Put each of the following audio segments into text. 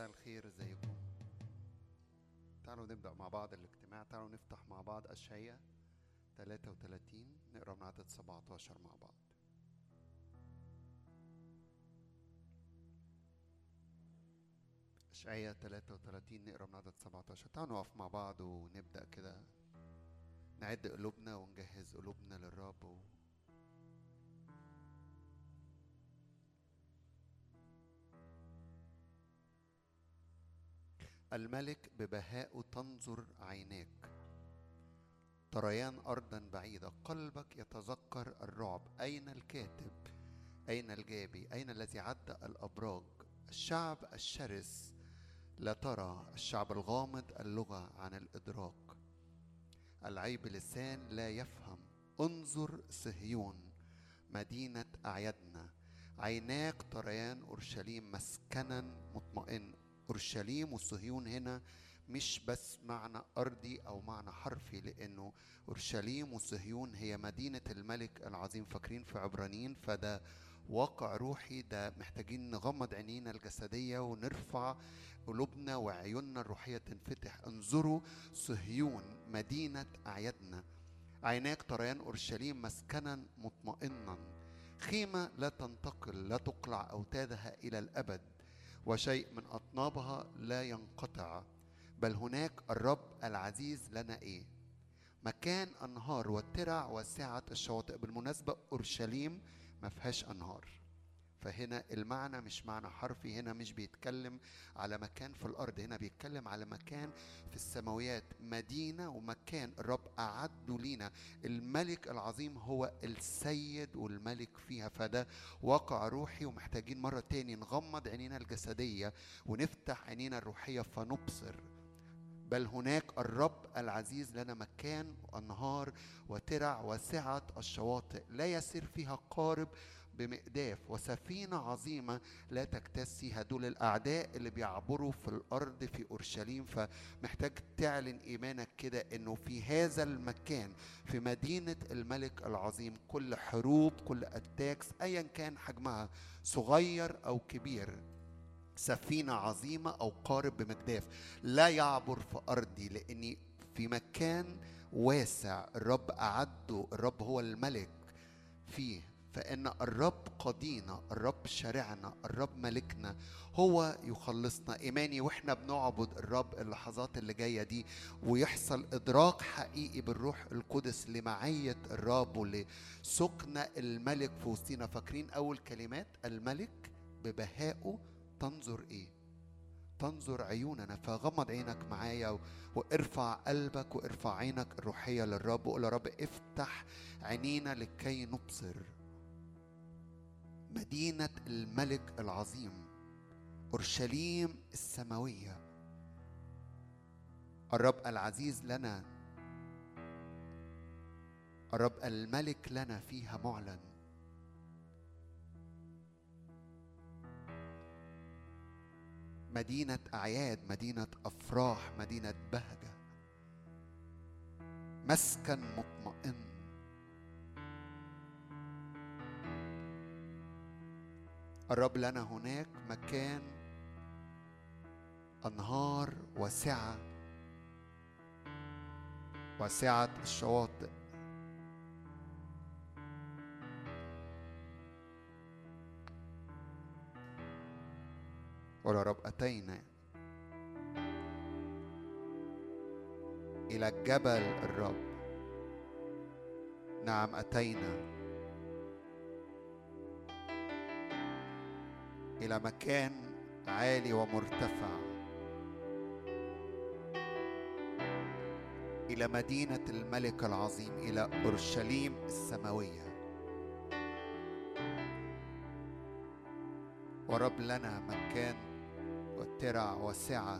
مساء الخير، ازيكم؟ تعالوا نبدأ مع بعض الاجتماع. تعالوا نفتح مع بعض إشعياء 33، نقرأ من عدد 17 مع بعض. إشعياء 33 نقرأ من عدد 17. تعالوا نقف مع بعض ونبدأ كده نعد قلوبنا ونجهز قلوبنا للرب الملك ببهاء تنظر عيناك، تريان أرضا بعيدة، قلبك يتذكر الرعب. أين الكاتب؟ أين الجابي؟ أين الذي عد الأبراج؟ الشعب الشرس لا ترى، الشعب الغامض اللغة عن الإدراك، العيب لسان لا يفهم. انظر صهيون مدينة أعيادنا، عيناك تريان أورشليم مسكنا مطمئن. أورشليم والصهيون هنا مش بس معنى أرضي أو معنى حرفي، لأنه أورشليم والصهيون هي مدينة الملك العظيم. فاكرين في عبرانيين؟ فده واقع روحي، ده محتاجين نغمض عينينا الجسدية ونرفع قلوبنا وعيوننا الروحية تنفتح. انظروا صهيون مدينة أعيادنا، عيناك تريان أورشليم مسكنا مطمئنا، خيمة لا تنتقل، لا تقلع أوتادها إلى الأبد، وشيء من أطنابها لا ينقطع. بل هناك الرب العزيز لنا. إيه؟ مكان أنهار والترع وسعة الشواطئ. بالمناسبة أورشليم ما فيهاش أنهار، فهنا المعنى مش معنى حرفي، هنا مش بيتكلم على مكان في الأرض، هنا بيتكلم على مكان في السماويات، مدينة ومكان الرب أعده لينا. الملك العظيم هو السيد والملك فيها، فده واقع روحي ومحتاجين مرة تاني نغمض عينينا الجسدية ونفتح عينينا الروحية فنبصر. بل هناك الرب العزيز لنا، مكان وأنهار وترع وسعة الشواطئ، لا يسير فيها قارب بمقداف، وسفينة عظيمة لا تكتسيها. دول الأعداء اللي بيعبروا في الأرض في أورشليم. فمحتاج تعلن إيمانك كده إنه في هذا المكان في مدينة الملك العظيم كل حروب، كل أتاكس أيا كان حجمها، صغير أو كبير، سفينة عظيمة أو قارب بمجداف، لا يعبر في أرضي، لأني في مكان واسع الرب أعده، الرب هو الملك فيه. فإن الرب قاضينا، الرب شارعنا، الرب ملكنا، هو يخلصنا. إيماني وإحنا بنعبد الرب اللحظات اللي جاية دي ويحصل إدراك حقيقي بالروح القدس لمعية الرب ولسكن الملك في وسطينا. فاكرين أول كلمات؟ الملك ببهائه تنظر. إيه؟ تنظر عيوننا. فغمض عينك معايا وارفع قلبك وارفع عينك الروحية للرب وقول يا رب افتح عينينا لكي نبصر مدينة الملك العظيم، أورشليم السماوية. الرب العزيز لنا، الرب الملك لنا فيها معلن. مدينة أعياد، مدينة أفراح، مدينة بهجة، مسكن مطمئن. الرب لنا هناك مكان أنهار واسعة وسعة الشواطئ. ولرب أتينا إلى الجبل الرب، نعم أتينا إلى مكان عالي ومرتفع، إلى مدينة الملك العظيم، إلى أورشليم السماوية. ورب لنا مكان والترع وسعة،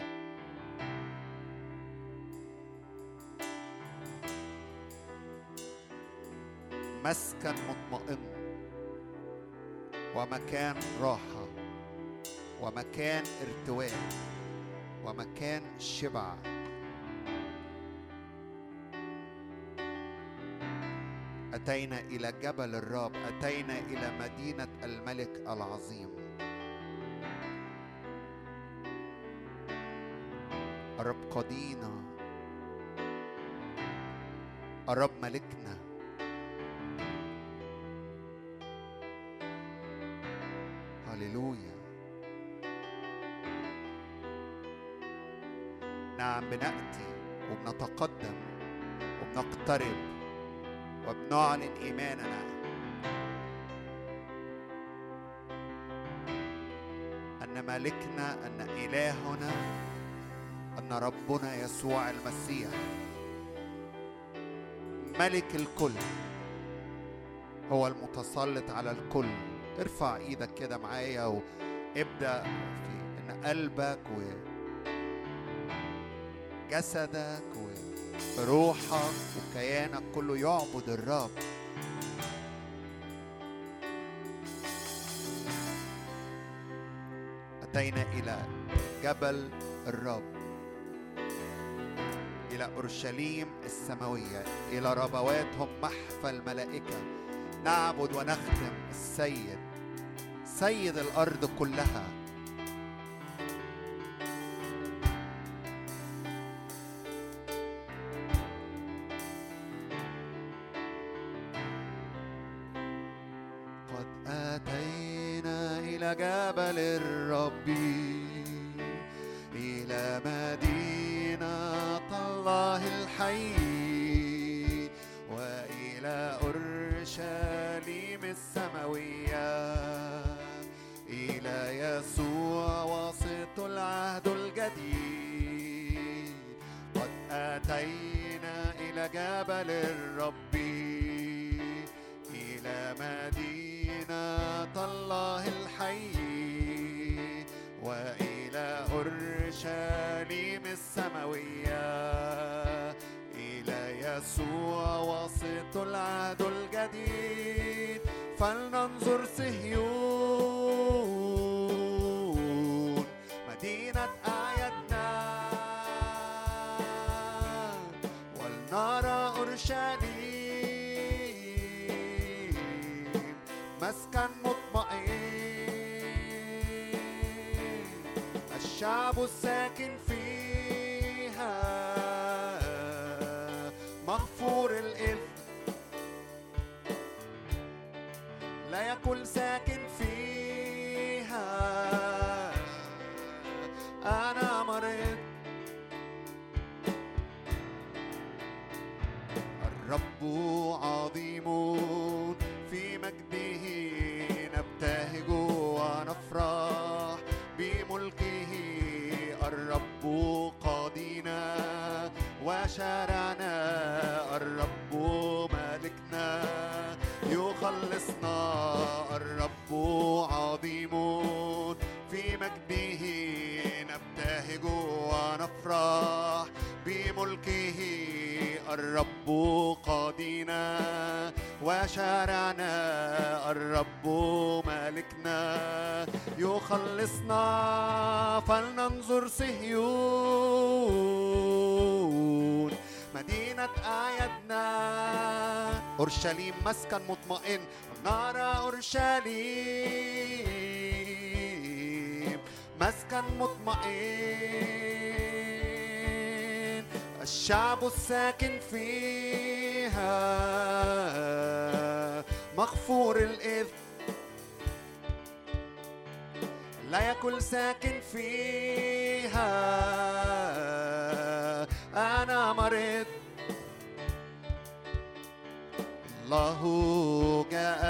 مسكن مطمئن ومكان راحة ومكان ارتواء ومكان شبع. أتينا إلى جبل الرب، أتينا إلى مدينة الملك العظيم. الرب قاضينا، الرب ملكنا، هللويا. نعم، بنأتي وبنتقدم وبنقترب وبنعلن إيماننا أن ملكنا، أن إلهنا، أن ربنا يسوع المسيح ملك الكل، هو المتسلط على الكل. ارفع ايدك كده معايا وابدأ في ان قلبك وجسدك وروحك وكيانك كله يعبد الرب. أتينا إلى جبل الرب، إلى أورشليم السماوية، إلى ربواتهم محفى الملائكة. نعبد ونخدم السيد، سيد الأرض كلها. قد أتينا إلى جبل الرب، إلى مدينة الله الحي، وإلى أورشليم السماوية، إلى يسوع وسط العهد الجديد. قد أتينا إلى جبل الرب، إلى مدينة الله الحي، وإلى أورشليم السماوية، إلى يسوع وسط العهد الجديد. فلننظر صهيون مدينة أعيادنا، ولنرى أورشليم مسكن مطمئن، الشعب الساكن فيها مغفور الإثم، لا يكن ساكن فيها أنا مريض. الرب عظيم في مجده، نبتهج ونفرح بملكه. الرب قاضينا وشرعنا، الرب ملكنا يخلصنا. الرب عظيم في مجده، نبتهج ونفرح بملكه. الرب قاضينا وشرعنا، الرب ملكنا يخلصنا. فلننظر صهيون مدينة أعيادنا، أورشليم مسكن مطمئن، نرى أورشليم مسكن مطمئن، الشعب الساكن فيها مغفور الإثم، لا يكن ساكن فيها أنا مريض. الله جاء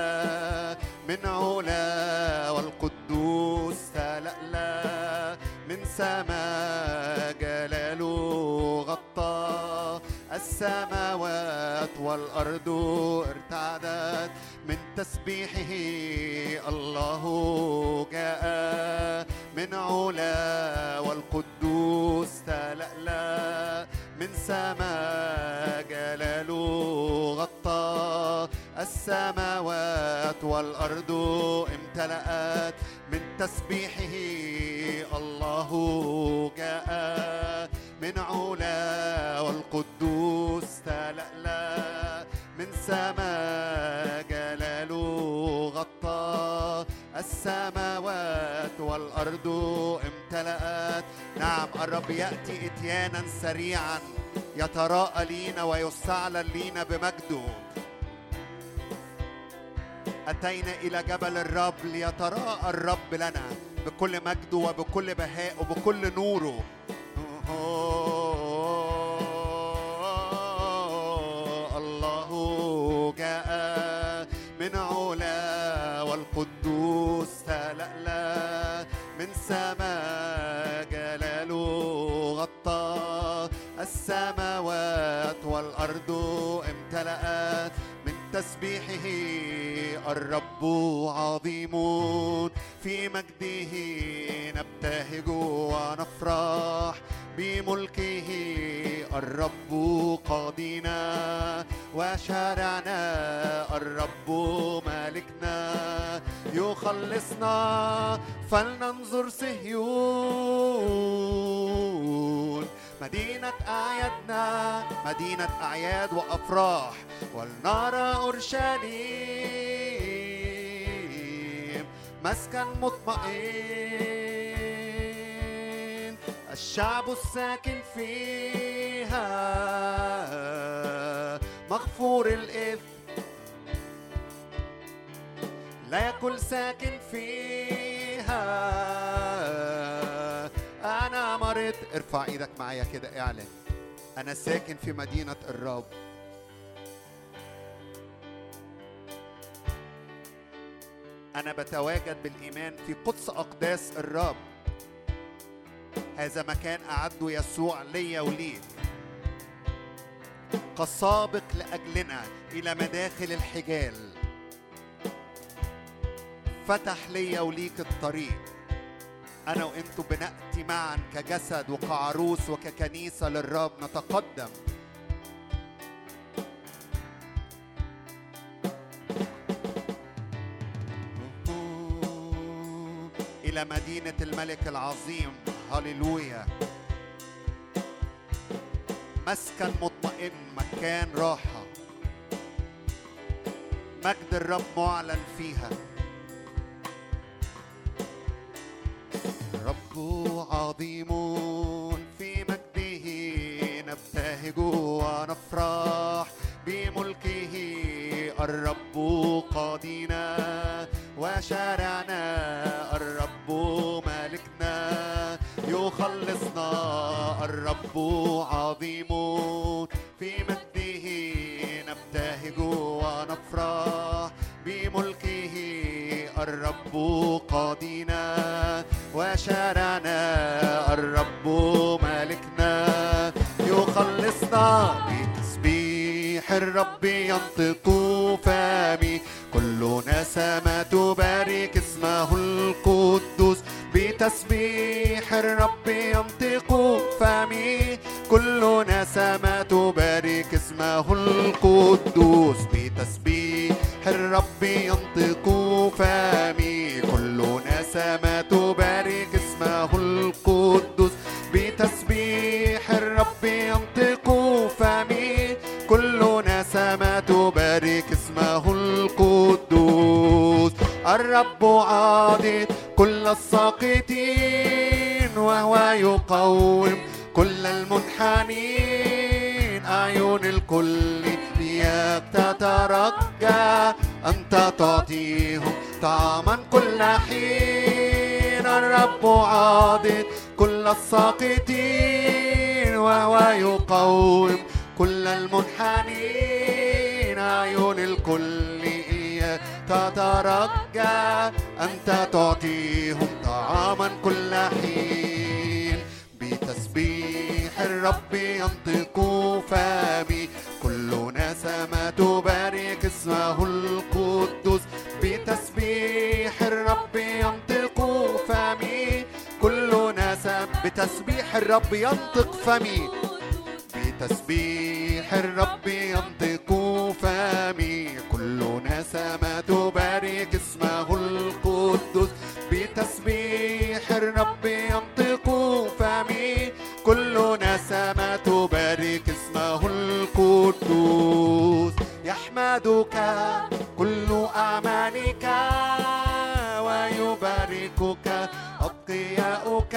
من علا، والقدوس تلألأ من سما، جلاله غطى السماوات، والأرض ارتعدت من تسبيحه. الله جاء من علا، والقدوس تلألأ من سما، جلاله غطى السماوات، والأرض امتلأت من تسبيحه. الله جاء من علا، والقدوس تلألأ من سما، جلاله غطى السماوات، والأرض امتلأت امتلأت. نعم الرب يأتي إتيانا سريعا، يتراءى لينا ويستعلن لينا بمجده. أتينا إلى جبل الرب ليتراءى الرب لنا بكل مجده وبكل بهاء وبكل نوره. الله جاء من علا، والقدوس تلألأ من سماء، جلاله غطى السماوات والأرض امتلأت من تسبيحه. الرب عظيم في مجده، نبتهج ونفرح بملكه. الرب قاضينا وشارعنا، الرب مالكنا يخلصنا. فلننظر صهيون مدينة أعيادنا، مدينة أعياد وأفراح، ولنرى أورشليم مسكن مطمئن، الشعب الساكن فيها مغفور الإثم. لا يكن ساكن فيها أنا مريض. ارفع ايدك معايا كده، اعلن أنا ساكن في مدينة الرب. أنا بتواجد بالإيمان في قدس أقداس الرب. هذا مكان أعده يسوع ليا وليك كسابق لأجلنا إلى مداخل الحجال. فتح ليا وليك الطريق. أنا وإنتوا بنأتي معا كجسد وكعروس وككنيسة للرب، نتقدم. إلى مدينة الملك العظيم، هللويا. مسكن مطمئن، مكان راحة، مجد الرب معلن فيها. الرب عظيم في مجده، نبتهج ونفرح بملكه. الرب قاضينا وشارعنا، الرب مالكنا يخلصنا. الرب عظيم في مجده، نبتهج ونفرح بملكه. الرب قاضينا وشارعنا، الرب مالكنا يخلصنا. بتسبيح الرب ينطق فمي، كل نسمة تبارك اسمه القدوس. بتسبيح الرب ينطق فمي، كل نسمة تبارك اسمه القدوس. بتسبيح الرب ينطق فمي، كل نسمة تبارك اسمه القدوس. بتسبيح الرب ينطق فمي، كل نسمة تبارك اسمه القدوس. الرب عاضد كل الساقطين، وهو يقوم كل المنحنين. أعين الكل إياك تترجى، أنت تعطيهم طعما كل حين. الرب عاضد كل الساقطين، وهو يقوم كل المنحنين. أعين الكل إياك تترجى، أنت تعطيهم طعاما كل حين. بتسبيح الرب ينطق فمي، كل نسمة تبارك اسمه القدوس. بتسبيح الرب ينطق فمي، كل نسمة. بتسبيح الرب ينطق فمي، بتسبيح الرب ينطق فمي، كل نسمة تبارك اسمه القدوس. بتسبيح الرب ينطق فمي، كل نسمة تبارك اسمه القدوس. يحمدك كل أعمالك، ويباركك أتقياؤك.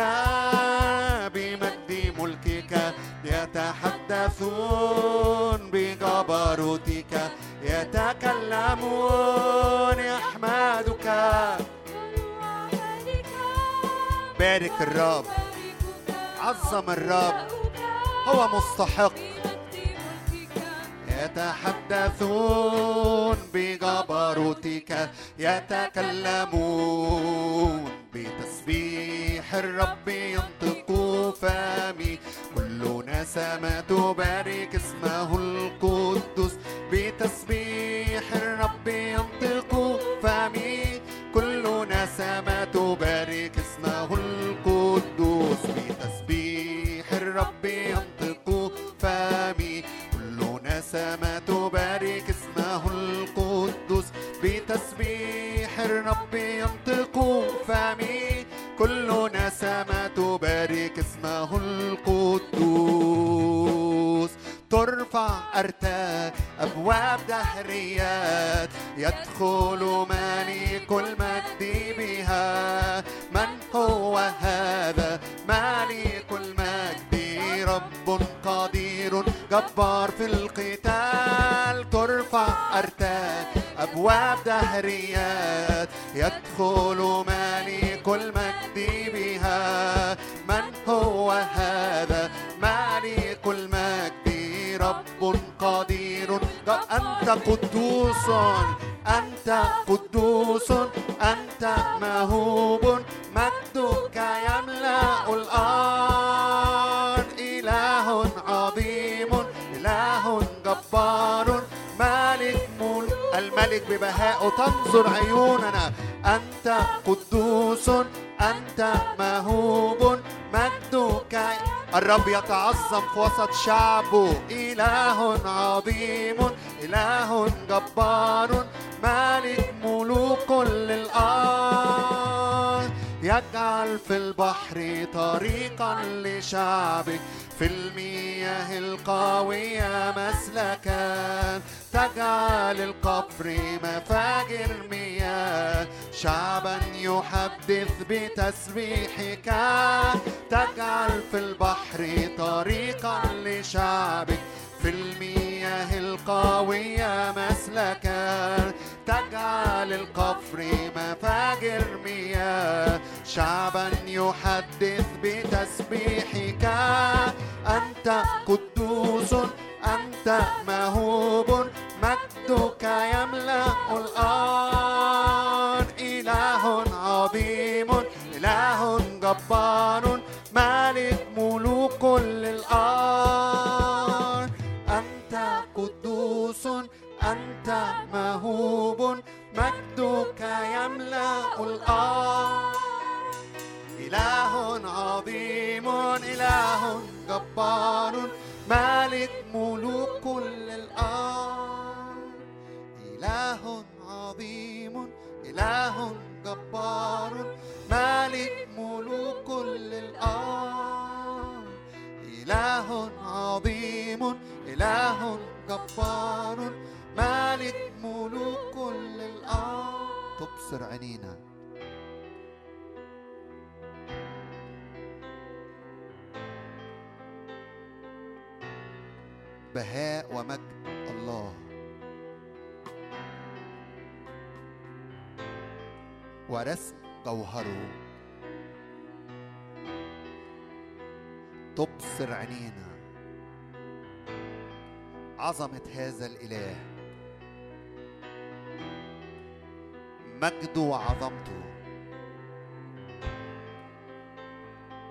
يثون بجبروتك، يتكلمون يحمدك. بارك الرب، عظم الرب، هو مستحق. يتحدثون بجبروتك، يتكلمون بتسبيح الرب، ينطق فمي كل نسمة تبارك اسمه القدوس. بتسبيح الرب ينطق فمي كل نسمة تبارك اسمه القدوس. بتسبيح الرب ينطق فمي كل نسمة تبارك اسمه القدوس. بتسبيح الرب ينطق فمي كل نسمة تبارك اسمه القدوس. ترفع أرتاك أبواب دهريات، يدخل ملك المجد بها. من هو هذا ملك المجد؟ رب قدير جبار في القتال. ترفع أرتاك أبواب دهريات، يدخل ملك المجد بها. من هو هذا ملك المجد؟ رب قدير، أنت قدوس، أنت قدوس، أنت مهوب، مجدك يملأ الأرض. إله عظيم، إله جبار، مالك ملك الملك ببهاء تنظر عيوننا. أنت قدوس، أنت مهوب، مجدك. الرب يتعظم في وسط شعبه. إله عظيم، إله جبار، مالك ملوك للأرض. يجعل في البحر طريقا لشعبك، في المياه القوية مسلكا. تجعل القبر مفاجر مياه، شعبا يحدث بتسبيحك. تجعل في البحر طريقا لشعبك، في المياه القوية مسلكا. تجعل القفر مفاجر مياه، شعبا يحدث بتسبيحك. أنت قدوس، أنت مهوب، مجدك يملأ الأرض. إله عظيم، إله جبار، مالك ملوك للأرض. أنت قدوس، أنت مهوب، مجدك يملأ الأرض. إله عظيم، إله جبار، مالك ملوك للأرض. إله عظيم، إله جبار، مالك ملوك للأرض. إله عظيم، إله جبار، مالك ملوك للأرض. تبصر عينينا. بهاء ومجد الله، ورسم جوهره. تبصر عينينا عظمة هذا الإله، مجده وعظمته،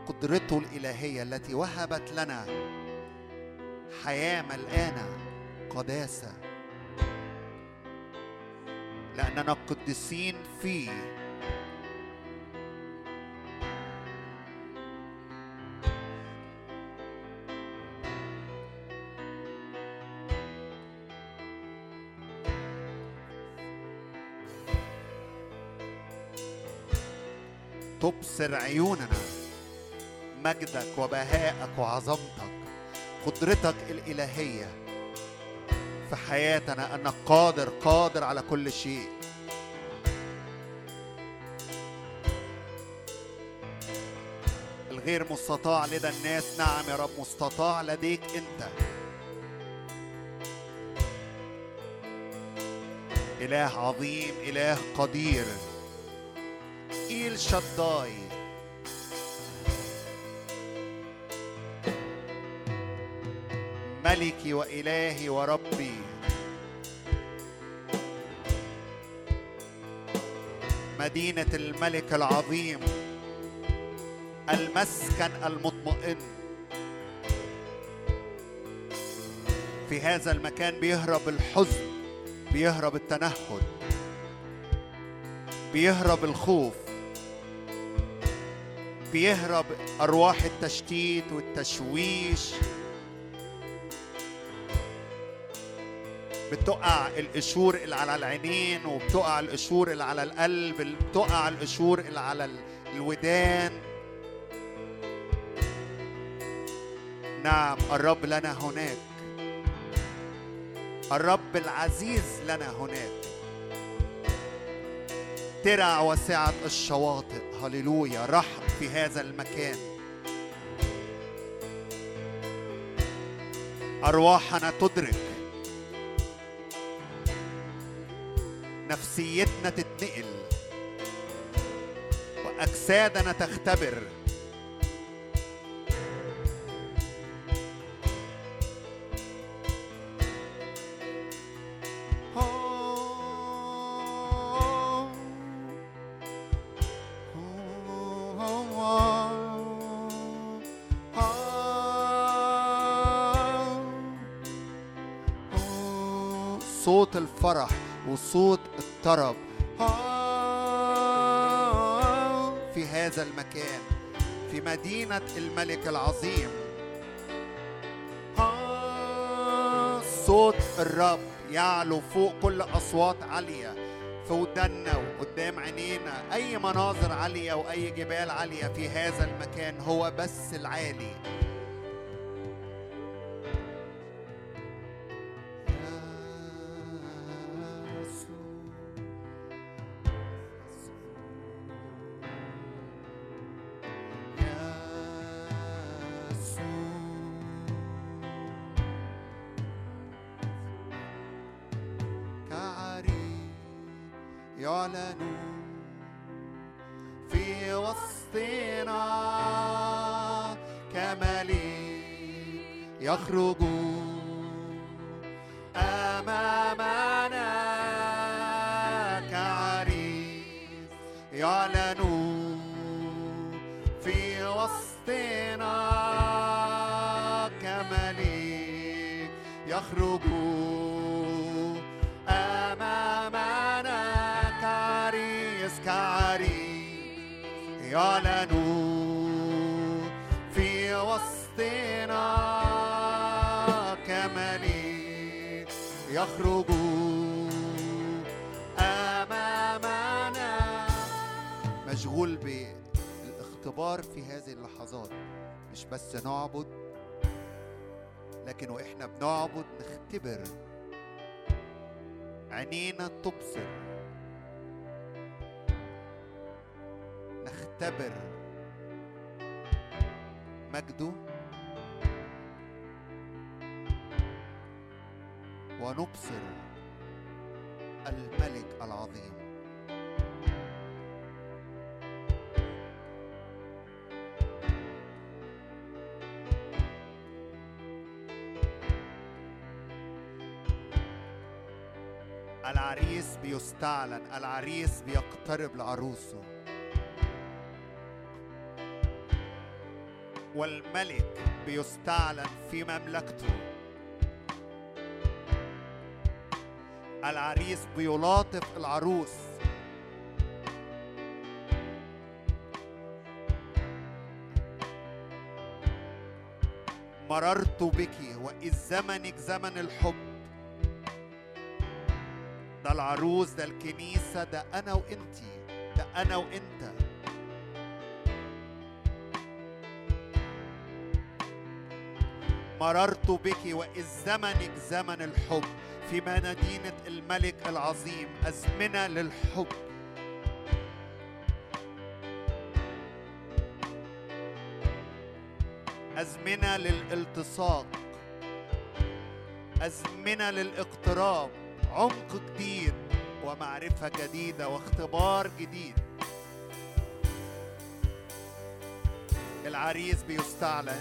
قدرته الإلهية التي وهبت لنا حياة ملقانة قداسة، لأننا قدسين فيه. تبصر عيوننا مجدك وبهائك وعظمتك، قدرتك الإلهية في حياتنا، أنك قادر، قادر على كل شيء. الغير مستطاع لدى الناس، نعم يا رب مستطاع لديك أنت. إله عظيم، إله قدير، إيل شداي. ملكي وإلهي وربي، مدينة الملك العظيم، المسكن المطمئن. في هذا المكان بيهرب الحزن، بيهرب التنهد، بيهرب الخوف، بيهرب أرواح التشتيت والتشويش. بتقع القشور اللي على العينين، وبتقع القشور اللي على القلب، بتقع القشور اللي على الودان. نعم، الرب لنا هناك، الرب العزيز لنا هناك. ترع وسعة الشواطئ. هللويا. رحب في هذا المكان. أرواحنا تدرك، نفسيتنا تتنقل، وأجسادنا تختبر. صوت الفرح وصوت الطرب في هذا المكان، في مدينة الملك العظيم. صوت الرب يعلو فوق كل أصوات عالية في ودنا وقدام عينينا. أي مناظر عالية وأي جبال عالية في هذا المكان، هو بس العالي. كبر عينينا تبصر، نختبر مجده ونبصر الملك العظيم. العريس بيستعلن، العريس بيقترب لعروسه، والملك بيستعلن في مملكته. العريس بيلاطف العروس، مررت بك وإذ زمنك زمن الحب. ده العروس، ده الكنيسة، ده أنا وإنتي، ده أنا وإنت. مررت بك وإذ زمنك زمن الحب. في مدينة الملك العظيم أزمنة للحب. أزمنة للالتصاق، أزمنة للاقتراب، عمق جديد، ومعرفة جديدة واختبار جديد. العريس بيستعلن.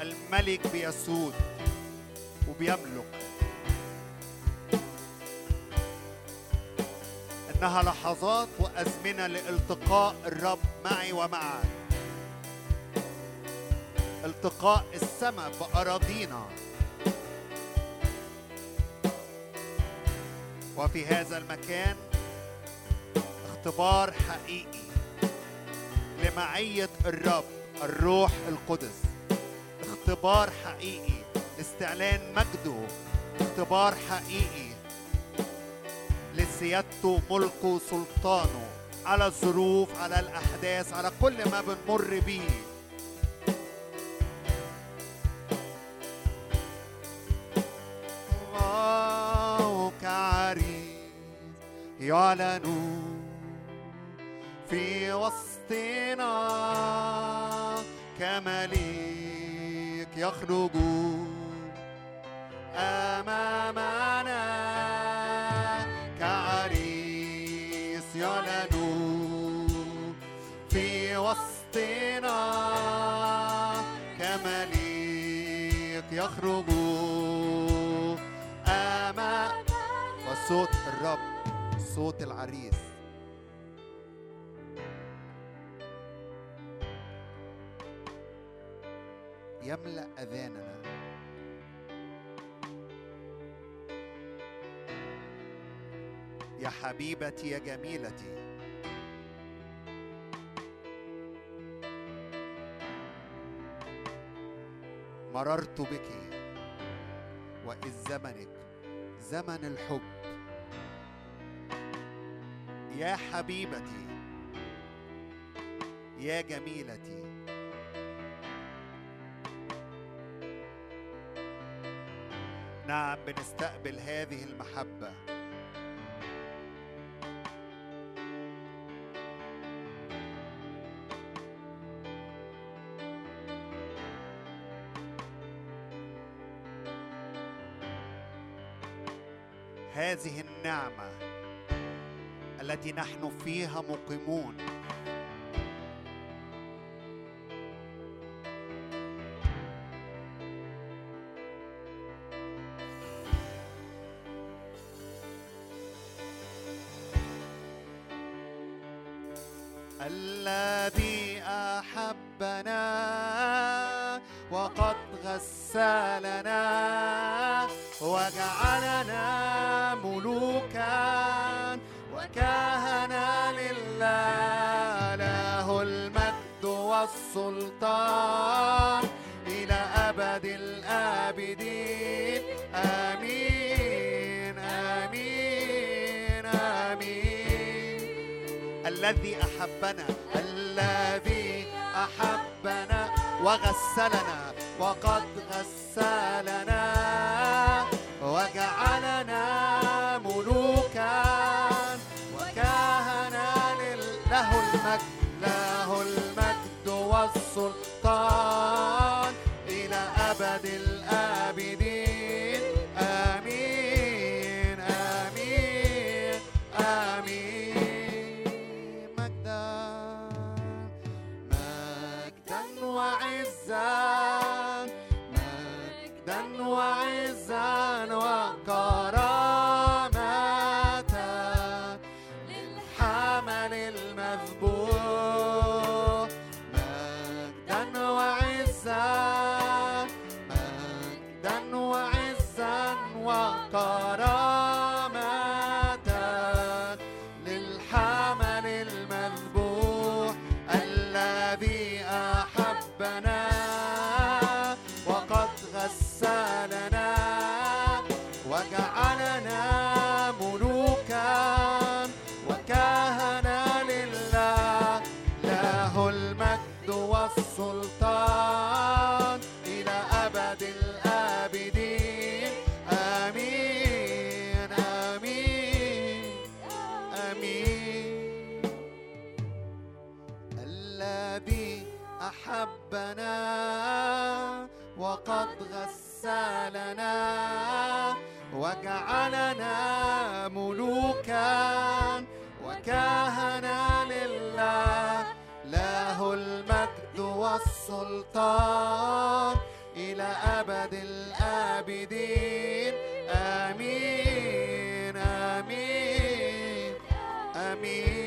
الملك بيسود وبيملك. إنها لحظات وأزمنة لالتقاء الرب معي ومعك، التقاء السماء بأراضينا. وفي هذا المكان اختبار حقيقي لمعية الرب الروح القدس، اختبار حقيقي لاستعلان مجده، اختبار حقيقي لسيادته ملكه سلطانه على الظروف، على الأحداث، على كل ما بنمر بيه. الله كعريس يعلن في وسطنا كملي يخرج أمامنا كعريس يعلن في وسطنا كمليك يخرج أمامنا. وصوت الرب صوت العريس. يملأ أذاننا. يا حبيبتي يا جميلتي، مررت بك، وإذ زمنك زمن الحب. يا حبيبتي يا جميلتي، نعم بنستقبل هذه المحبة. هذه النعمة التي نحن فيها مقيمون. الذي أحبنا وقد غسلنا وجعلنا ملوكا وكهنة لله، له المجد والسلطان إلى أبد الآبدين. آمين آمين آمين. الذي أحبنا، الذي أحبنا وغسلنا وقد غسلنا وجعلنا ملوكا وكهنة له المجد، له المجد والسلطان إلى أبد الآبدين. آمين آمين آمين. مجدا وعزا وكرامة للحمل المذبوح. مجدا وعزا، مجدا وعزا وكرامة للحمل المذبوح. الذي أحبنا وقد غسلنا وجعلنا ملوكا وكهنة لله، له المجد والسلطان إلى أبد الآبدين. آمين آمين آمين. الذي أحبنا وقد غسلنا وجعلنا ملوكا وكاهنا لله، له المجد والسلطان إلى أبد الآبدين. آمين آمين آمين.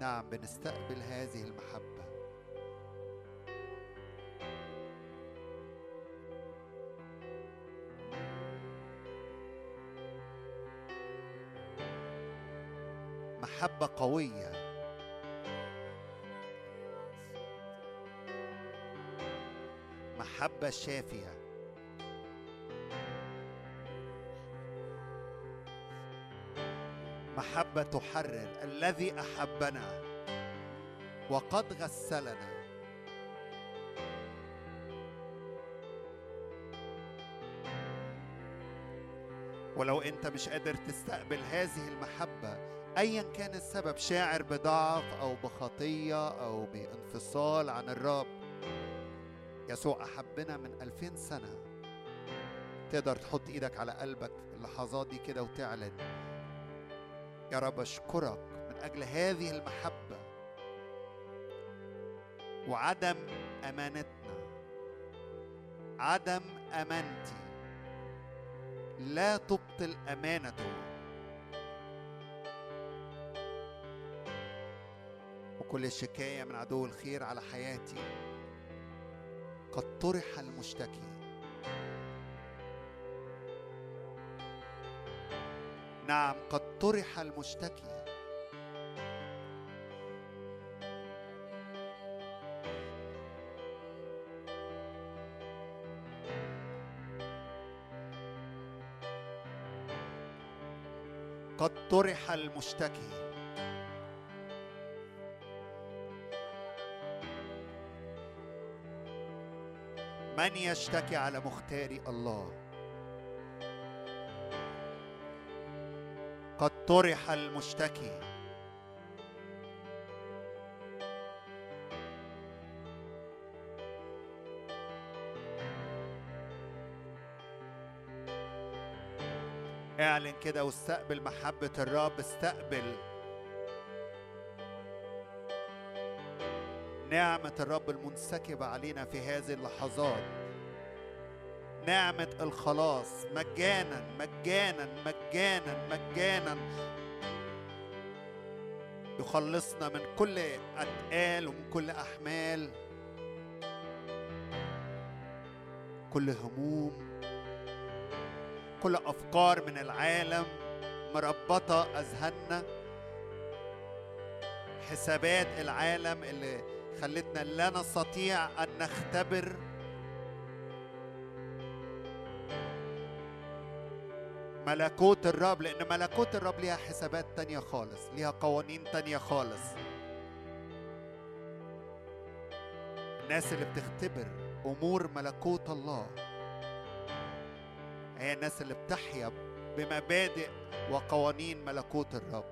نعم، بنستقبل هذه المحبة. محبة قوية. محبة شافية. محبة تحرر. الذي أحبنا وقد غسلنا. ولو أنت مش قادر تستقبل هذه المحبة أيا كان السبب، شاعر بضعف أو بخطية أو بانفصال عن الرب، يسوع أحبنا من 2000 سنة. تقدر تحط إيدك على قلبك اللحظات دي كده وتعلن: يا رب أشكرك من أجل هذه المحبة وعدم أمانتنا، عدم أمانتي. لا تبطل أمانته. وكل الشكاية من عدو الخير على حياتي قد طرح المشتكي. نعم، قد طرح المشتكي. قد طرح المشتكي. من يشتكي على مختاري الله؟ قد طرح المشتكي. اعلن كده واستقبل محبة الرب. استقبل نعمة الرب المنسكبة علينا في هذه اللحظات، نعمة الخلاص مجانا مجانا مجانا مجانا، يخلصنا من كل أثقال ومن كل أحمال، كل هموم، كل أفكار من العالم مربطة أذهاننا، حسابات العالم اللي خلتنا لا نستطيع أن نختبر. ملكوت الرب، لأن ملكوت الرب ليها حسابات تانية خالص، ليها قوانين تانية خالص. الناس اللي بتختبر أمور ملكوت الله هي الناس اللي بتحيا بمبادئ وقوانين ملكوت الرب،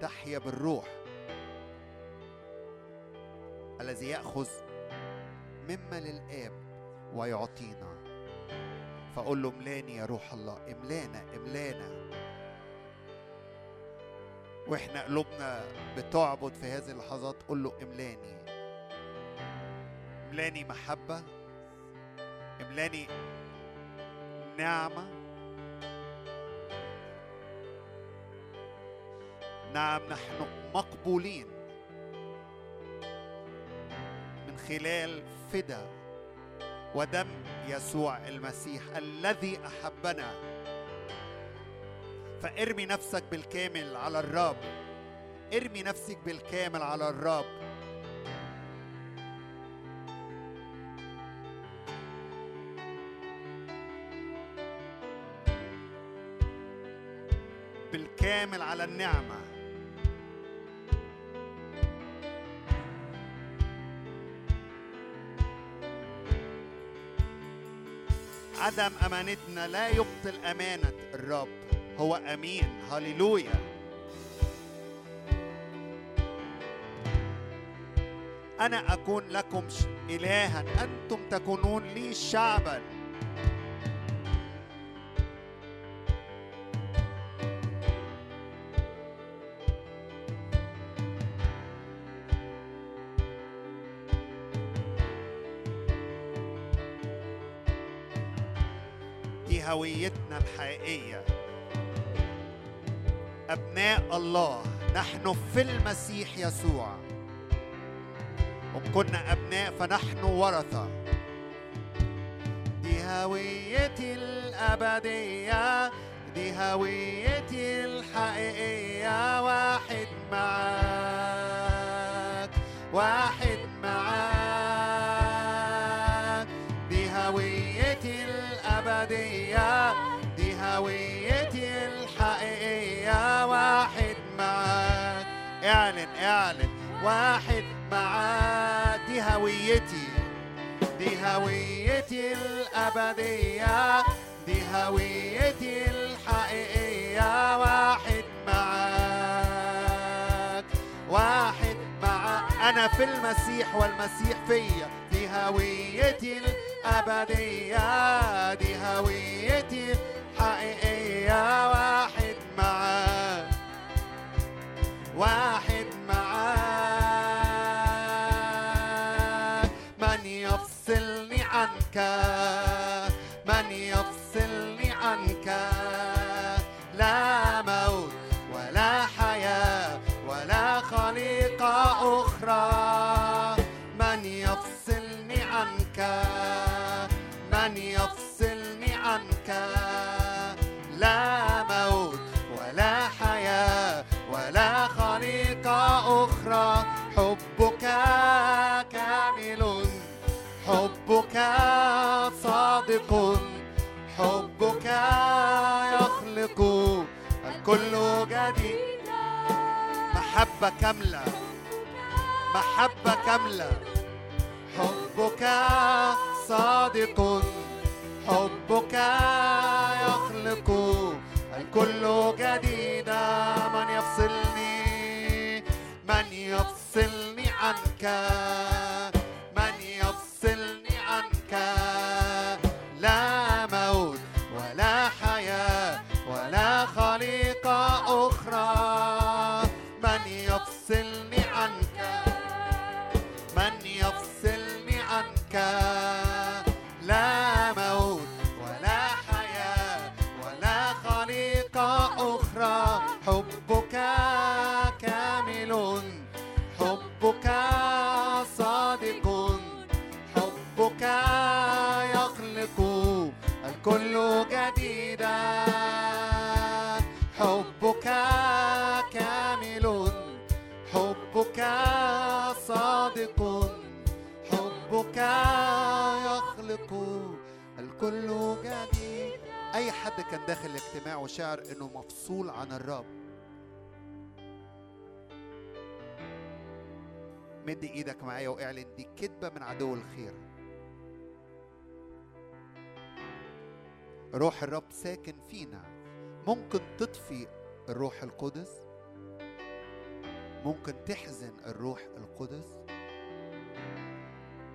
تحيا بالروح الذي يأخذ مما للآب ويعطينا. فأقول له: املاني يا روح الله، املانا املانا. واحنا قلوبنا بتعبد في هذه اللحظات قل له: املاني املاني محبة، املاني نعمة. نعم، نحن مقبولين من خلال فدا ودم يسوع المسيح الذي أحبنا. فارمي نفسك بالكامل على الرب، ارمي نفسك بالكامل على الرب. بالكامل على النعمة. عدم أمانتنا لا يبطل أمانة الرب، هو أمين. هاليلويا. أنا أكون لكم إلها، أنتم تكونون لي شعبا. دي هويتنا الحقيقية، أبناء الله، نحن في المسيح يسوع. وإن كنا أبناء فنحن ورثة. دي هويتي الأبدية، دي هويتي الحقيقية، واحد معاك، واحد معاك. دي هويتي الأبدية، دي هويتي الحقيقية، واحد معاك. اعلن اعلن، واحد معاك. دي هويتي، دي هويتي الأبدية، دي هويتي الحقيقية، واحد معاك، واحد معاك. أنا في المسيح والمسيح فيا. دي هويتي الأبدية، دي هويتي الحقيقية، واحد معاك، واحد معاك. من يفصلني عنك، من يفصلني عنك، لا موت ولا حياة ولا خليقة أخرى. من يفصلني عنك، من يفصلني عنك، لا موت ولا حياة ولا خليقة أخرى. حبك كامل، حبك صادق، حبك يخلق الكل جديد. محبة كاملة، محبة كاملة. حبك صادق، حبك يخلق الكل جديدا. من يفصلني، من يفصلني عنك، من يفصلني عنك، لا موت ولا حياة ولا خليقة أخرى. من يفصلني عنك، من يفصلني عنك، لا موت ولا حياة ولا خليقة أخرى. حبك كامل، حبك صادق، حبك يخلق الكل جديدا. حبك كامل، حبك صادق، حبك يخلق الكل جديد. أي حد كان داخل الاجتماع وشعر إنه مفصول عن الرب، مد إيدك معايا واعلن دي كذبة من عدو الخير. روح الرب ساكن فينا. ممكن تطفي الروح القدس، ممكن تحزن الروح القدس،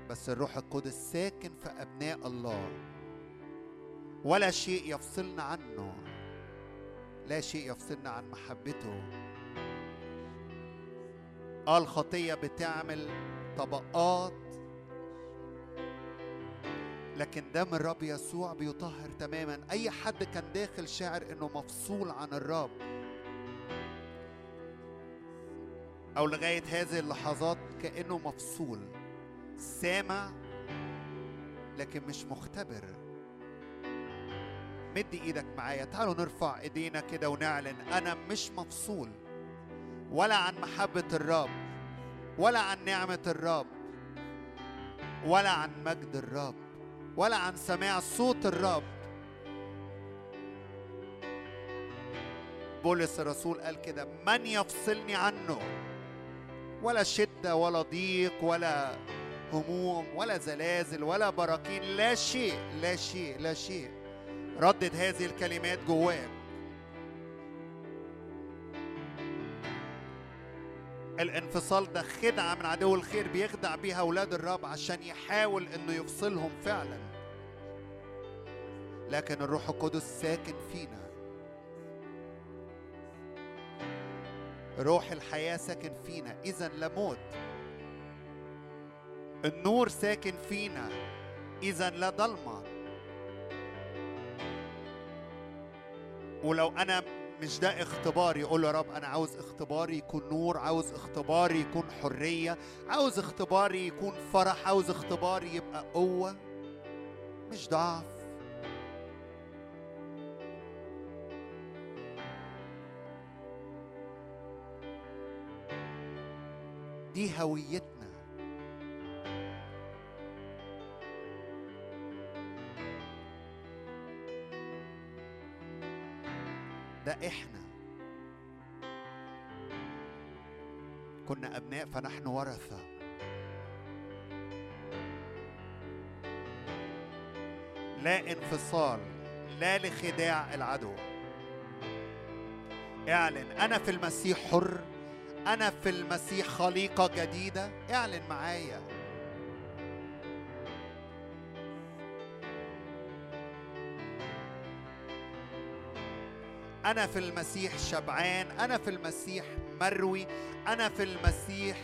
بس الروح القدس ساكن في أبناء الله. ولا شيء يفصلنا عنه، لا شيء يفصلنا عن محبته. الخطية بتعمل طبقات، لكن دم الرب يسوع بيطهر تماما. أي حد كان داخل شاعر إنه مفصول عن الرب، أو لغاية هذه اللحظات كأنه مفصول، سامع لكن مش مختبر، مد ايدك معايا. تعالوا نرفع ايدينا كده ونعلن انا مش مفصول، ولا عن محبة الرب، ولا عن نعمة الرب، ولا عن مجد الرب، ولا عن سماع صوت الرب. بولس الرسول قال كده، من يفصلني عنه؟ ولا شدة ولا ضيق ولا هموم ولا زلازل ولا براكين، لا شيء لا شيء لا شيء. ردد هذه الكلمات جواك. الانفصال ده خدعة من عدو الخير، بيخدع بيها أولاد الرب عشان يحاول إنه يفصلهم فعلا، لكن الروح القدس ساكن فينا، روح الحياة ساكن فينا، إذا لا موت. النور ساكن فينا، إذا لا ضلمة. ولو أنا مش ده اختباري، يقول يا رب أنا عاوز اختباري يكون نور، عاوز اختباري يكون حرية، عاوز اختباري يكون فرح، عاوز اختباري يبقى قوة مش ضعف. دي هويتنا. ده احنا كنا ابناء فنحن ورثة. لا انفصال، لا لخداع العدو. اعلن انا في المسيح حر، انا في المسيح خليقة جديدة. اعلن معايا. أنا في المسيح شبعان، أنا في المسيح مروي، أنا في المسيح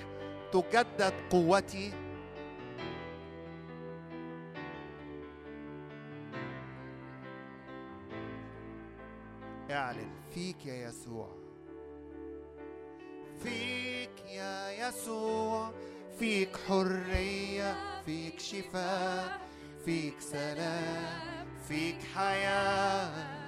تجدد قوتي. اعلن فيك يا يسوع، فيك يا يسوع، فيك حرية، فيك شفاء، فيك سلام، فيك حياة.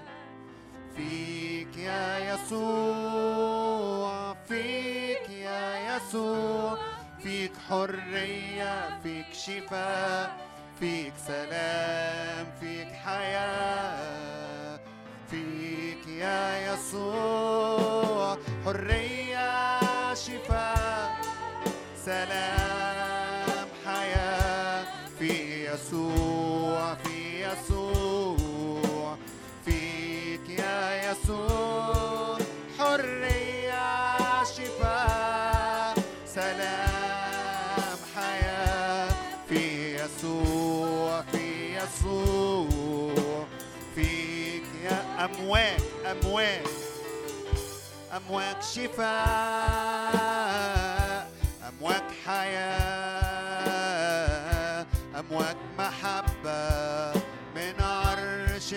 فيك يا يسوع، فيك يا يسوع، فيك حرية، فيك شفاء، فيك سلام، فيك حياة. فيك يا يسوع، حرية، شفاء، سلام، حياة. في يسوع، في يسوع، يا يسوع، حرية، شفاء، سلام، حياة. في يسوع، في يسوع، فيك يا أمواج أمواج أمواج شفاء، أمواج حياة، أمواج محبة من عرش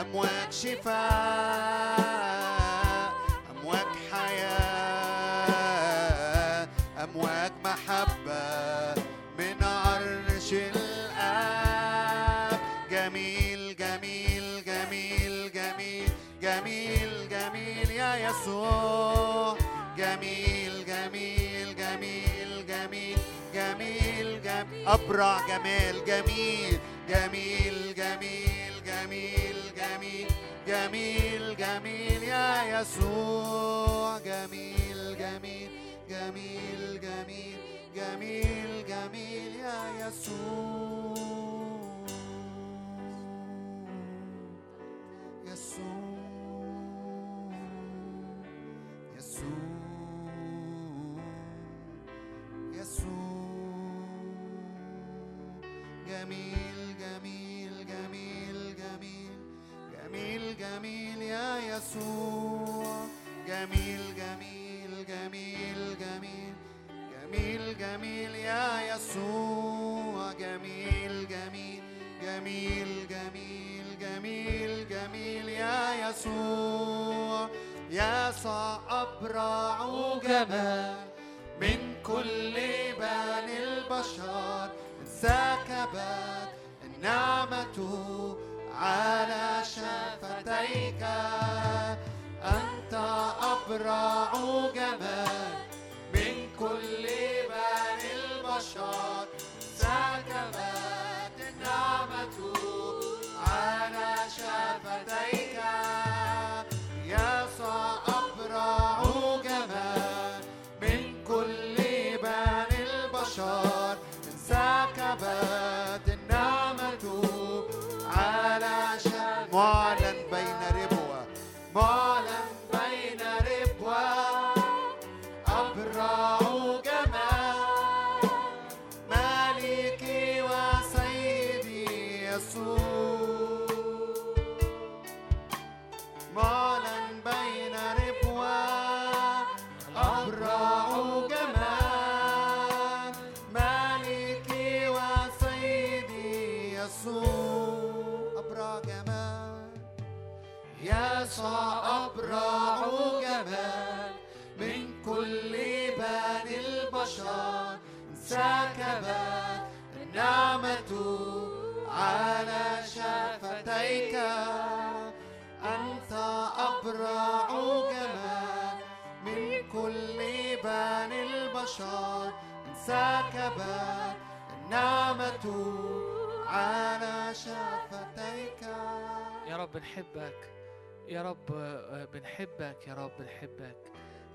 أمواج شفاء، أمواج حياة، أمواج محبة من عرش الآب. جميل جميل جميل جميل جميل جميل يا يسوع، جميل جميل جميل جميل جميل جميل، أبرع جمال، جميل جميل جميل جميل جميل جميل جميل يا يسوع، جميل جميل جميل جميل جميل جميل يا يسوع، يسوع يسوع يسوع، جميل جميل جميل جميل جميل يا يسوع، جميل جميل جميل جميل جميل جميل يا يسوع، جميل جميل جميل جميل جميل جميل يا يسوع. يسوع أبرع جمال من كل بني البشر، انسكبت النعمة على شفتيك، أنت أبرع جمال من كل بني البشر، سكبت النعمة على شفتيك. يسوع أبرع جمال من كل انسكبت النعمة على شفتيك. يا رب نحبك، يا رب بنحبك، يا رب نحبك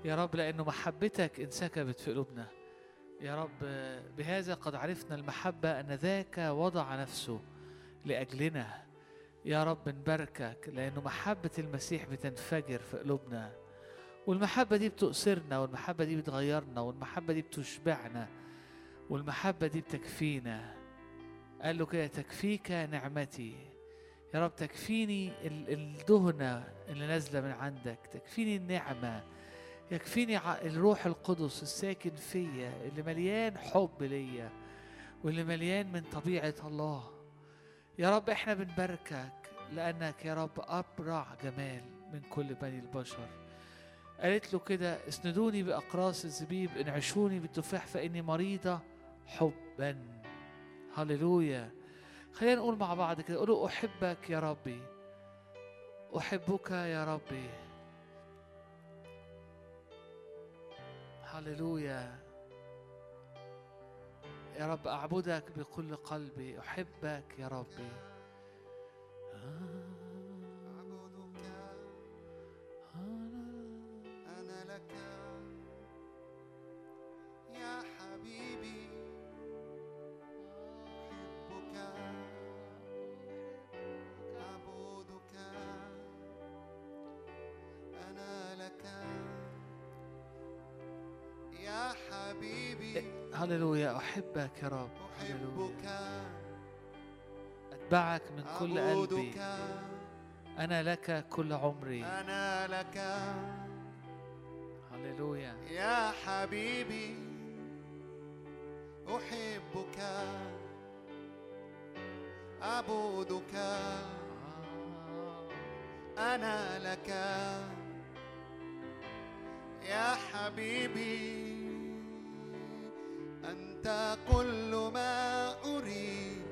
يا رب، لأنه محبتك انسكبت في قلوبنا يا رب. بهذا قد عرفنا المحبة أن ذاك وضع نفسه لأجلنا. يا رب نباركك لأنه محبة المسيح بتنفجر في قلوبنا، والمحبة دي بتؤسرنا، والمحبة دي بتغيرنا، والمحبة دي بتشبعنا، والمحبة دي بتكفينا. قال له كده: تكفيك نعمتي. يا رب تكفيني الدهنة اللي نازلة من عندك، تكفيني النعمة، يكفيني الروح القدس الساكن فيا اللي مليان حب ليا واللي مليان من طبيعة الله. يا رب احنا بنباركك لأنك يا رب أبرع جمال من كل بني البشر. قالت له كده: اسندوني بأقراص الزبيب، انعشوني بالتفاح، فإني مريضة حبا. هللويا. خلينا نقول مع بعض كده، قولوا: أحبك يا ربي، أحبك يا ربي. هللويا. يا رب أعبدك بكل قلبي، أحبك يا ربي. يا حبيبي أحبك، أعبدك، أنا لك يا حبيبي. هللويا. أحبك يا رب، أحبك، أتبعك من كل قلبي، أنا لك كل عمري، أنا لك. هللويا. يا حبيبي أحبك، أعبدك، أنا لك يا حبيبي. أنت كل ما أريد،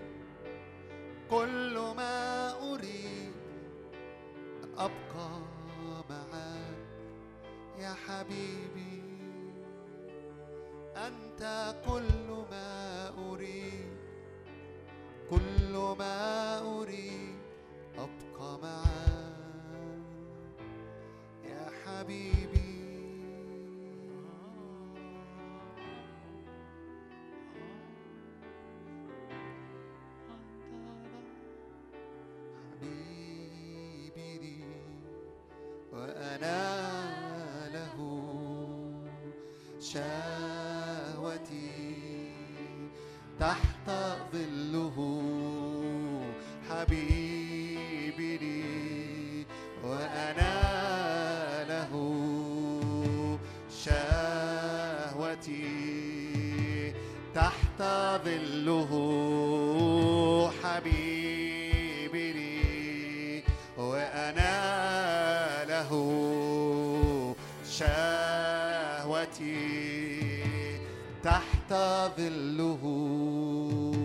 كل ما أريد أن أبقى معك يا حبيبي. أنت كل ما أريد، كل ما أريد أبقى معاك يا حبيبي. حبيبي لي وأنا شهوتي تحت ظله، حبيبي لي وأنا له شهوتي تحت ظله، حبيبي لي وأنا له شهوتي تحت ظله،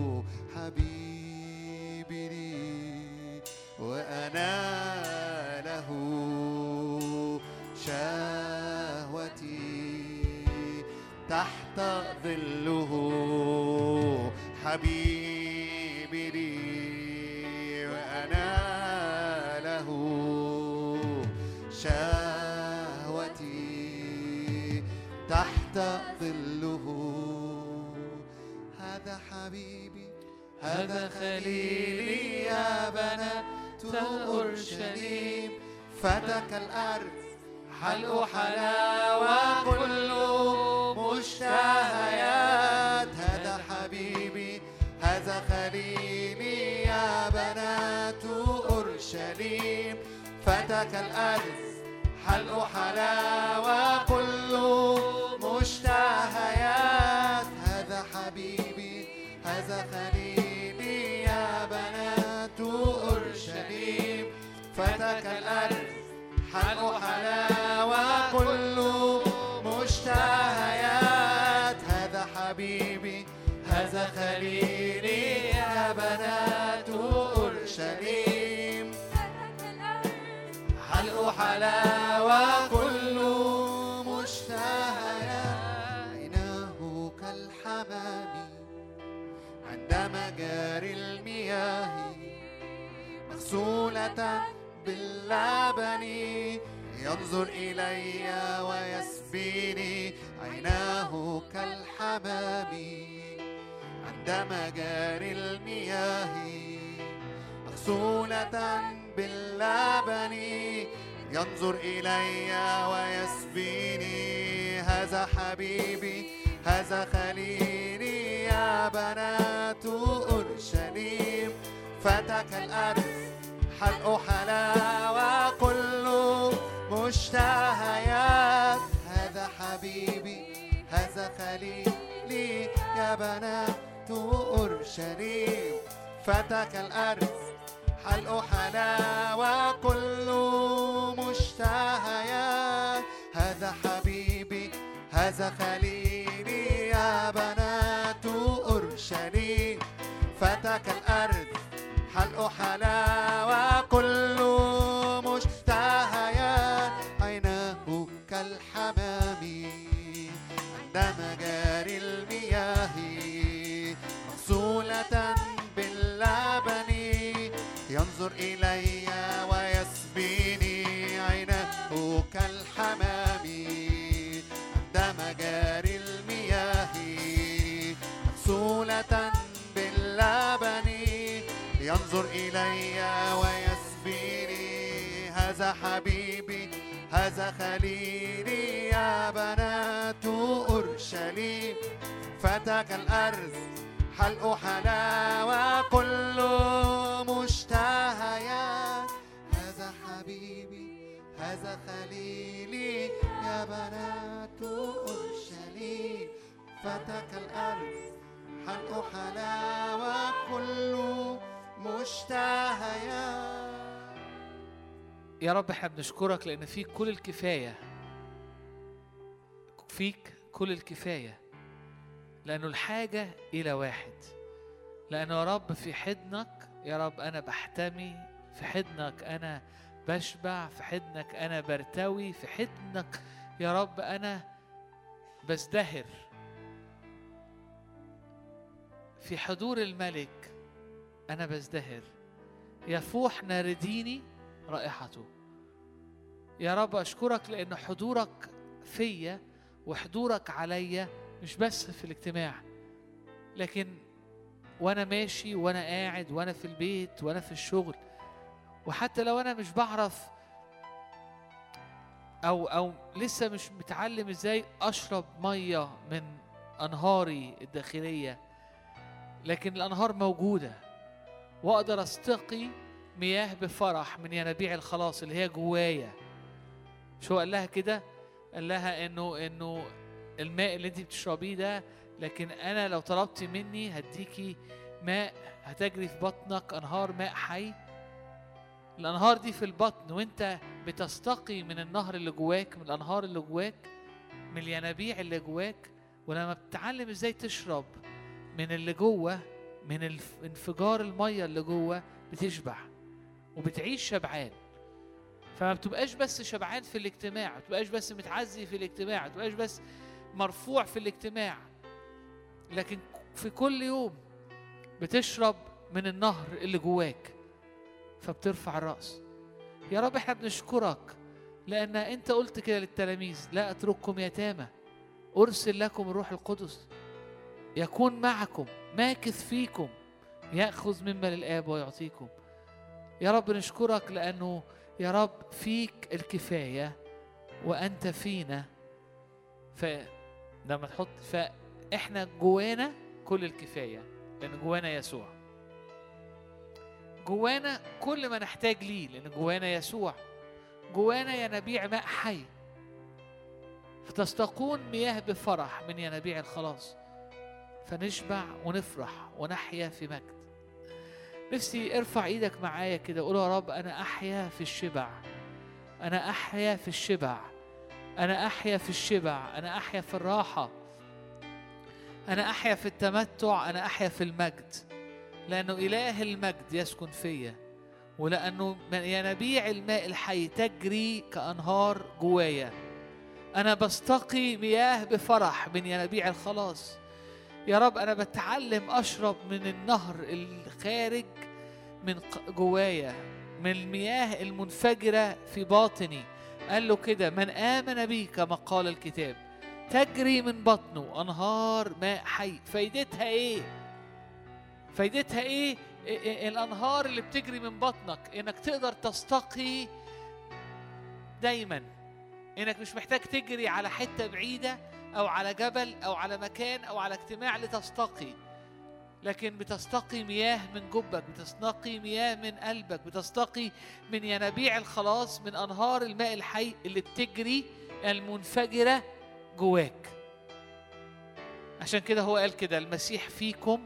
حبيبي لي وأنا له شهوتي تحت ظله، حبيبي لي وأنا له شهوتي تحت ظله. هذا حبيبي، هذا خليلي، يا بنات أورشليم فتك الأرض حلق حلاوة كله مشتهيات. هذا حبيبي هذا خليلي يا بنات أورشليم فتك الأرض حلق حلاوة كله مشتهيات. هذا حبيبي هذا خليلي يا بنات أورشليم فتك الأرض حلق حلاوة كله مشتهيات. هذا حبيبي هذا خليلي يا بنات أورشليم فتك الأرض حلق حلاوة كله مشتهيات. عيناه كالحمام عند مجاري المياه مغسولة باللبن ينظر إلي ويسبيني. عيناه كالحمام عند مجاري المياه مغسولة باللبن ينظر إلي ويسبيني. هذا حبيبي هذا خليلي يا بنات أورشليم فتك الأرض حلق حلاوة كله مشتهيات. هذا حبيبي هذا خليلي يا بنات أورشليم فتك الأرض حلق حلاوة كله مشتهيات. هذا حبيبي هذا خليلي يا بنات أورشليم فتك الأرض حلق حلاوة كله مشتهيات. عيناه كالحمام عند مجاري المياه مغسولة باللبن ينظر إلي ويسبيني. عيناه كالحمام عند مجاري المياه مغسولة باللبن ينظر إلي ويسبيني. هذا حبيبي هذا خليلي يا بنات أورشليم فتك الأرض حلق حلاوة كله مشتهيات. هذا حبيبي هذا خليلي يا بنات أورشليم فتك الأرض حلق حلاوة كله مشتهيا. يا رب احنا بنشكرك لان فيك كل الكفايه، فيك كل الكفايه، لانه الحاجه الى واحد، لانه يا رب في حضنك يا رب انا بحتمي، في حضنك انا بشبع، في حضنك انا برتوي، في حضنك يا رب انا بزدهر. في حضور الملك أنا بزدهر، يفوح نارديني رائحته. يا رب أشكرك لأن حضورك فيا وحضورك عليا، مش بس في الاجتماع، لكن وأنا ماشي وأنا قاعد وأنا في البيت وأنا في الشغل، وحتى لو أنا مش بعرف أو لسه مش متعلم إزاي أشرب مية من أنهاري الداخلية، لكن الأنهار موجودة وأقدر أستقي مياه بفرح من ينابيع الخلاص اللي هي جوايا. شو قال لها كده؟ قال لها إنه الماء اللي أنت بتشربيه ده، لكن أنا لو طلبتي مني هديكي ماء هتجري في بطنك أنهار ماء حي. الأنهار دي في البطن، وأنت بتستقي من النهر اللي جواك، من الأنهار اللي جواك، من الينابيع اللي جواك. ولما بتتعلم إزاي تشرب من اللي جوه، من انفجار المية اللي جوه، بتشبع وبتعيش شبعان. فما بتبقاش بس شبعان في الاجتماع، ما بتبقاش بس متعزي في الاجتماع، ما بتبقاش بس مرفوع في الاجتماع، لكن في كل يوم بتشرب من النهر اللي جواك فبترفع الرأس. يا رب احنا بنشكرك لأن انت قلت كده للتلاميذ: لا أترككم يتامى، أرسل لكم الروح القدس يكون معكم ماكث فيكم، يأخذ مما للآب ويعطيكم. يا رب نشكرك لأنه يا رب فيك الكفاية وأنت فينا، فلما تحط فإحنا جوانا كل الكفاية، لأن جوانا يسوع، جوانا كل ما نحتاج ليه، لأن جوانا يسوع، جوانا ينابيع ماء حي فتستقون مياه بفرح من ينابيع الخلاص، فنشبع ونفرح ونحيا في مجد. نفسي ارفع ايدك معايا كده قول يا رب انا احيا في الشبع، انا احيا في الشبع، انا احيا في الشبع، انا احيا في الراحه، انا احيا في التمتع، انا احيا في المجد، لانه اله المجد يسكن فيا، ولانه ينابيع الماء الحي تجري كانهار جوايا. انا بستقي مياه بفرح من ينابيع الخلاص. يا رب أنا بتعلم أشرب من النهر الخارج من جوايا، من المياه المنفجرة في باطني. قال له كده من آمن بي كما قال الكتاب تجري من بطنه أنهار ماء حي. فايدتها إيه؟ فايدتها إيه الأنهار اللي بتجري من بطنك؟ إنك تقدر تستقي دايما، إنك مش محتاج تجري على حتة بعيدة أو على جبل أو على مكان أو على اجتماع لتستقي، لكن بتستقي مياه من جبك، بتستقي مياه من قلبك، بتستقي من ينابيع الخلاص، من أنهار الماء الحي اللي بتجري المنفجرة جواك. عشان كده هو قال كده المسيح فيكم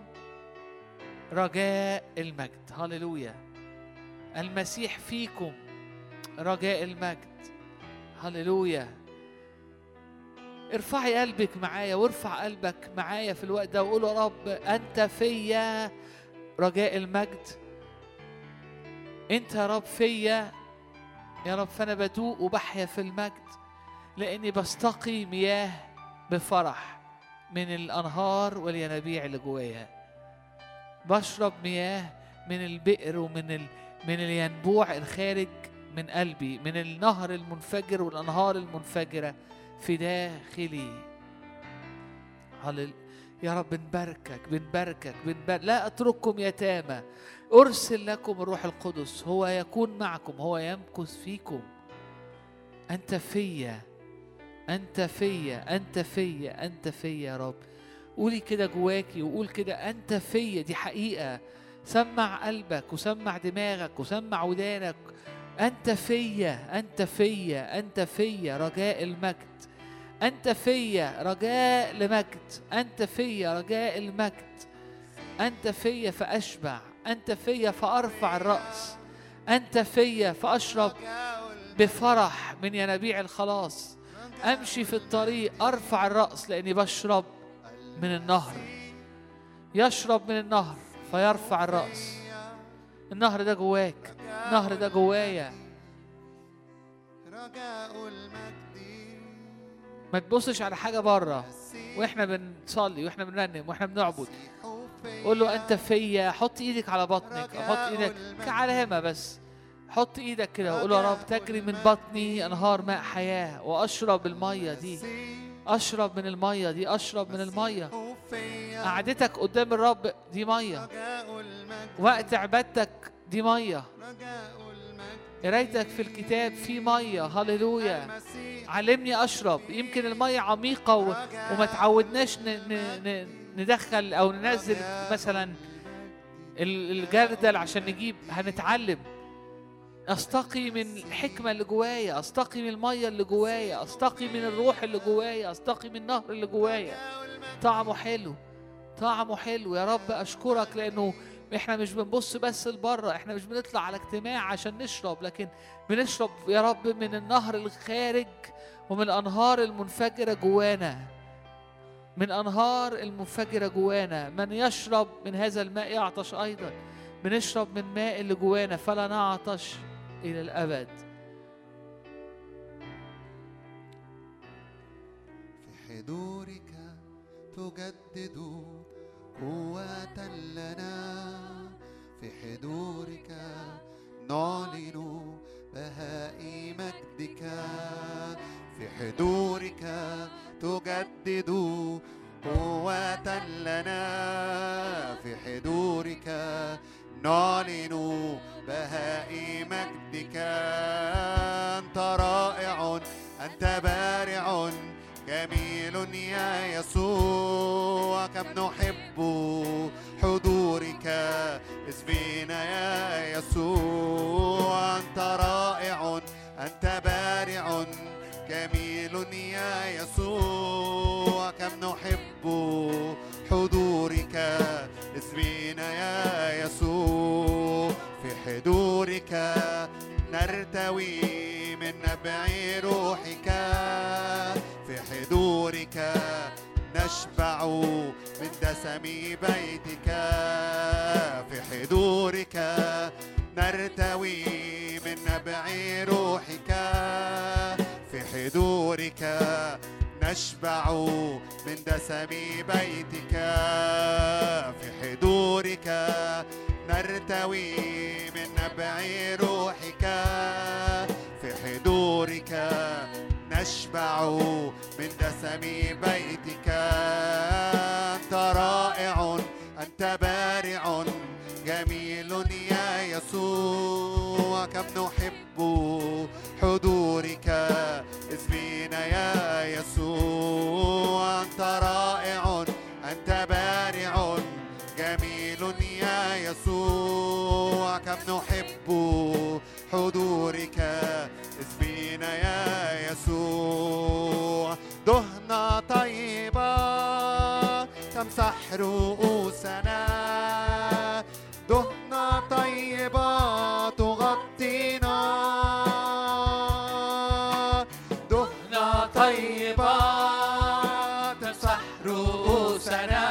رجاء المجد. هاليلويا، المسيح فيكم رجاء المجد. هاليلويا. ارفعي قلبك معايا وارفع قلبك معايا في الوقت ده وقول يا رب أنت فيا رجاء المجد، أنت يا رب فيا يا رب، فأنا بدوق وبحيا في المجد لأني بستقي مياه بفرح من الأنهار والينابيع اللي جوايا. بشرب مياه من البئر ومن من الينبوع الخارج من قلبي، من النهر المنفجر والأنهار المنفجرة في داخلي. يا رب بنباركك بنباركك بنبارك، لا أترككم يتامى، أرسل لكم الروح القدس هو يكون معكم، هو يمكث فيكم. أنت فيا أنت فيا أنت فيا أنت فيا يا رب. قولي كده جواكي وقول كده أنت فيا، دي حقيقة. سمع قلبك وسمع دماغك وسمع ودانك، أنت فيا أنت فيا أنت فيا رجاء المجد، أنت فيا رجاء لمجد، أنت فيا رجاء المجد، أنت فيا فأشبع، أنت فيا فأرفع الرأس، أنت فيا فأشرب بفرح من ينابيع الخلاص، أمشي في الطريق أرفع الرأس لأني بشرب من النهر. يشرب من النهر فيرفع الرأس. النهر ده جواك، النهر ده جوايا. ما تبصش على حاجة برا وإحنا بنصلي وإحنا بنرنم وإحنا بنعبد، قول له أنت فيا. حط إيدك على بطنك، حط إيدك كعلامة بس، حط إيدك كده وقول له يا رب تجري من بطني أنهار ماء حياة، وأشرب المية دي، أشرب من المية دي، أشرب من المية. قعدتك قدام الرب دي مية، وقت عبادتك دي مية، قرايتك في الكتاب في مية. هاليلويا. علمني أشرب. يمكن المية عميقة وما تعودناش ندخل أو ننزل مثلا الجردل عشان نجيب، هنتعلم. أستقي من الحكمة اللي جوايا، أستقي من المية اللي جوايا، أستقي من الروح اللي جوايا، أستقي من النهر اللي جوايا. طعمه حلو، طعمه حلو. يا رب أشكرك لأنه إحنا مش بنبص بس لبره، إحنا مش بنطلع على اجتماع عشان نشرب، لكن بنشرب يا رب من النهر الخارج ومن الأنهار المنفجرة جوانا، من أنهار المنفجرة جوانا. من يشرب من هذا الماء يعطش أيضا. بنشرب من ماء اللي جوانا فلا نعطش إلى الأبد. في حضورك تجدد قوة لنا، في حضورك نعلن بهاء مجدك، في حضورك تجدد قوة لنا، في حضورك نعلن بهاء يسوع كم نحب حضورك، اسمينا يا يسوع. أنت رائع، أنت بارع، جميل يا يسوع، كم نحب حضورك، اسمينا يا يسوع. في حضورك نرتوي من نبع روحك، في حضورك نشبع من دسم بيتك، في حضورك نرتوي من نبع روحك، في حضورك نشبع من دسم بيتك، في حضورك نرتوي من نبع روحك، في حضورك نشبع من دسم بيتك. أنت رائع، أنت بارع، جميل يا يسوع، كم نحب حضورك، إذ بينا يا يسوع. أنت رائع، أنت بارع، جميل يا يسوع، كم نحب حضورك، إذ بينا يا يسوع. دهنة طيبة تمسح رؤوسنا، دهنة طيبة تغطينا، دهنة طيبة تمسح رؤوسنا،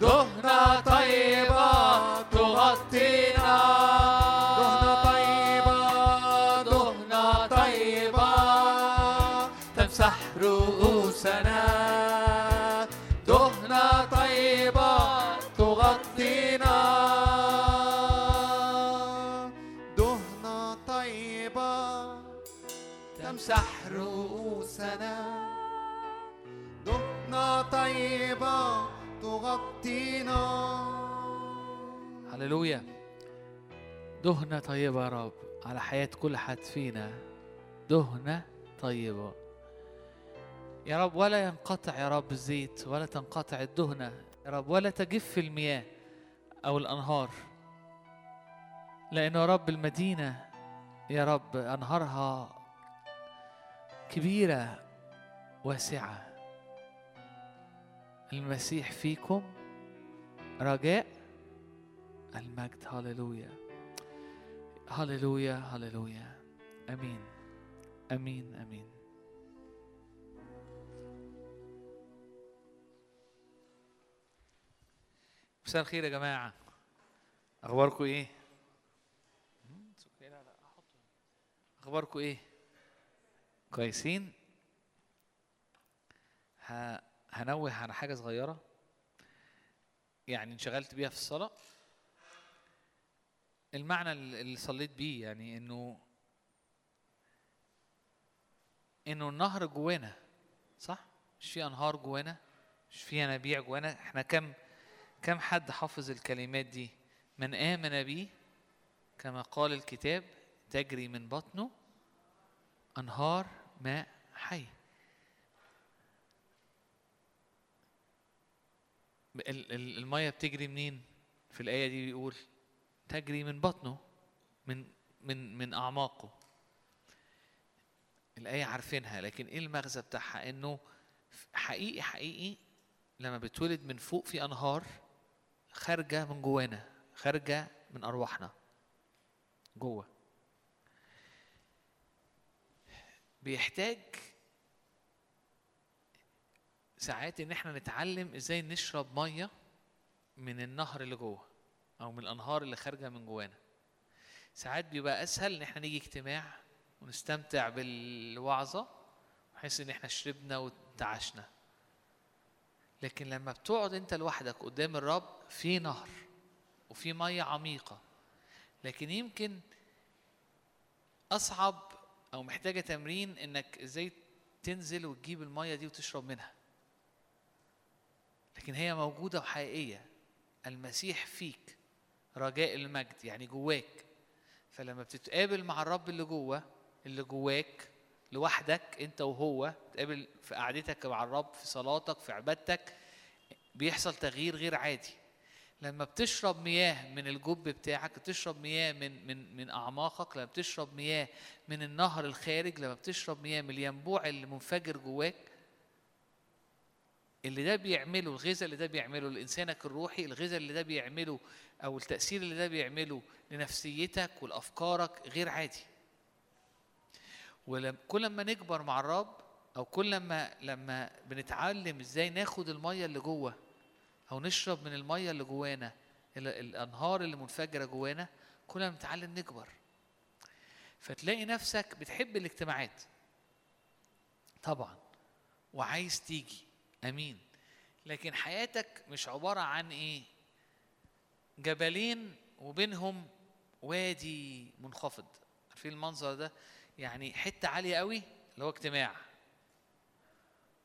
دهنة طيبة تغطينا، دهنة طيبة، دهنة طيبة تمسح رؤوسنا، دهنة طيبة تغطينا، دهنة طيبة تمسح رؤوسنا، دهنة طيبة تغطينا. هللويا. دهنة طيبة يا رب على حياة كل حد فينا، دهنة طيبة يا رب، ولا ينقطع يا رب الزيت، ولا تنقطع الدهنة يا رب، ولا تجف المياه أو الأنهار، لأنه يا رب المدينة يا رب أنهارها كبيرة واسعة. المسيح فيكم رجاء المجد. هللويا هللويا هللويا. أمين أمين أمين. مساء الخير يا جماعة، أخباركم إيه؟ أخباركم إيه؟ كويسين؟ هنوه على حاجة صغيرة يعني انشغلت بيها في الصلاة. المعنى اللي صليت بيه يعني إنه النهر جوانا، صح؟ مش في أنهار جوانا، مش في ينابيع جوانا. إحنا كم حد حافظ الكلمات دي؟ من آمن بي كما قال الكتاب تجري من بطنه أنهار ماء حي. المية بتجري منين؟ في الآية دي بيقول تجري من بطنه، من أعماقه. الآية عارفينها، لكن إيه المغزى بتاعها؟ إنه حقيقي حقيقي لما بتولد من فوق في أنهار خارجة من جوانا، خارجة من أرواحنا جوه. بيحتاج ساعات إن إحنا نتعلم إزاي نشرب مية من النهر اللي جوه أو من الأنهار اللي خارجة من جوانا. ساعات بيبقى أسهل إن إحنا نيجي اجتماع ونستمتع بالوعظة ونحس إن إحنا شربنا وتعشنا، لكن لما بتقعد أنت لوحدك قدام الرب في نهر وفي مية عميقة، لكن يمكن أصعب أو محتاجة تمرين إنك إزاي تنزل وتجيب المية دي وتشرب منها، لكن هي موجودة وحقيقية. المسيح فيك رجاء المجد يعني جواك. فلما بتتقابل مع الرب اللي جواك لوحدك انت وهو، تقابل في قعدتك مع الرب، في صلاتك، في عبادتك، بيحصل تغيير غير عادي. لما بتشرب مياه من الجب بتاعك، بتشرب مياه من اعماقك، لما بتشرب مياه من النهر الخارج، لما بتشرب مياه من الينبوع اللي منفجر جواك، اللي ده بيعمله الغذاء، اللي ده بيعمله لإنسانك الروحي، الغذاء اللي ده بيعمله أو التأثير اللي ده بيعمله لنفسيتك والأفكارك غير عادي. وكل ما نكبر مع الرب، أو كل لما بنتعلم إزاي ناخد المية اللي جوه أو نشرب من المية اللي جوانا، الأنهار اللي منفجرة جوانا، كل ما بنتعلم نكبر. فتلاقي نفسك بتحب الاجتماعات طبعا وعايز تيجي، امين، لكن حياتك مش عباره عن ايه؟ جبلين وبينهم وادي منخفض. عارفين المنظر ده؟ يعني حته عاليه قوي اللي هو اجتماع،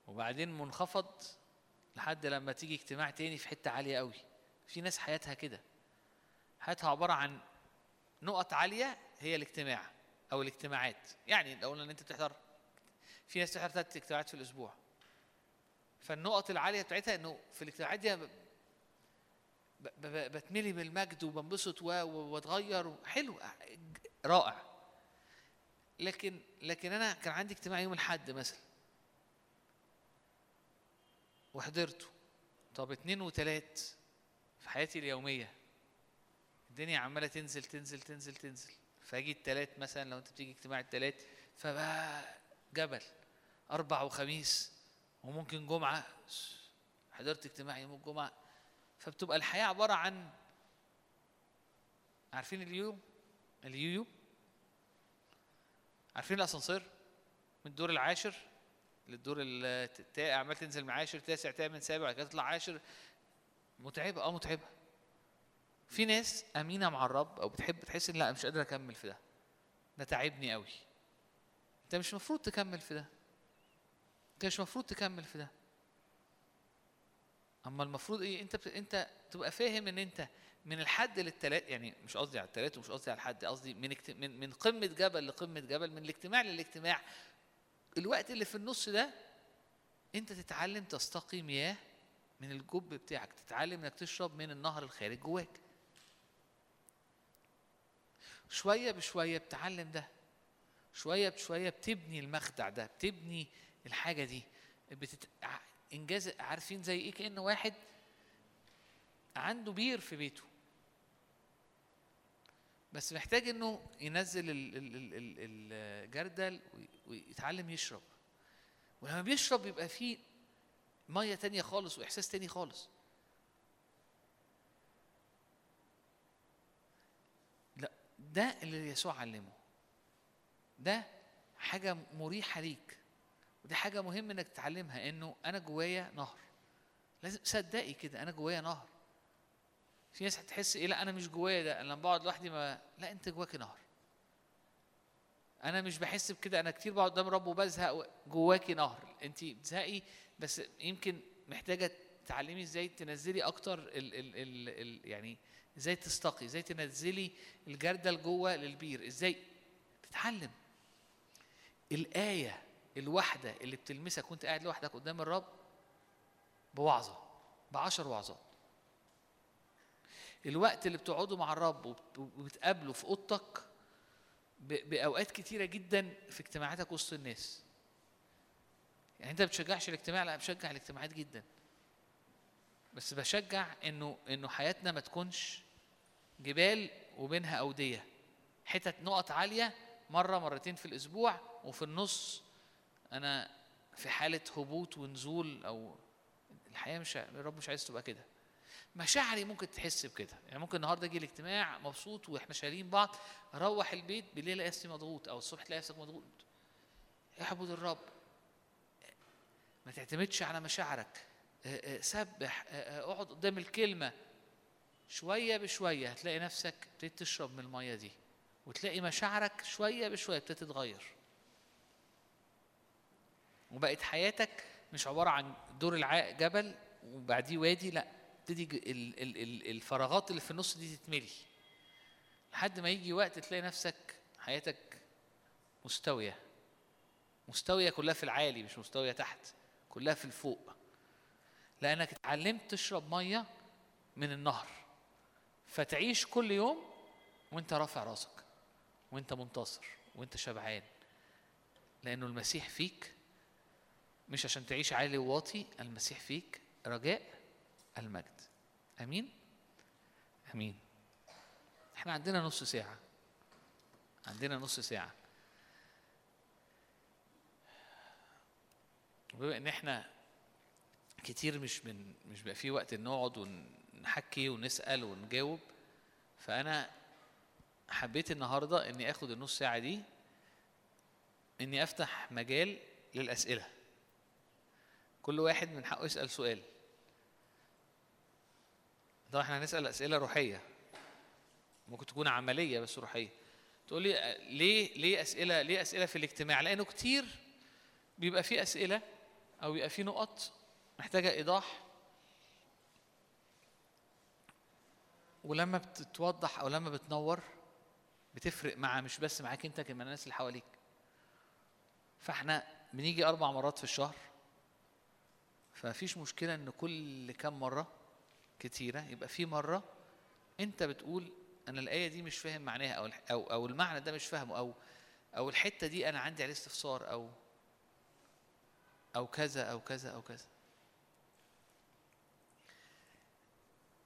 وبعدين منخفض لحد لما تيجي اجتماع تاني في حته عاليه قوي. في ناس حياتها كده، حياتها عباره عن نقط عاليه هي الاجتماع او الاجتماعات. يعني الاول ان انت بتحضر، في ناس بتحضر 3 اجتماعات في الاسبوع، فالنقط العاليه بتاعتها انه في الاجتماعات دي بتملي بالمجد وبنبسط واتغير، حلو رائع. لكن انا كان عندي اجتماع يوم الاحد مثلا وحضرته، طب 2 و3 في حياتي اليوميه الدنيا عماله تنزل تنزل تنزل تنزل، فاجي ال3 مثلا، لو انت بتيجي اجتماع ال3 فبقى جبل، 4 وخميس وممكن جمعة، حضرت اجتماع يوم الجمعة، فبتبقى الحياة عبارة عن، عارفين اليويو، عارفين الأسانسير من الدور العاشر للدور التاسع، عمال تنزل من عاشر، تاسع، تامن، سابع، كده تطلع عاشر، متعبة متعبة. في ناس أمينة مع الرب أو بتحب، تحس إن لا مش قادرة أكمل في ده تعبني قوي. أنت مش مفروض تكمل في ده، انت مش المفروض تكمل في ده. اما المفروض ايه؟ انت تبقى فاهم ان انت من الحد لل3، يعني مش قصدي على ال3 ومش قصدي على الحد، قصدي من قمه جبل لقمه جبل، من الاجتماع للاجتماع. الوقت اللي في النص ده انت تتعلم تستقي مياه من الجب بتاعك، تتعلم انك تشرب من النهر الخارج جواك. شويه بشويه بتعلم ده، شويه بشويه بتبني المخدع ده، بتبني الحاجة دي، انجاز. عارفين زي ايه؟ كأنه واحد عنده بير في بيته بس محتاج انه ينزل الجردل ويتعلم يشرب، ولما بيشرب يبقى فيه مية تانية خالص واحساس تاني خالص. لا ده اللي يسوع علمه، ده حاجة مريحة ليك، دي حاجة مهم انك تتعلمها، انه انا جوايا نهر. لازم صدقي كده، انا جوايا نهر. في ناس هتحس ايه؟ لا انا مش جوايا ده، انا لما بقعد لوحدي ما، لا انت جواكي نهر. انا مش بحس بكده، انا كتير بقعد قدام رب وبزهق. جواكي نهر، انت بتزهقي بس يمكن محتاجة تتعلمي ازاي تنزلي اكتر يعني ازاي تستقي، ازاي تنزلي الجردل جوه للبير، ازاي تتعلم. الآية الوحدة اللي بتلمسك وانت قاعد لوحدك قدام الرب بوعظة، ب10 وعظات. الوقت اللي بتقعده مع الرب وبتقابله في اوضتك بأوقات كتيرة جدا في اجتماعاتك وسط الناس. يعني انت بتشجعش الاجتماع؟ لا بشجع الاجتماعات جدا، بس بشجع انه حياتنا ما تكونش جبال وبينها أودية، حتت نقط عالية مرة مرتين في الأسبوع، وفي النص أنا في حالة هبوط ونزول. أو الحياة مش، الرب مش عايز تبقى كده. مشاعري ممكن تحس بكده، يعني ممكن النهاردة أجي الاجتماع مبسوط وإحنا شايلين بعض، أروح البيت بالليل ألاقي نفسي مضغوط، أو الصبح ألاقي نفسك مضغوط. اعبد الرب، ما تعتمدش على مشاعرك، سبح، اقعد قدام الكلمة. شوية بشوية هتلاقي نفسك بتبتدي تشرب من المية دي، وتلاقي مشاعرك شوية بشوية بتبتدي تتغير، وبقت حياتك مش عباره عن دور جبل وبعديه وادي، لا تبتدي الفراغات اللي في النص دي تتملي، لحد ما يجي وقت تلاقي نفسك حياتك مستويه، مستوية كلها في العالي، مش مستوية تحت، كلها في الفوق. لأنك اتعلمت تشرب مية من النهر، فتعيش كل يوم وانت رافع راسك وانت منتصر وانت شبعان، لأنه المسيح فيك، مش عشان تعيش عالي وواطي. المسيح فيك رجاء المجد. أمين أمين. احنا عندنا نص ساعة، عندنا نص ساعة، وبما ان احنا كتير مش بقى في وقت نقعد ونحكي ونسأل ونجاوب، فأنا حبيت النهاردة اني اخد النص ساعة دي اني افتح مجال للأسئلة. كل واحد من حقه يسأل سؤال. طبعا احنا هنسأل أسئلة روحية، ممكن تكون عملية بس روحية. تقول لي ليه أسئلة في الاجتماع؟ لأنه كتير بيبقى فيه أسئلة أو بيبقى فيه نقط محتاجة إيضاح، ولما بتتوضح أو لما بتنور بتفرق مع، مش بس معاك أنت، كمان الناس اللي حواليك. فاحنا بنيجي 4 مرات في الشهر، فمفيش مشكلة إن كل كم مرة كتيرة يبقى في مرة أنت بتقول أنا الآية دي مش فاهم معناها، أو المعنى ده مش فاهمه، أو الحتة دي أنا عندي عليه استفسار، أو كذا أو كذا أو كذا.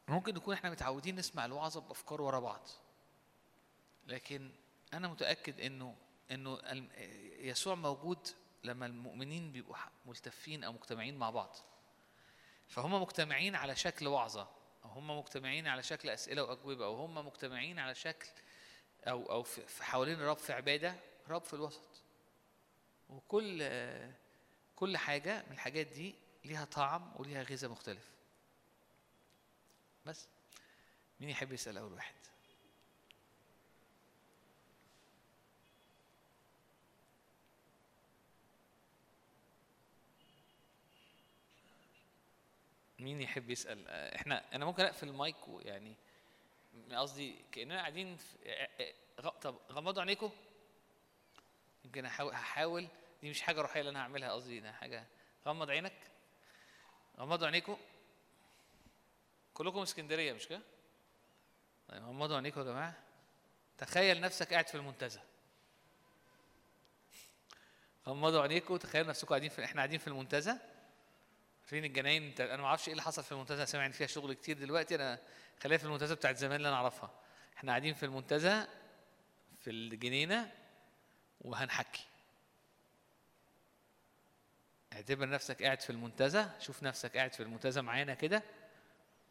ممكن نكون إحنا متعودين نسمع الوعظة بأفكار ورا بعض، لكن أنا متأكد إنه يسوع موجود لما المؤمنين بيبقوا ملتفين أو مجتمعين مع بعض. فهم مجتمعين على شكل وعظة، أو هم مجتمعين على شكل أسئلة وأجوبة، أو هم مجتمعين على شكل أو في حوالين رب، في عبادة رب، في الوسط. وكل حاجة من الحاجات دي ليها طعم وليها غذاء مختلف. بس مين يحب يسأل أول واحد؟ مين يحب يسأل؟ انا ممكن اقفل المايك، يعني قصدي كأننا قاعدين. طب غمضوا عينيكم. يمكن هحاول، دي مش حاجه روحيه اللي انا هعملها، قصدي انها حاجه. غمض عينك، غمضوا عينيكم. كلكم اسكندريه مش كده؟ طيب غمضوا عينيكم يا جماعه. تخيل نفسك قاعد في المنتزه. غمضوا عينيكم، تخيل نفسكم قاعدين احنا قاعدين في المنتزه. فين الجناين؟ انا ما اعرفش ايه اللي حصل في المنتزه، سامعين فيها شغل كتير دلوقتي. انا خليها في المنتزه بتاعت زمان اللي انا اعرفها. احنا قاعدين في المنتزه في الجنينه وهنحكي. اعتبر نفسك قاعد في المنتزه، شوف نفسك قاعد في المنتزه معانا كده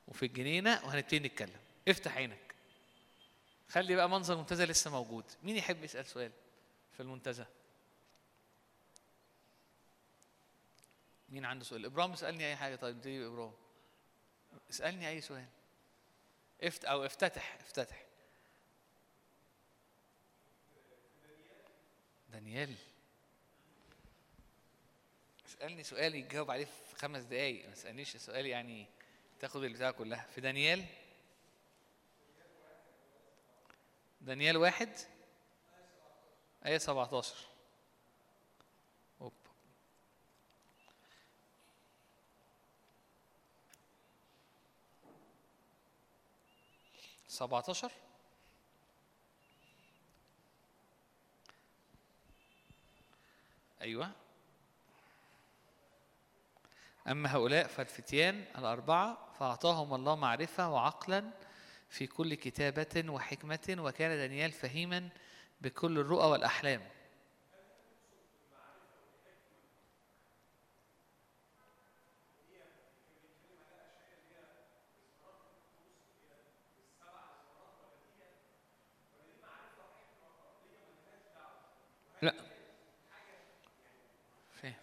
وفي الجنينه، وهنبتدي نتكلم. افتح عينك، خلي بقى منظر المنتزه لسه موجود. مين يحب يسأل سؤال في المنتزه؟ مين عنده سؤال؟ إبراهيم اسألني أي حاجة. طيب دي إبراهيم اسألني أي سؤال. افتتح. دانيال اسألني سؤال يجاوب عليه في 5 دقايق. ما اسألنيش سؤال يعني تاخد البتاع كلها. في دانيال 1 آية 17. أيوة. أما هؤلاء فالفتيان ال4 فأعطاهم الله معرفة وعقلا في كل كتابة وحكمة، وكان دانيال فهيما بكل الرؤى والأحلام. لا فاهم.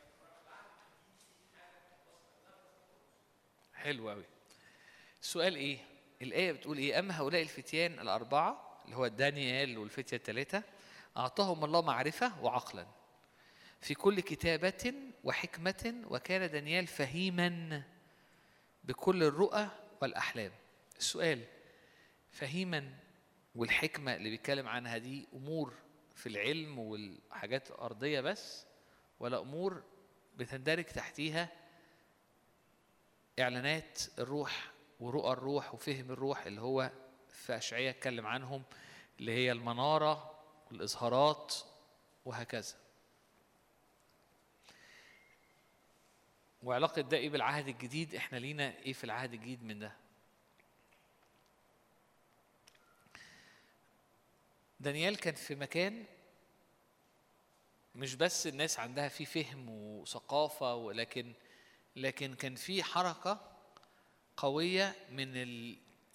حلو قوي. السؤال ايه؟ الايه بتقول ايه؟ اما هؤلاء الفتيان ال4 اللي هو دانيال والفتية ال3 اعطاهم الله معرفة وعقلا في كل كتابة وحكمة، وكان دانيال فهيما بكل الرؤى والاحلام. السؤال، فهيما والحكمة اللي بيتكلم عنها دي امور في العلم والحاجات أرضية بس، ولا أمور بتندرج تحتيها إعلانات الروح ورؤى الروح وفهم الروح اللي هو في إشعياء اتكلم عنهم، اللي هي المنارة والإظهارات وهكذا. وعلاقة ده إيه بالعهد الجديد؟ إحنا لينا إيه في العهد الجديد من ده؟ دانيال كان في مكان مش بس الناس عندها فيه فهم وثقافة، لكن كان فيه حركة قوية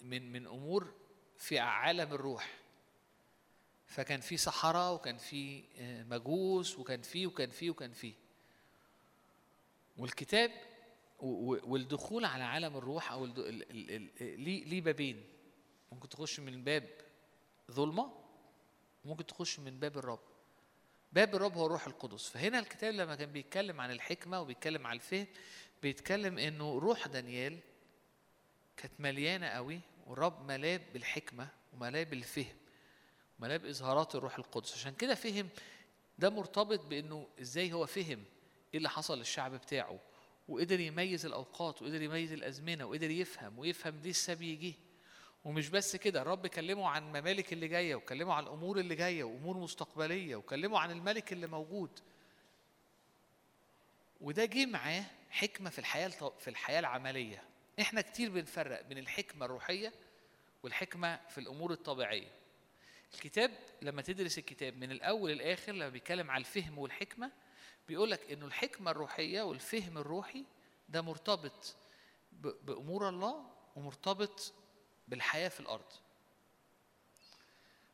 من أمور في عالم الروح. فكان فيه سحرة وكان فيه مجوس وكان فيه والكتاب والدخول على عالم الروح أو ليه بابين، ممكن تخش من باب ظلمة وممكن تخش من باب الرب. باب الرب هو الروح القدس. فهنا الكتاب لما كان بيتكلم عن الحكمة وبيتكلم عن الفهم بيتكلم إنه روح دانيال كانت مليانة قوي، والرب ملاه بالحكمة وملاه بالفهم وملاه بإظهارات الروح القدس. عشان كده فهم ده مرتبط بإنه إزاي هو فهم إيه اللي حصل للشعب بتاعه، وقدر يميز الأوقات وقدر يميز الأزمنة وقدر يفهم ليه السبي يجي. ومش بس كده، الرب كلمه عن الممالك اللي جاية وكلمه عن الأمور اللي جاية وأمور مستقبلية وكلمه عن الملك اللي موجود. وده جه معاه حكمة في الحياة العملية. احنا كتير بنفرق بين الحكمة الروحية والحكمة في الأمور الطبيعية. الكتاب لما تدرس الكتاب من الأول للآخر لما بيتكلم على الفهم والحكمة بيقولك إنه الحكمة الروحية والفهم الروحي ده مرتبط بأمور الله ومرتبط بالحياة في الأرض.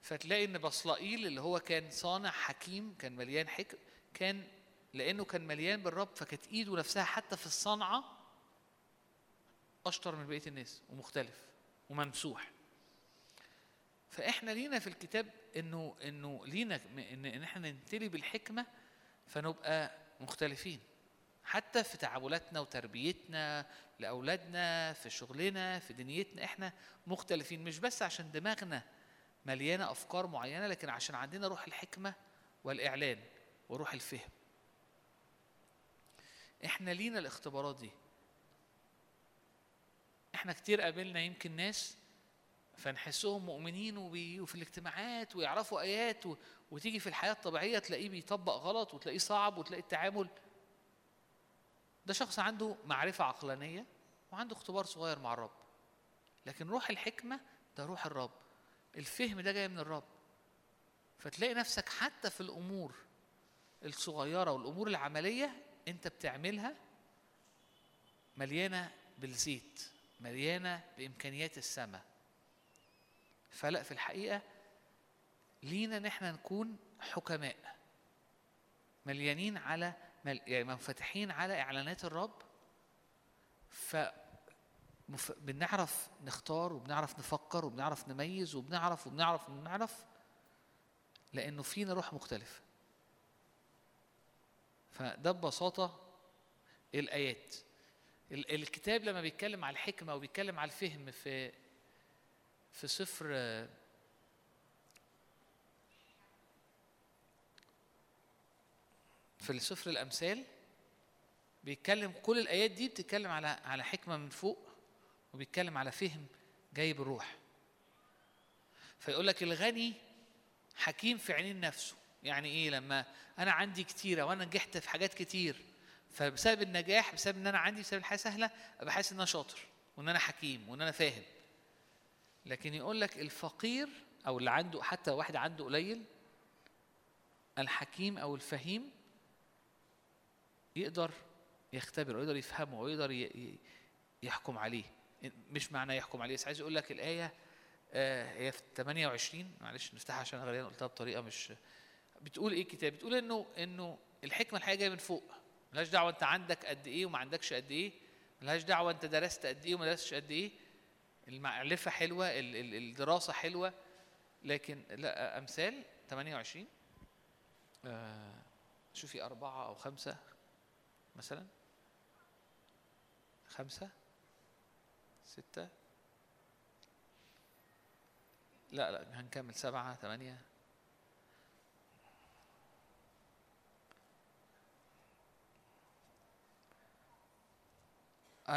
فتلاقي إن بصلائيل اللي هو كان صانع حكيم كان مليان حكم، كان لأنه كان مليان بالرب فكانت إيده نفسها حتى في الصنعة أشطر من بقية الناس ومختلف وممسوح. فإحنا لينا في الكتاب إنه لينا إن إحنا نمتلي بالحكمة فنبقى مختلفين حتى في تعاملاتنا وتربيتنا لأولادنا، في شغلنا، في دنيتنا. إحنا مختلفين مش بس عشان دماغنا مليانة أفكار معينة، لكن عشان عندنا روح الحكمة والإعلان وروح الفهم. إحنا لينا الاختبارات دي. إحنا كتير قابلنا يمكن ناس فنحسهم مؤمنين وفي الاجتماعات ويعرفوا آيات وتيجي في الحياة الطبيعية تلاقيه بيطبق غلط وتلاقيه صعب وتلاقي التعامل. ده شخص عنده معرفة عقلانية وعنده اختبار صغير مع الرب. لكن روح الحكمة ده روح الرب، الفهم ده جاي من الرب. فتلاقي نفسك حتى في الأمور الصغيرة والأمور العملية أنت بتعملها مليانة بالزيت، مليانة بإمكانيات السماء. فلا في الحقيقة لينا إن احنا نكون حكماء مليانين على يعني منفتحين على إعلانات الرب، فبنعرف نختار وبنعرف نفكر وبنعرف نميز وبنعرف لأنه فينا روح مختلف. فده ببساطة الآيات. الكتاب لما بيتكلم على الحكمة وبيتكلم على الفهم في سفر الأمثال بيتكلم كل الآيات دي بتتكلم على حكمة من فوق وبيتكلم على فهم جاي بالروح. فيقول لك الغني حكيم في عينين نفسه. يعني إيه؟ لما أنا عندي كتيرة وأنا نجحت في حاجات كتير، فبسبب النجاح بسبب إن أنا عندي بسبب الحياة سهلة أبقى حاسس إن أنا شاطر وإن أنا حكيم وإن أنا فاهم. لكن يقول لك الفقير أو اللي عنده حتى واحد عنده قليل، الحكيم أو الفهيم يقدر يختبر ويقدر يفهمه ويقدر يحكم عليه. مش معنى يحكم عليه، بس عايز يقول لك الآية هي في 28، معلش نفتحها عشان غالبا قلتها بطريقة مش بتقول إيه الكتاب. بتقول إنه الحكمة الحقيقة جاية من فوق. ملهاش دعوة أنت عندك قد إيه وما عندكش قد إيه، ملهاش دعوة أنت درست قد إيه وما درستش قد إيه. المعرفة حلوة، الدراسة حلوة، لكن لا. أمثال 28 شوفي 4 أو 5 مثلا، 5 6 لا هنكمل 7 8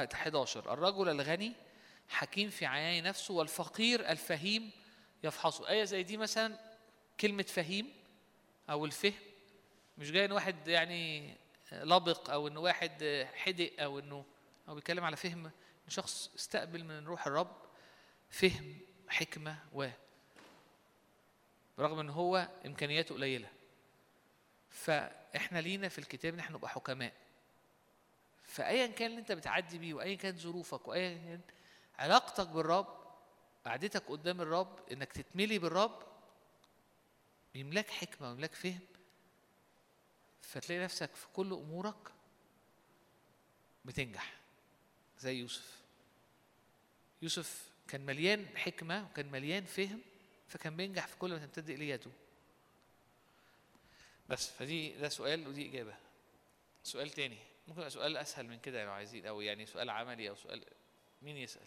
11 الرجل الغني حكيم في عيان نفسه والفقير الفهيم يفحصه. آية زي دي مثلا كلمة فهيم أو الفهم مش جاي إن واحد يعني لبق أو إن واحد حدق أو إنه أو بيتكلم على فهم إن شخص استقبل من روح الرب فهم حكمة برغم إن هو إمكانياته قليلة. فإحنا لينا في الكتاب نحن نبقى حكماء، فأيا كان اللي أنت بتعدي بيه وأيا كانت ظروفك وأيا كان علاقتك بالرب، قعدتك قدام الرب، إنك تتملي بالرب بيملاك حكمة ويملاك فهم، فتلاقي نفسك في كل أمورك بتنجح زي يوسف. يوسف كان مليان حكمة وكان مليان فهم، فكان بينجح في كل ما تمتد إلياته. بس فدي ده سؤال ودي إجابة. سؤال تاني ممكن سؤال أسهل من كده لو عايزين، أو يعني سؤال عملي أو سؤال. مين يسأل؟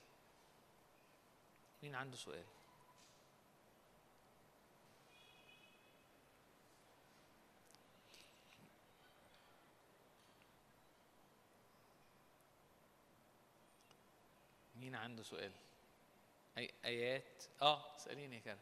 مين عنده سؤال؟ مين عنده سؤال؟ أي آيات؟ سأليني كده.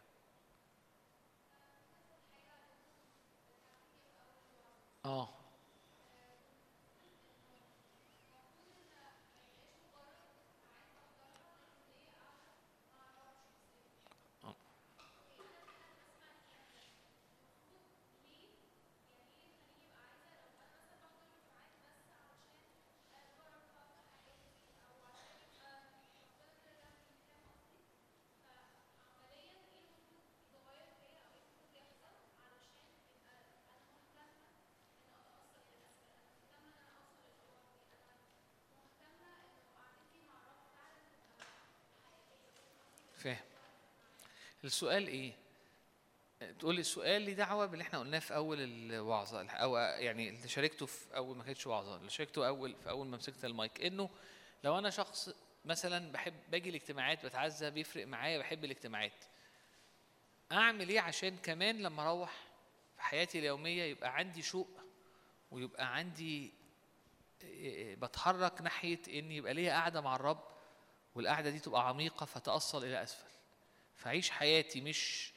فاهم السؤال ايه؟ تقول السؤال ليه دعوه باللي احنا قلناه في اول الوعظه، او يعني اللي شاركته في اول ما كانتش وعظه، اللي شاركته في اول ما مسكت المايك، انه لو انا شخص مثلا باجي الاجتماعات بتعزى، بيفرق معايا، بحب الاجتماعات، اعمل ايه عشان كمان لما اروح في حياتي اليوميه يبقى عندي شوق ويبقى عندي بتحرك ناحيه ان يبقى ليا قاعده مع الرب، والقعدة دي تبقى عميقة فتأصل إلى أسفل، فعيش حياتي مش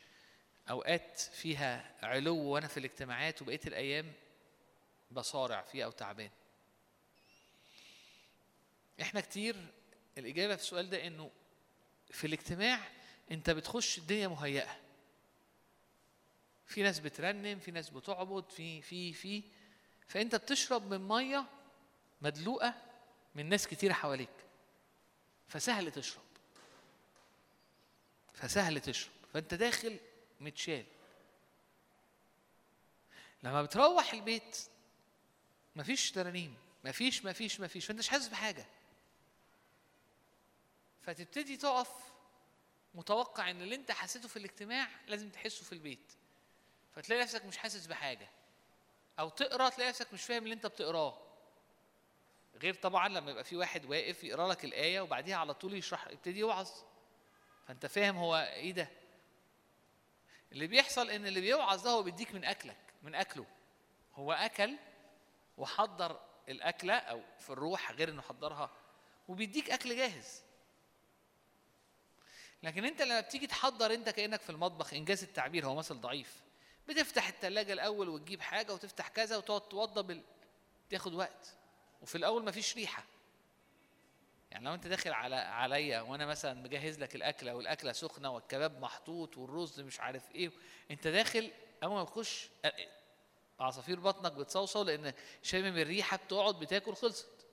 أوقات فيها علو وأنا في الاجتماعات وبقية الأيام بصارع فيها أو تعبان. إحنا كتير الإجابة في السؤال ده إنه في الاجتماع أنت بتخش الدنيا مهيئة، في ناس بترنم، في ناس بتعبد، في فأنت بتشرب من مية مدلوقة من ناس كتير حواليك، فسهل تشرب، فأنت داخل متشال. لما بتروح البيت مفيش ترانيم، مفيش، فأنتش حاسس بحاجة، فتبتدي تقف متوقع إن اللي أنت حسيته في الاجتماع لازم تحسه في البيت، فتلاقي نفسك مش حاسس بحاجة، أو تقرأ تلاقي نفسك مش فاهم اللي أنت بتقراه، غير طبعا لما يبقى في واحد واقف يقرا لك الايه وبعديها على طول يشرح، يبتدي يوعظ، فانت فاهم هو ايه ده اللي بيحصل. ان اللي بيوعظ ده هو بيديك من اكله، هو اكل وحضر الاكله او في الروح غير انه حضرها وبيديك اكل جاهز. لكن انت لما بتيجي تحضر انت كانك في المطبخ، انجاز التعبير هو مثل ضعيف، بتفتح الثلاجه الاول وتجيب حاجه وتفتح كذا وتقعد توضب تاخد وقت، وفي الأول مفيش ريحة. يعني لو أنت داخل عليا وأنا مثلا مجهز لك الأكلة والأكلة سخنة والكباب محطوط والرز مش عارف إيه، أنت داخل أول ما بتخش عصافير بطنك بتصوصو لأن شامم الريحة، بتقعد بتاكل خلصت.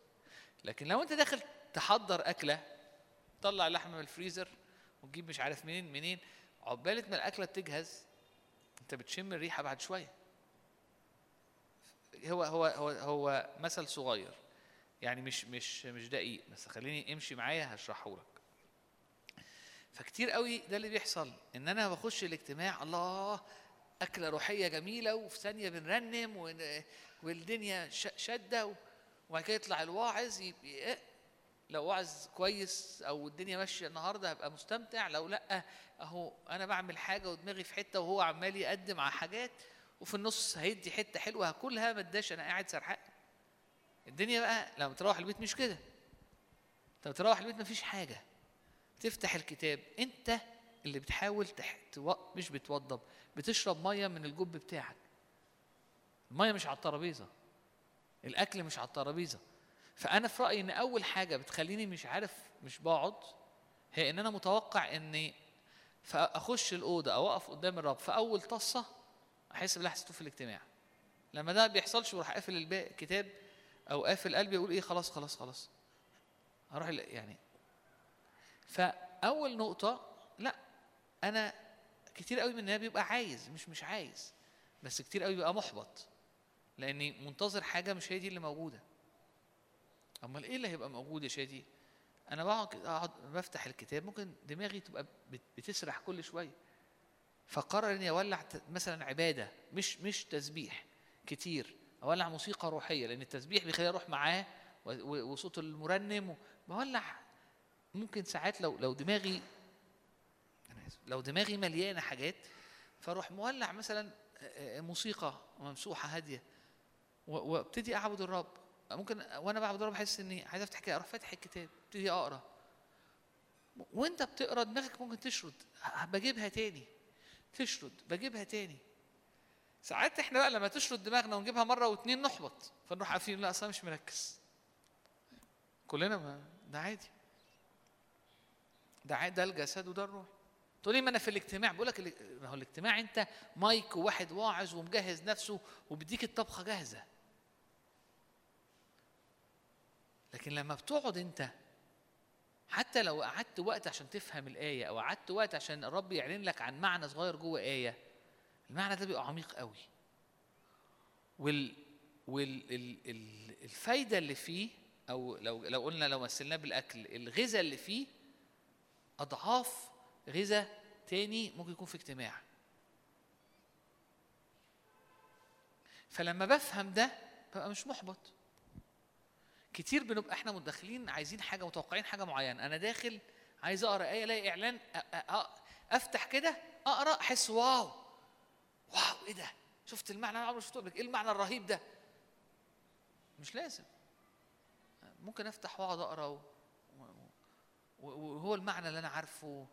لكن لو أنت داخل تحضر أكلة، تطلع اللحمة من الفريزر وتجيب مش عارف منين، عقبالة ما الأكلة بتجهز أنت بتشم الريحة بعد شوية. هو مثل صغير يعني مش دقيق، بس خليني امشي معايا هشرحه لك. فكتير قوي ده اللي بيحصل، ان انا بخش الاجتماع، الله اكله روحيه جميله، وفي ثانيه بنرنم والدنيا شده، وبعد كده يطلع الواعظ، لو واعظ كويس او الدنيا ماشيه النهارده هبقى مستمتع، لو لا اهو انا بعمل حاجه ودماغي في حته وهو عمال يقدم على حاجات، وفي النص هيدي حته حلوه هاكلها، ما اداش، انا قاعد سرحان. الدنيا بقى لما تروح البيت مش كده، طب تروح البيت مفيش حاجة، تفتح الكتاب، أنت اللي بتحاول مش بتوضب، بتشرب مية من الجب بتاعك. المية مش على الترابيزة، الأكل مش على الترابيزة. فأنا في رأيي إن أول حاجة بتخليني مش عارف مش بقعد هي إن أنا متوقع إني فأخش الأوضة أو أقف قدام الرب فأول طصة أحس باللي حسيته في الاجتماع. لما ده بيحصلش وراح قافل الكتاب أو قافل قلبي أقول إيه خلاص خلاص خلاص هروح يعني. فأول نقطة، لا أنا كتير قوي مننا بيبقى عايز مش عايز، بس كتير قوي بيبقى محبط لأني منتظر حاجة مش هي دي اللي موجودة. أمال إيه اللي هيبقى موجود يا شادي؟ أنا بقعد بفتح الكتاب ممكن دماغي تبقى بتسرح كل شوية، فقرر إني أولع مثلا عبادة مش تسبيح كتير، أولع موسيقى روحية لأن التسبيح بيخليني أروح معاه وصوت المرنم، بولع ممكن ساعات لو دماغي مليانة حاجات فأروح مولع مثلا موسيقى ممسوحة هادية وابتدي أعبد الرب. ممكن وانا بعبد الرب احس اني عايز افتح كده، اروح فاتح الكتاب ابتدي اقرا، وانت بتقرا دماغك ممكن تشرد، بجيبها تاني تشرد، بجيبها تاني. ساعات احنا بقى لما تشرد دماغنا ونجيبها مره واتنين نحبط، فنروح قافلين لا اصلا مش مركز كلنا، ما ده عادي، ده الجسد وده الروح. تقول لي ما انا في الاجتماع، بقول لك ما هو الاجتماع انت مايك وواحد واعظ ومجهز نفسه وبيديك الطبخه جاهزه، لكن لما بتقعد انت حتى لو قعدت وقت عشان تفهم الآية أو قعدت وقت عشان الرب يعلن لك عن معنى صغير جوه آية، المعنى ده بيبقى عميق قوي، والفايدة اللي فيه أو لو قلنا لو مثلناه بالأكل، الغذاء اللي فيه أضعاف غذاء تاني ممكن يكون في اجتماع. فلما بفهم ده ببقى مش محبط. كتير بنبقى احنا متدخلين عايزين حاجه، متوقعين حاجه معينه، انا داخل عايز اقرا ايه، الاقي اعلان، افتح كده اقرا، احس واو ايه ده، شفت المعنى انا عمري ما شفته قبل، ايه المعنى الرهيب ده. مش لازم، ممكن افتح واقعد اقرا وهو المعنى اللي انا عارفه،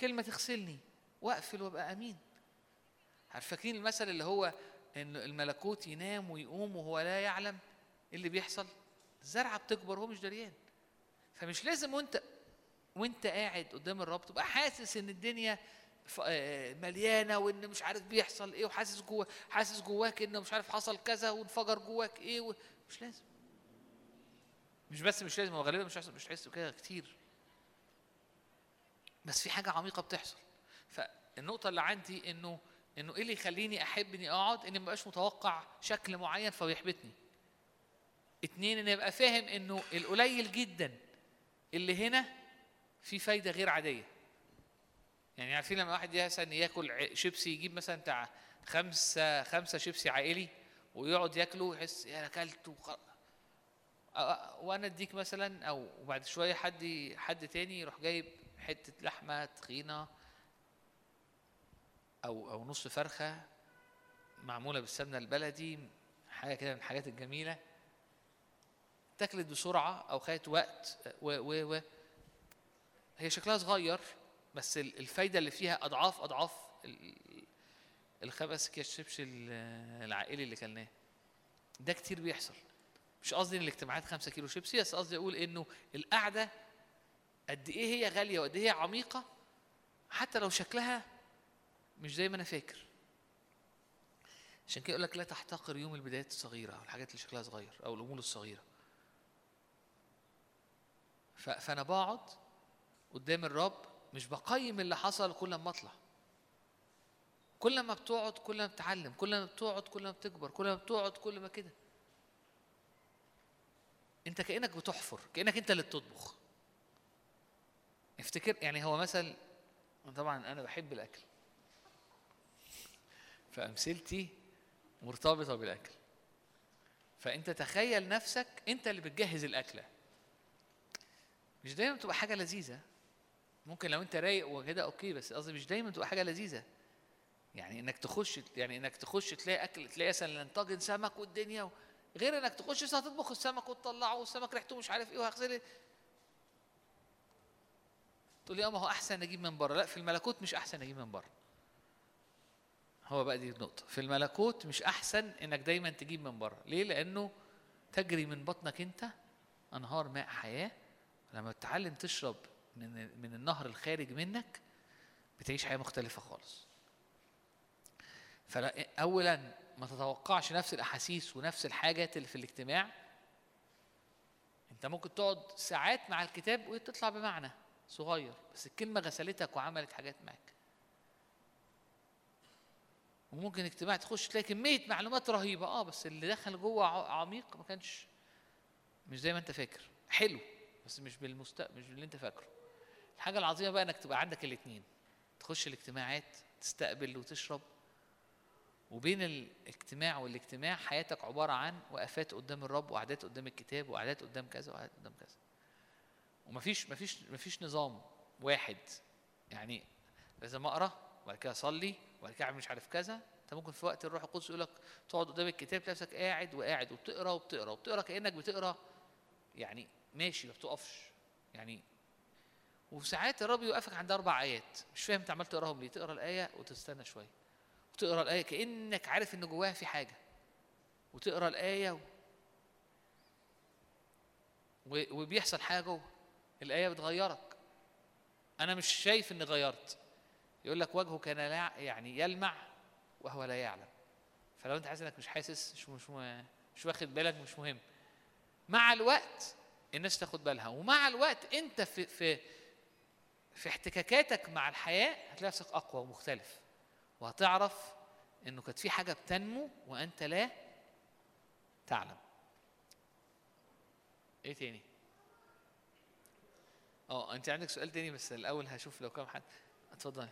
كلمه تغسلني واقفل وابقى امين. عارفين المثل اللي هو ان الملكوت ينام ويقوم وهو لا يعلم اللي بيحصل، الزرعه بتكبر وهو مش دريان. فمش لازم وانت قاعد قدام الرب تبقى حاسس ان الدنيا مليانه وان مش عارف بيحصل ايه، وحاسس جوه، حاسس جواك انه مش عارف حصل كذا وانفجر جواك ايه مش لازم. مش لازم، هو غالبا مش هتحس كده كتير، بس في حاجه عميقه بتحصل. فالنقطه اللي عندي انه ايه اللي يخليني احب اني اقعد، اني ما بقاش متوقع شكل معين فبيحبطني. 2 ان ابقى فاهم انه القليل جدا اللي هنا في فايده غير عاديه. يعني عارفين لما واحد مثلا ياكل شيبسي، يجيب مثلا بتاع 5 شيبسي عائلي ويقعد ياكله، يحس انا اكلته، وانا اديك مثلا، او بعد شويه حد تاني يروح جايب حته لحمه تخينه او نص فرخه معموله بالسمنه البلدي، حاجه كده من الحاجات الجميله، تاكلت بسرعه او خدت وقت و هي شكلها صغير بس الفايده اللي فيها اضعاف 5 اكياس شيبسي العائلي اللي كلناه ده. كتير بيحصل. مش قصدي ان الاجتماعات 5 كيلو شيبسي، بس قصدي اقول انه القعده قد ايه هي غاليه وقد ايه هي عميقه، حتى لو شكلها مش زي ما انا فاكر. عشان كده يقول لك لا تحتقر يوم البدايات الصغيره او الحاجات اللي شكلها صغير او الامور الصغيره. فأنا بقعد قدام الرب مش بقيم اللي حصل. كل ما أطلع، كل ما بتقعد كل ما بتعلم، كل ما بتقعد كل ما بتكبر، كل ما بتقعد كل ما كده أنت كأنك بتحفر، كأنك أنت اللي بتطبخ. افتكر يعني هو مثل، طبعا أنا بحب الأكل فأمثلتي مرتبطة بالأكل، فأنت تخيل نفسك أنت اللي بتجهز الأكلة. مش دايما تبقى حاجه لذيذه، ممكن لو انت رايق وكده اوكي، بس قصدي مش دايما تبقى حاجه لذيذه. يعني انك تخش تلاقي اكل، تلاقي مثلا طاجن سمك والدنيا غير انك تخش هتطبخ السمك وتطلعه والسمك ريحته مش عارف ايه وهغسله. تقول لي ما هو احسن اجيب من بره. لا، في الملكوت مش احسن اجيب من بره. هو بقى دي النقطه، في الملكوت مش احسن انك دايما تجيب من بره. ليه؟ لانه تجري من بطنك انت انهار ماء حياه. لما بتتعلم تشرب من النهر الخارج منك بتعيش حياه مختلفه خالص. فاولا ما تتوقعش نفس الاحاسيس ونفس الحاجات اللي في الاجتماع. انت ممكن تقعد ساعات مع الكتاب وتطلع بمعنى صغير، بس الكلمه غسلتك وعملت حاجات معاك. وممكن اجتماع تخش تلاقي كميه معلومات رهيبه، بس اللي دخل جوه عميق، ما كانش مش زي ما انت فاكر. حلو بس مش باللي انت فاكره. الحاجه العظيمه بقى انك تبقى عندك الاثنين، تخش الاجتماعات تستقبل وتشرب، وبين الاجتماع والاجتماع حياتك عباره عن وقفات قدام الرب وقعدات قدام الكتاب وقعدات قدام كذا وقعدات قدام كذا. ومفيش نظام واحد. يعني لازم اقرا وبعد كده اصلي وبعد كده اعمل مش عارف كذا. انت ممكن في وقت الروح القدس يقول لك تقعد قدام الكتاب تلاقي نفسك قاعد وقاعد وبتقرا وبتقرا وبتقرا كانك بتقرا يعني ماشي، ما بتقفش يعني. وساعات الرب يوقفك عند 4 آيات مش فاهم انت عمال تقراهم ليه. تقرا الايه وتستنى شويه، وتقرا الايه كانك عارف ان جواها في حاجه، وتقرا الايه وبيحصل حاجه جوه الآية بتغيرك. أنا مش شايف إني غيرت. يقول لك وجهه كان يعني يلمع وهو لا يعلم. فلو أنت حاسس إنك مش حاسس مش واخد بالك، مش مهم. مع الوقت الناس تاخد بالها، ومع الوقت أنت في احتكاكاتك مع الحياة هتلاقي نفسك أقوى ومختلف، وهتعرف إنه كانت في حاجة بتنمو وأنت لا تعلم. إيه تاني؟ انت عندك سؤال تاني، بس الاول هشوف لو كام حد. اتفضلي.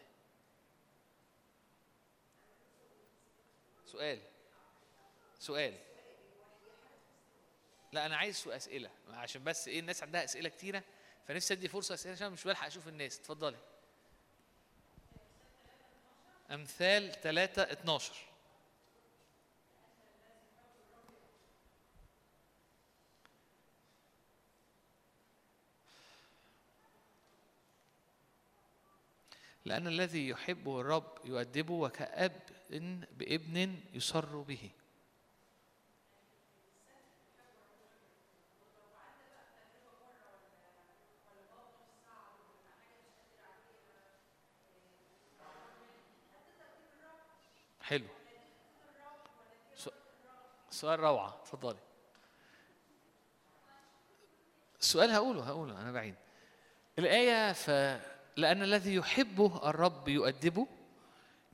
سؤال. لا انا عايز اسئله، عشان بس الناس عندها اسئله كتيره، فنفسي ادي فرصه اسئله عشان مش بلحق اشوف الناس. اتفضلي. امثال 3:12. لأن الذي يحبه الرب يؤدبه وكأب بابن يسر به. حلو، سؤال روعة. اتفضلي. السؤال هقوله أنا بعيد الآية. لأن الذي يحبه الرب يؤدبه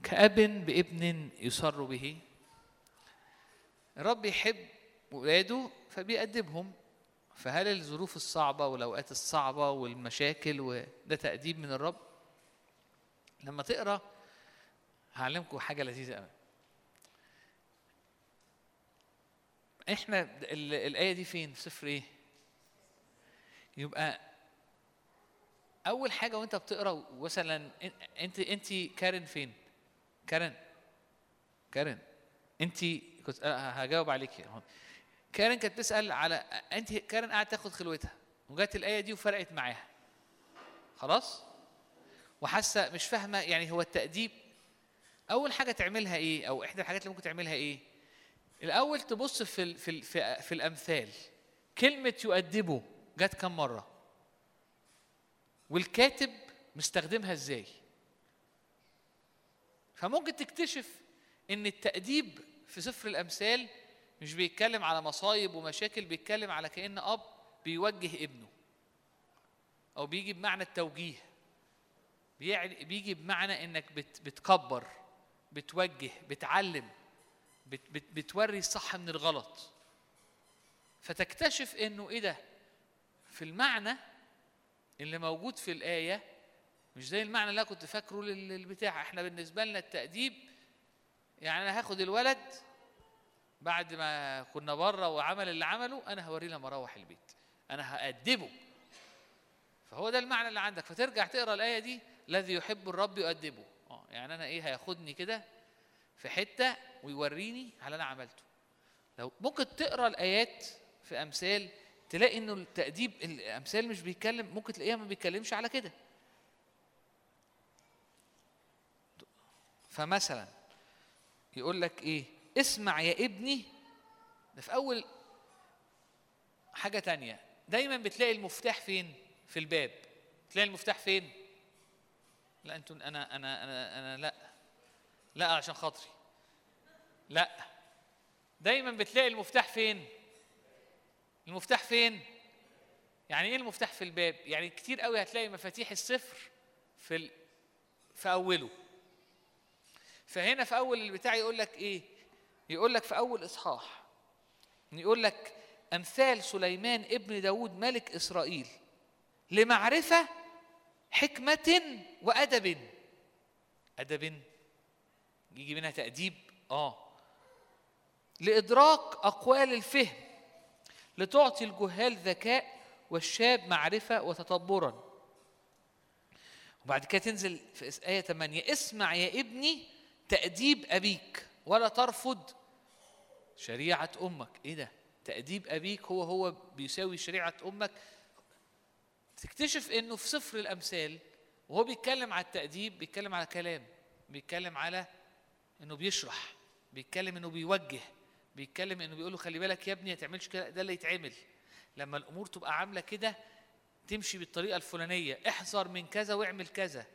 كأب بابن يسر به. الرب يحب ولاده فبيأدبهم. فهل الظروف الصعبة والأوقات الصعبة والمشاكل وده تأديب من الرب؟ لما تقرأ هعلمكم حاجة لذيذة قوي. احنا الآية دي فين؟ في سفر ايه؟ يبقى أول حاجة وأنت بتقرأ مثلا أنت كارن فين؟ كارن أنت كنت هجاوب عليك يعني. كارن كانت تسأل على أنت كارن قاعد تاخد خلوتها، وجات الآية دي وفرقت معاها خلاص؟ وحاسة مش فاهمة يعني هو التأديب. أول حاجة تعملها إيه؟ أو إحدى الحاجات اللي ممكن تعملها إيه؟ الأول تبص في الأمثال. كلمة يؤدبه جات كم مرة؟ والكاتب مستخدمها ازاي؟ فممكن تكتشف ان التأديب في سفر الأمثال مش بيتكلم على مصايب ومشاكل، بيتكلم على كأن أب بيوجه ابنه، أو بيجي بمعنى التوجيه، بيجي بمعنى انك بتكبر، بتوجه، بتعلم، بتوري الصح من الغلط. فتكتشف انه ايه ده في المعنى اللي موجود في الآية مش زي المعنى اللي كنت فاكره للبتاع. احنا بالنسبة لنا التأديب يعني انا هاخد الولد بعد ما كنا بره وعمل اللي عمله، انا هوريه لما اروح البيت، انا هأدبه. فهو ده المعنى اللي عندك. فترجع تقرأ الآية دي، الذي يحب الرب يؤدبه. يعني انا ايه، هياخدني كده في حتة ويوريني على انا عملته. لو ممكن تقرأ الآيات في أمثال تلاقي انه التأديب الأمثال مش بيتكلم، ممكن تلاقيها ما بيتكلمش على كده. فمثلا يقول لك ايه؟ اسمع يا ابني. ده في اول حاجه تانية. دايما بتلاقي المفتاح فين؟ في الباب. تلاقي المفتاح فين؟ لا انتوا انا انا انا انا لا لا عشان خاطري لا. دايما بتلاقي المفتاح فين؟ المفتاح فين؟ يعني ايه المفتاح في الباب؟ يعني كتير قوي هتلاقي مفاتيح السفر في اوله. فهنا في اول البتاع يقول لك ايه؟ يقول لك في اول اصحاح يقول لك امثال سليمان ابن داود ملك اسرائيل لمعرفه حكمه وادب. ادب يجي منها تاديب، لادراك اقوال الفهم، لتعطي الجهال ذكاء والشاب معرفه وتطبرا. وبعد كده تنزل في آية 8، اسمع يا ابني تأديب أبيك ولا ترفض شريعة أمك. إيه ده؟ تأديب أبيك هو بيساوي شريعة أمك. تكتشف إنه في سفر الأمثال وهو بيتكلم على التأديب بيتكلم على كلام، بيتكلم على إنه بيشرح، بيتكلم إنه بيوجه، بيتكلم إنه بيقول له خلي بالك يا ابني ما تعملش كده، ده اللي يتعمل. لما الأمور تبقى عاملة كده تمشي بالطريقة الفلانية، احذر من كذا واعمل كذا.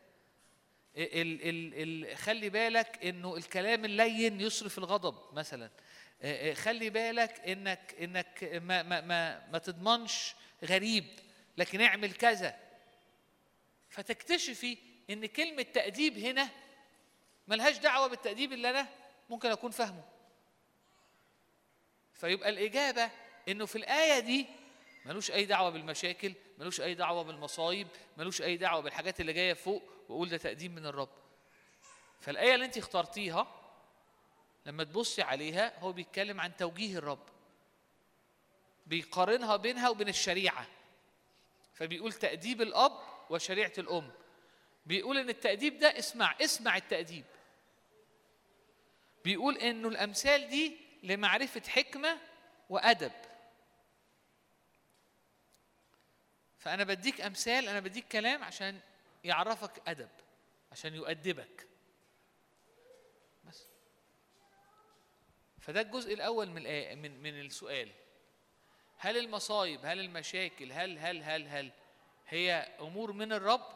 خلي بالك انه الكلام اللين يصرف الغضب مثلا. خلي بالك انك ما تضمنش غريب، لكن اعمل كذا. فتكتشفي ان كلمة تأديب هنا ملهاش دعوة بالتأديب اللي انا ممكن اكون فاهمه. فيبقى الإجابة انه في الآية دي ملوش أي دعوة بالمشاكل، ملوش أي دعوة بالمصايب، ملوش أي دعوة بالحاجات اللي جاية فوق، وأقول ده تقديم من الرب. فالآية اللي أنت اخترتيها لما تبصي عليها هو بيتكلم عن توجيه الرب، بيقارنها بينها وبين الشريعة. فبيقول تأديب الأب وشريعة الأم، بيقول إن التأديب ده اسمع التأديب. بيقول إنه الأمثال دي لمعرفة حكمة وأدب. فأنا بديك أمثال، أنا بديك كلام عشان يعرفك أدب، عشان يؤدبك بس. فده الجزء الأول من السؤال. هل المصايب، هل المشاكل، هل هل هل هل هي أمور من الرب؟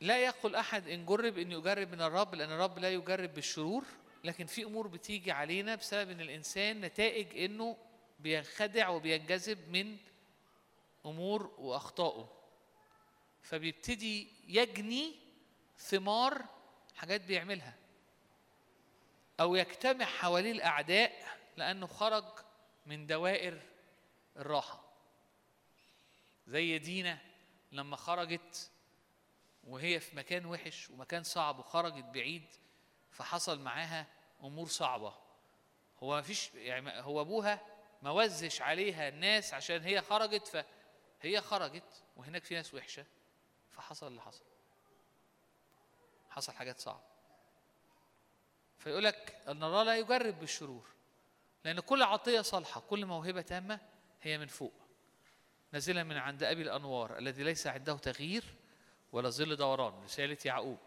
لا يقول أحد إن جرب إن يجرب من الرب، لأن الرب لا يجرب بالشرور. لكن في أمور بتيجي علينا بسبب إن الإنسان نتائج إنه بينخدع وبينجذب من أمور وأخطائه، فبيبتدي يجني ثمار حاجات بيعملها، أو يجتمع حواليه الأعداء لأنه خرج من دوائر الراحة. زي دينا لما خرجت وهي في مكان وحش ومكان صعب وخرجت بعيد، فحصل معاها أمور صعبة. هو مفيش، يعني هو أبوها موزش عليها الناس عشان هي خرجت، فهي خرجت وهناك في ناس وحشة، فحصل اللي حصل حاجات صعبة. فيقولك النار لا يجرب بالشرور، لأن كل عطية صالحة، كل موهبة تامة هي من فوق نازلة من عند أبي الأنوار الذي ليس عنده تغيير ولا ظل دوران، رسالة يعقوب.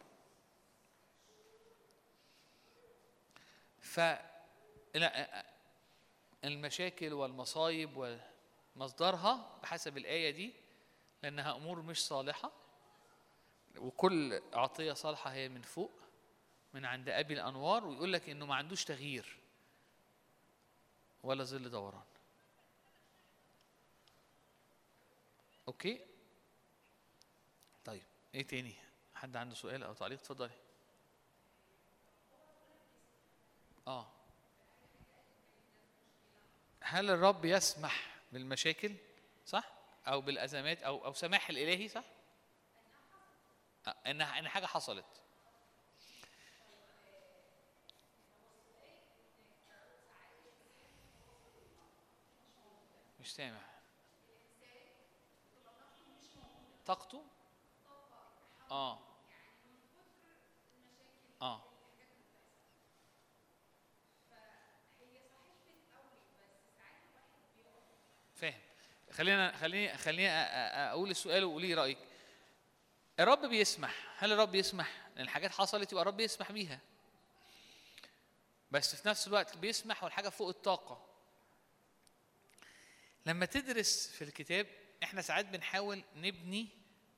المشاكل والمصايب ومصدرها بحسب الآية دي، لأنها أمور مش صالحة، وكل عطية صالحة هي من فوق من عند أبي الأنوار. ويقول لك إنه ما عندوش تغيير ولا ظل دوران. أوكي، طيب إيه تاني؟ حد عنده سؤال أو تعليق؟ اتفضلي. هل الرب يسمح بالمشاكل صح؟ أو بالأزمات أو سماح الإلهي صح؟ إن حاجة حصلت. مش سامع. طاقته؟ فاهم. خليني اقول السؤال وقولي رايك. الرب بيسمح. هل الرب يسمح؟ لأن الحاجات حصلت يبقى الرب يسمح بيها، بس في نفس الوقت بيسمح والحاجة فوق الطاقة. لما تدرس في الكتاب احنا ساعات بنحاول نبني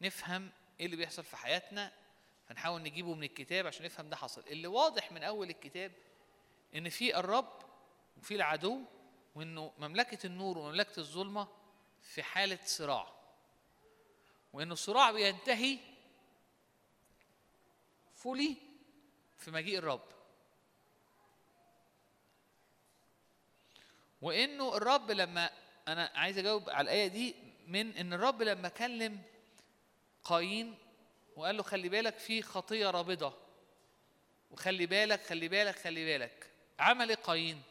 نفهم ايه اللي بيحصل في حياتنا، فنحاول نجيبه من الكتاب عشان نفهم ده حصل. اللي واضح من اول الكتاب ان في الرب وفي العدو، وانه مملكة النور ومملكة الظلمة في حالة صراع، وانه الصراع بينتهي فولي في مجيء الرب، وانه الرب لما انا عايز اجاوب على الايه دي من ان الرب لما كلم قايين وقال له خلي بالك في خطيه رابضه، وخلي بالك خلي بالك خلي بالك، عمل ايه قايين؟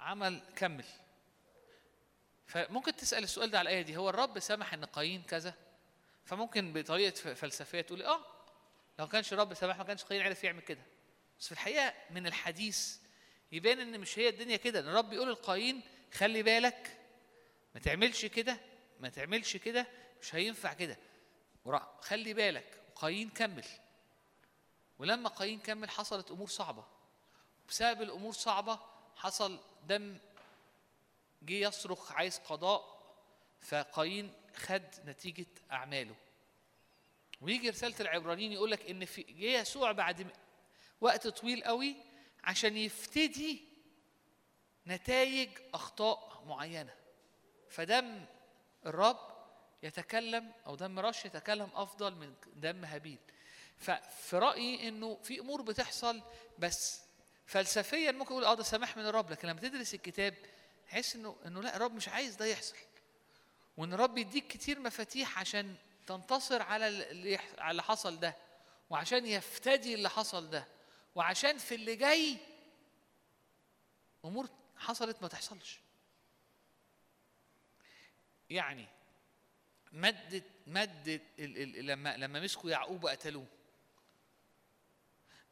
عمل كمل. فممكن تسال السؤال ده على الايه دي، هو الرب سمح ان قايين كذا؟ فممكن بطريقه فلسفيه تقول لو كانش الرب سمح ما كانش قايين عارف يعمل كده، بس في الحقيقه من الحديث يبان ان مش هي الدنيا كده. الرب بيقول لقايين خلي بالك، ما تعملش كده، ما تعملش كده، مش هينفع كده، خلي بالك. قايين كمل، ولما قايين كمل حصلت امور صعبه، وبسبب الامور صعبه حصل دم جه يصرخ عايز قضاء، فقايين خد نتيجه اعماله. ويجي رساله العبرانيين يقول لك ان في جه يسوع بعد وقت طويل قوي عشان يفتدي نتائج اخطاء معينه، فدم الرب يتكلم او دم رش يتكلم افضل من دم هابيل. ففي رايي انه في امور بتحصل بس فلسفيا ممكن اقول ده سماح من الرب، لكن لما تدرس الكتاب تحس انه لا، الرب مش عايز ده يحصل، وان الرب يديك كتير مفاتيح عشان تنتصر على اللي حصل ده، وعشان يفتدي اللي حصل ده، وعشان في اللي جاي امور حصلت ما تحصلش. يعني مدت لما مسكوا يعقوب وقتلوه،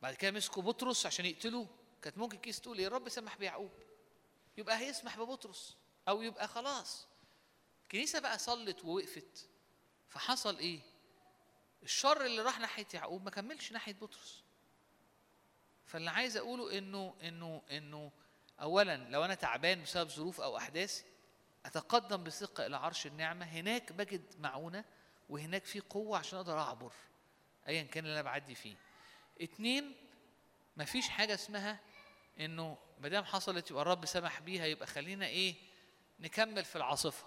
بعد كده مسكوا بطرس عشان يقتلوه، كانت ممكن كيس تقول الرب سمح بيعقوب يبقى هيسمح ببطرس، او يبقى خلاص الكنيسه بقى صلت ووقفت. فحصل ايه؟ الشر اللي راح ناحيه يعقوب ما كملش ناحيه بطرس. فاللي عايز اقوله انه اولا لو انا تعبان بسبب ظروف او احداث اتقدم بثقه الى عرش النعمه، هناك بجد معونه، وهناك في قوه عشان اقدر اعبر ايا كان اللي انا بعدي فيه. 2، مفيش حاجه اسمها انه ما دام حصلت يبقى الرب سمح بيها، يبقى خلينا نكمل في العاصفه.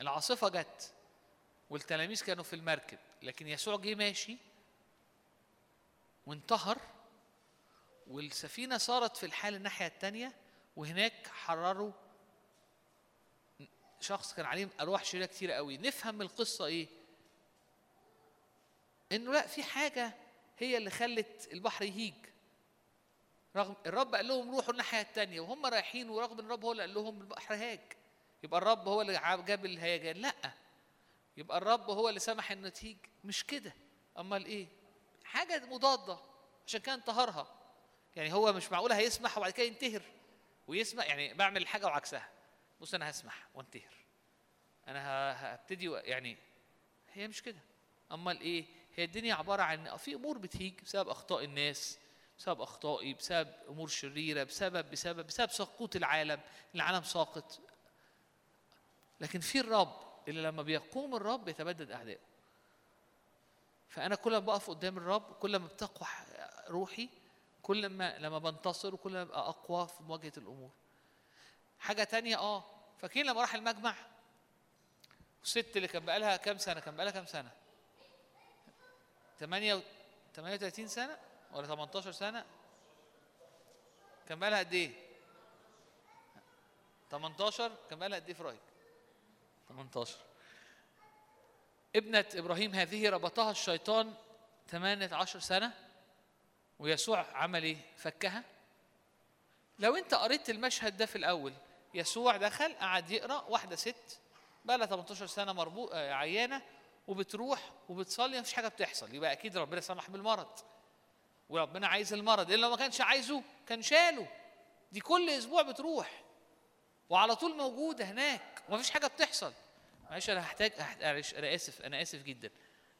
العاصفه جت والتلاميذ كانوا في المركب، لكن يسوع جه ماشي وانتهر، والسفينه صارت في الحاله الناحيه الثانيه، وهناك حرروا شخص كان عليه ارواح شريره كتير قوي. نفهم القصه انه لا، في حاجه هي اللي خلت البحر يهيج، رغم الرب قال لهم روحوا الناحيه الثانيه وهم رايحين، ورغم ان الرب هو اللي قال لهم البحر هاج، يبقى الرب هو اللي جاب الهيجان؟ لا، يبقى الرب هو اللي سمح انه تهيج، مش كده؟ امال حاجه مضاده عشان كان انتهرها. يعني هو مش معقول هيسمح وبعد كده ينتهر ويسمح، يعني بعمل حاجه وعكسها. بص انا هسمح وانتهر، انا هبتدي هي مش كده. امال هي الدنيا عباره عن في امور بتهيج بسبب اخطاء الناس، بسبب اخطائي، بسبب امور شريره، بسبب سقوط العالم ساقط. لكن في الرب اللي لما بيقوم الرب يتبدد اعدائه. فانا كل ما بقف قدام الرب كل ما بتقوى روحي، كل ما بنتصر، وكل ما ببقى اقوى في مواجهه الامور. حاجه تانية فاكرين لما راح المجمع الست اللي كان بقالها كام سنه؟ 38 سنه ولا 18 سنه؟ كان بقالها قد ايه؟ 18. كان بقالها قد ايه في رايك؟ 18. ابنه ابراهيم هذه ربطها الشيطان 18 سنه، ويسوع عمل فكها. لو انت قريت المشهد ده في الاول، يسوع دخل قعد يقرا، واحده ست بقى لها 18 سنه عيانه، وبتروح وبتصلي، مفيش حاجه بتحصل، يبقى اكيد ربنا سمح بالمرض، وربنا عايز المرض، لان لو ما كانش عايزه كان شاله. دي كل اسبوع بتروح وعلى طول موجوده هناك ومفيش حاجه بتحصل. معلش انا اسف جدا،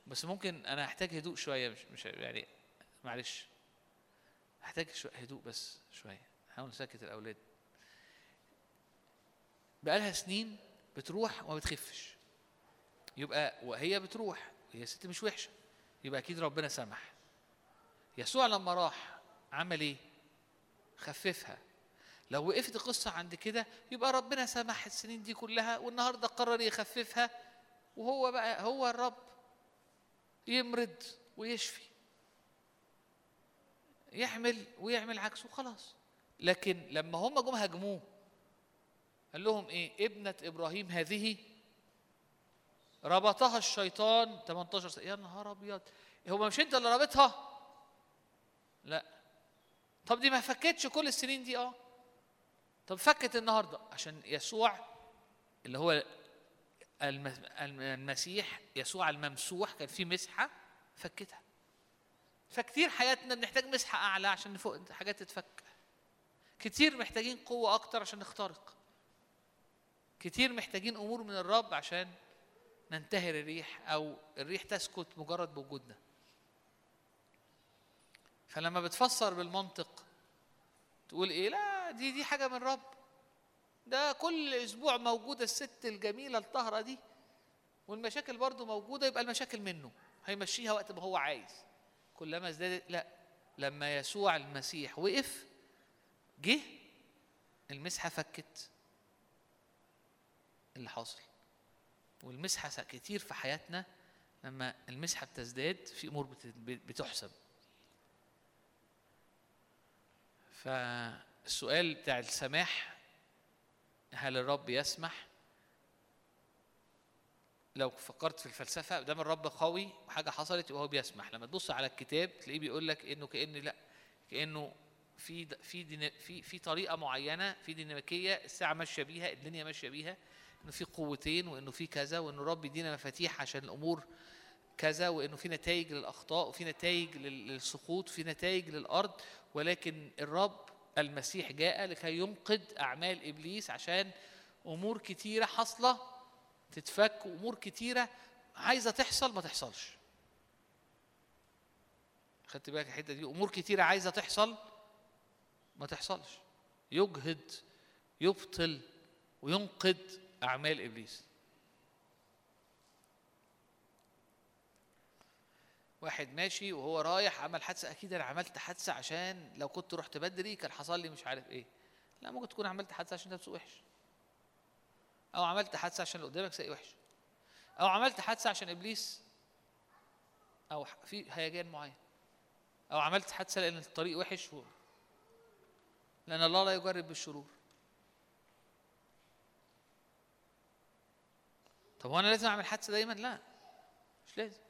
بس ممكن انا احتاج هدوء شويه، مش يعني معلش احتاج هدوء بس شويه، حاول نسكت الاولاد. بقالها سنين بتروح وما بتخفش، يبقى وهي بتروح هي ست مش وحشه، يبقى اكيد ربنا سمح. يسوع لما راح عمل ايه؟ خففها. لو وقفت القصه عند كده يبقى ربنا سمح السنين دي كلها، والنهارده قرر يخففها، وهو بقى هو الرب يمرض ويشفي، يحمل ويعمل عكسه خلاص. لكن لما هم جم هاجموه قال لهم ايه؟ ابنة ابراهيم هذه ربطها الشيطان 18 سنة. يا نهار ابيض، هو مش انت اللي رابطها؟ لا. طب دي ما فكتش كل السنين دي؟ اه. طب فكت النهارده عشان يسوع اللي هو المسيح، يسوع الممسوح كان فيه مسحه فكتها. فكتير حياتنا بنحتاج مسحه اعلى عشان نفوق حاجات تتفك، كتير محتاجين قوه اكتر عشان نخترق، كتير محتاجين امور من الرب عشان ننتهر الريح او الريح تسكت مجرد بوجودنا. فلما بتفسر بالمنطق تقول ايه؟ لا دي حاجه من الرب، ده كل اسبوع موجوده الست الجميله الطاهره دي، والمشاكل برضو موجوده، يبقى المشاكل منه هيمشيها وقت ما هو عايز كلما ازدادت. لا، لما يسوع المسيح وقف جه المسحه فكت اللي حاصل. والمسحه كتير في حياتنا لما المسحه بتزداد في امور بتحسب. فالسؤال بتاع السماح، هل الرب يسمح؟ لو فكرت في الفلسفه دام الرب قوي وحاجه حصلت يبقى هو بيسمح. لما تبص على الكتاب تلاقيه بيقول لك انه كأنه لا، كأنه في في في في طريقه معينه، في ديناميكيه الساعه ماشيه بيها، الدنيا ماشيه بيها، انه في قوتين وانه في كذا، وانه الرب يدينا مفاتيح عشان الامور كذا، وانه في نتائج للاخطاء وفي نتائج للسقوط وفي نتائج للارض. ولكن الرب المسيح جاء لكي ينقذ أعمال إبليس، عشان أمور كتيرة حاصلة تتفك، وأمور كتيرة عايزة تحصل ما تحصلش. خدت بالك الحتة دي؟ أمور كتيرة عايزة تحصل ما تحصلش، يجهد يبطل وينقذ أعمال إبليس. واحد ماشي وهو رايح عمل حادثه، اكيد انا عملت حادثه عشان لو كنت رحت بدري كان حصل لي مش عارف ايه. لا، ممكن تكون عملت حادثه عشان انت بتسوق وحش، او عملت حادثه عشان اللي قدامك سايق وحش، او عملت حادثه عشان ابليس او في هيجان معين، او عملت حادثه لان الطريق وحش. لان الله لا يجرب بالشرور. طب هو انا لازم اعمل حادثه دايما؟ لا، مش لازم.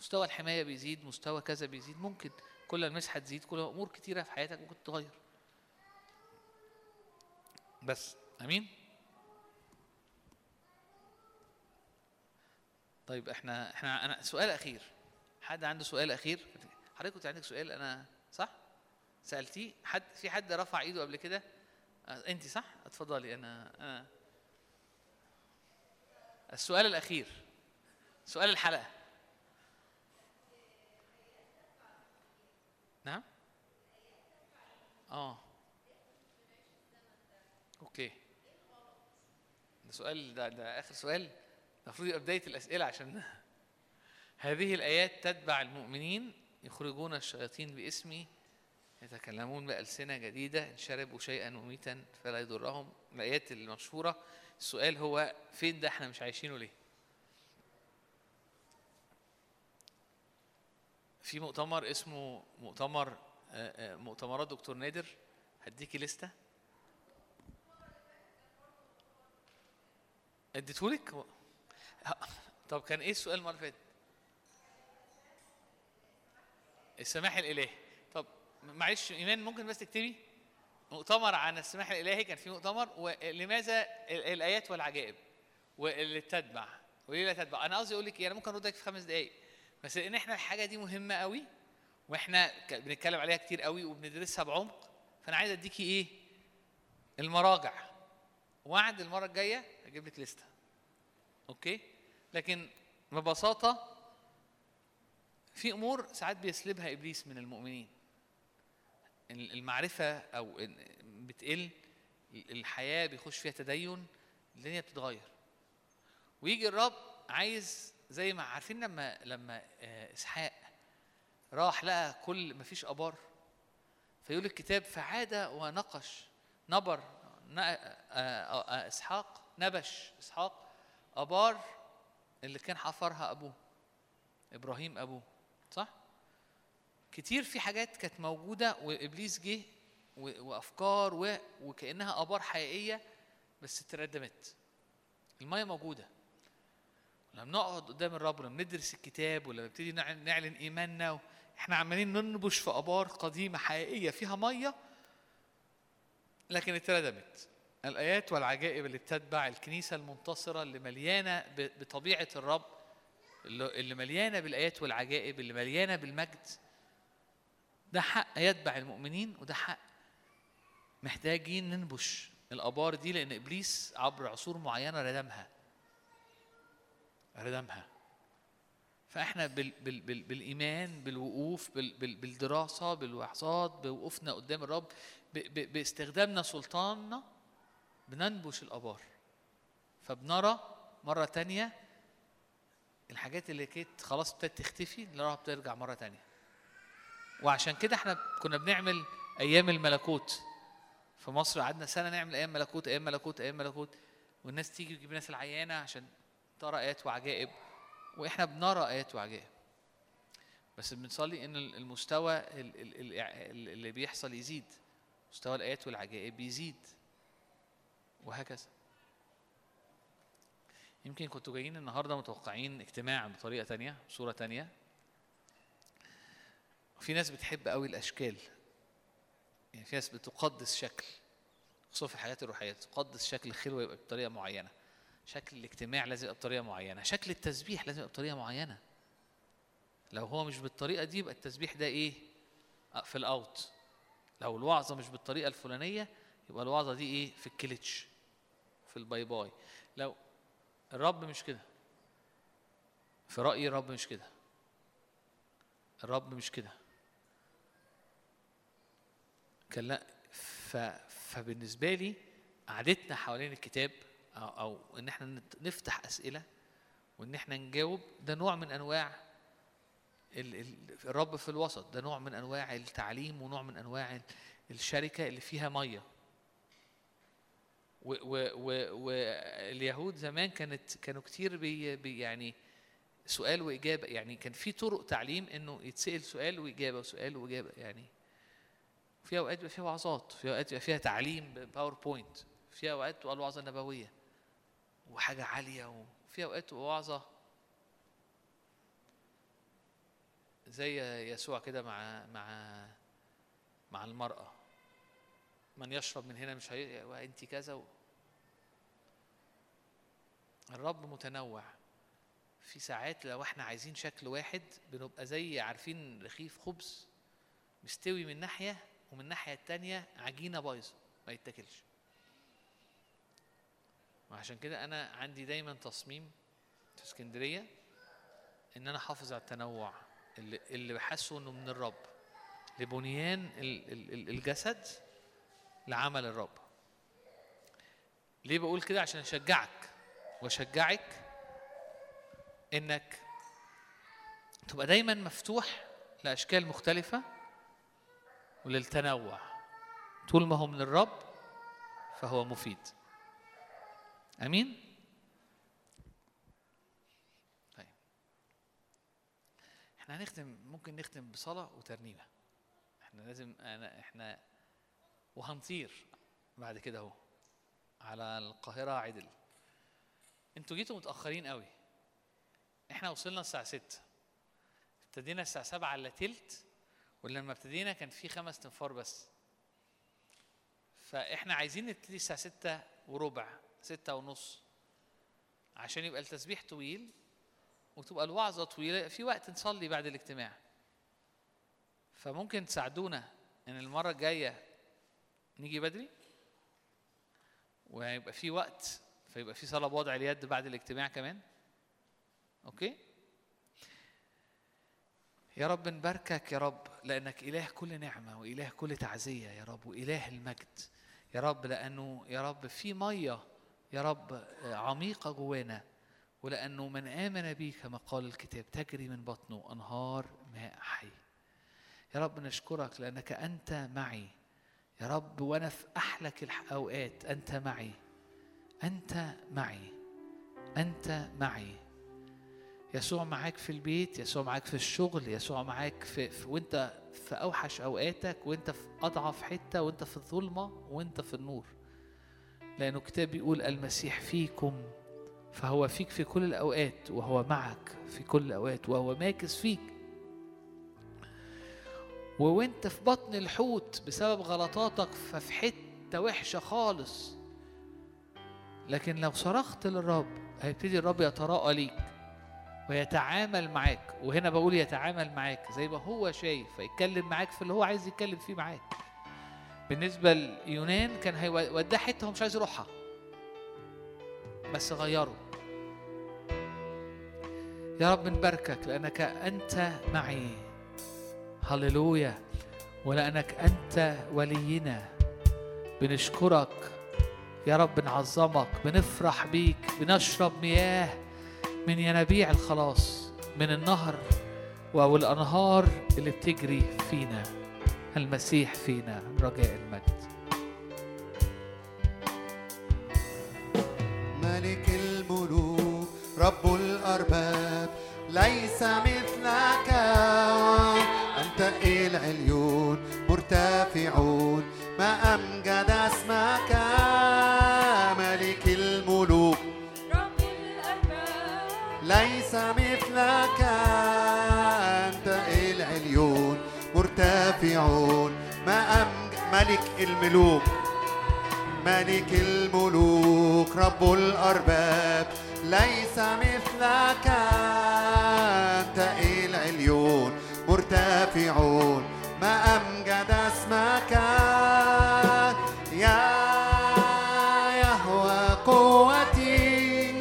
مستوى الحماية بيزيد، مستوى كذا بيزيد، ممكن كل المسحة تزيد، كل أمور كتيرة في حياتك ممكن تتغير. بس أمين؟ طيب احنا سؤال أخير، حد عنده سؤال أخير؟ حضرتك كنت عندك سؤال، أنا صح؟ سألتيه؟ في حد رفع إيده قبل كده؟ أنت صح؟ اتفضلي. أنا السؤال الأخير، سؤال الحلقة. نعم؟ اوكي، ده سؤال، ده اخر سؤال، المفروض يبقى بداية الاسئلة. عشان هذه الايات تتبع المؤمنين يخرجون الشياطين باسمي، يتكلمون بألسنة جديدة، ان شربوا شيئا مميتا فلا يضرهم، الايات المشهورة. السؤال هو فين ده؟ احنا مش عايشينه ليه؟ في مؤتمر اسمه مؤتمرات دكتور نادر، هديكي لستة اديتهولك. طب كان ايه السؤال المرة اللي فاتت؟ السماح الالهي. طب معلش ايمان، ممكن بس تكتبي مؤتمر عن السماح الالهي، كان في مؤتمر ولماذا الايات والعجائب واللي تتبع واللي لا تتبع. انا قصدي اقول لك انا ممكن ارد لك في 5 دقائق، بس ان احنا الحاجه دي مهمه قوي واحنا بنتكلم عليها كتير قوي وبندرسها بعمق. فانا عايز اديكي ايه؟ المراجع. وعد المره الجايه اجيب لك لسته، اوكي؟ لكن ببساطه في أمور ساعات بيسلبها إبليس من المؤمنين. المعرفة أو بتقل، الحياة بيخش فيها تدين، الدنيا بتتغير. ويجي الرب عايز، زي ما عارفين لما إسحاق راح لقى كل ما فيش أبار، فيقول الكتاب فعاد ونقش، نبر إسحاق، نبش إسحاق أبار اللي كان حفرها أبوه إبراهيم أبوه. صح؟ كتير في حاجات كانت موجودة وإبليس جه وأفكار وكأنها أبار حقيقية بس اتردمت. المية موجودة. لما نقعد قدام الرب ولما ندرس الكتاب ولما نبتدي نعلن إيماننا، إحنا عمالين ننبش في أبار قديمة حقيقية فيها مية لكن اتردمت. الآيات والعجائب اللي بتتبع الكنيسة المنتصرة اللي مليانة بطبيعة الرب، اللي مليانة بالآيات والعجائب، اللي مليانة بالمجد، ده حق يتبع المؤمنين وده حق محتاجين ننبش الأبار دي، لأن إبليس عبر عصور معينة ردمها. فإحنا بالإيمان، بالوقوف، بالدراسة، بالوعظات، بوقوفنا قدام الرب، باستخدامنا سلطاننا، بننبش الأبار. فبنرى مرة تانية الحاجات اللي كانت خلاص ابتدت تختفي نراها بترجع مرة تانية. وعشان كده احنا كنا بنعمل أيام الملكوت في مصر، قعدنا سنة نعمل أيام ملكوت أيام ملكوت أيام ملكوت، والناس تيجي وتجيب ناس العيانة عشان ترى آيات وعجائب، وإحنا بنرى آيات وعجائب بس بنصلي إن المستوى اللي بيحصل يزيد، مستوى الآيات والعجائب بيزيد، وهكذا. يمكن كنتوا جايين النهاردة متوقعين اجتماع بطريقة تانية، بصورة تانية. في ناس بتحب قوي الأشكال، يعني في ناس بتقدس شكل، خصوصا في الحاجات الروحية تقدس شكل الخلوة يبقى بطريقة معينة، شكل الاجتماع لازم يبقى بطريقة معينة، شكل التسبيح لازم يبقى بطريقة معينة. لو هو مش بالطريقة دي يبقى التسبيح ده إيه؟ في الأوت. لو الوعظة مش بالطريقة الفلانية يبقى الوعظة دي إيه؟ في الكلتش، في الباي باي. لو الرب مش كده، في رأيي الرب مش كده، الرب مش كده. فبالنسبة لي قعدتنا حوالين الكتاب أو إن إحنا نفتح أسئلة وإن إحنا نجاوب، ده نوع من أنواع الرب في الوسط، ده نوع من أنواع التعليم ونوع من أنواع الشركة اللي فيها مية. واليهود زمان كانوا كتير يعني سؤال وإجابة، يعني كان في طرق تعليم إنه يتسأل سؤال وإجابة وسؤال وإجابة، يعني في أوقات يبقى فيها وعظات، في أوقات يبقى فيها تعليم بباوربوينت، في أوقات تبقى الوعظة نبوية وحاجة عالية، وفي أوقات تبقى وعظة زي يسوع كده مع المرأة، من يشرب من هنا مش وأنت كذا الرب متنوع. في ساعات لو احنا عايزين شكل واحد بنبقى زي عارفين رغيف خبز مستوي من ناحية ومن ناحية التانية عجينة بايظة ما يتاكلش. وعشان كده أنا عندي دايما تصميم في اسكندرية إن أنا حافظ على التنوع اللي بحسه إنه من الرب لبنيان الجسد لعمل الرب. ليه بقول كده؟ عشان أشجعك وأشجعك إنك تبقى دايما مفتوح لأشكال مختلفة وللتنوع. طول ما هو من الرب فهو مفيد. أمين؟ طيب إحنا هنختم، ممكن نختم بصلاة وترنيمة. إحنا لازم إحنا وهنطير بعد كده أهو على القاهرة عدل. أنتوا جيتوا متأخرين قوي. إحنا وصلنا الساعة 6، ابتدينا الساعة 7:15، ولما ابتدينا كان في 5 تنفار بس. فإحنا عايزين نبتدي الساعة 6:15 6:30 عشان يبقى التسبيح طويل وتبقى الوعظة طويلة، في وقت نصلي بعد الاجتماع. فممكن تساعدونا إن المرة الجاية نيجي بدري ويبقى في وقت، فيبقى في صلاة بوضع اليد بعد الاجتماع كمان. أوكي؟ يا رب نباركك يا رب لأنك إله كل نعمة وإله كل تعزية يا رب وإله المجد يا رب، لأنه يا رب في مية يا رب عميقة جوانا، ولأنه من آمن بيك كما قال الكتاب تجري من بطنه أنهار ماء حي. يا رب نشكرك لأنك أنت معي يا رب، وأنا في أحلك الأوقات أنت معي أنت معي أنت معي. يسوع معاك في البيت، يسوع معاك في الشغل، يسوع معاك وانت في أوحش أوقاتك، وانت في أضعف حتة، وانت في الظلمة، وانت في النور، لأنه كتاب يقول المسيح فيكم فهو فيك في كل الأوقات، وهو معك في كل الأوقات، وهو ماكس فيك. وانت في بطن الحوت بسبب غلطاتك ففي حتة وحشة خالص، لكن لو صرخت للرب هيبتدي الرب يتراءى ليك ويتعامل معاك. وهنا بقول يتعامل معاك زي ما هو شايف، يتكلم معاك في اللي هو عايز يتكلم فيه معاك. بالنسبة لليونان كان هيوديها حتة مش عايز يروحها، بس غيره. يا رب نباركك لأنك أنت معي، هللويا، ولأنك أنت ولينا. بنشكرك يا رب، بنعظمك، بنفرح بيك، بنشرب مياه من ينابيع الخلاص، من النهر والأنهار اللي بتجري فينا. المسيح فينا رجاء المجد. ملك الملوك رب الأرباب، ليس مثلك، أنت العليون مرتفعون، ما أمجد اسمك. ملك الملوك رب الأرباب، ليس مثلك، أنت العليون مرتفعون، ما أمجد. ملك الملوك، ملك الملوك رب الأرباب، ليس مثلك، أنت العليون مرتفعون، ما أمجد اسمك. يا يهوى قوتي،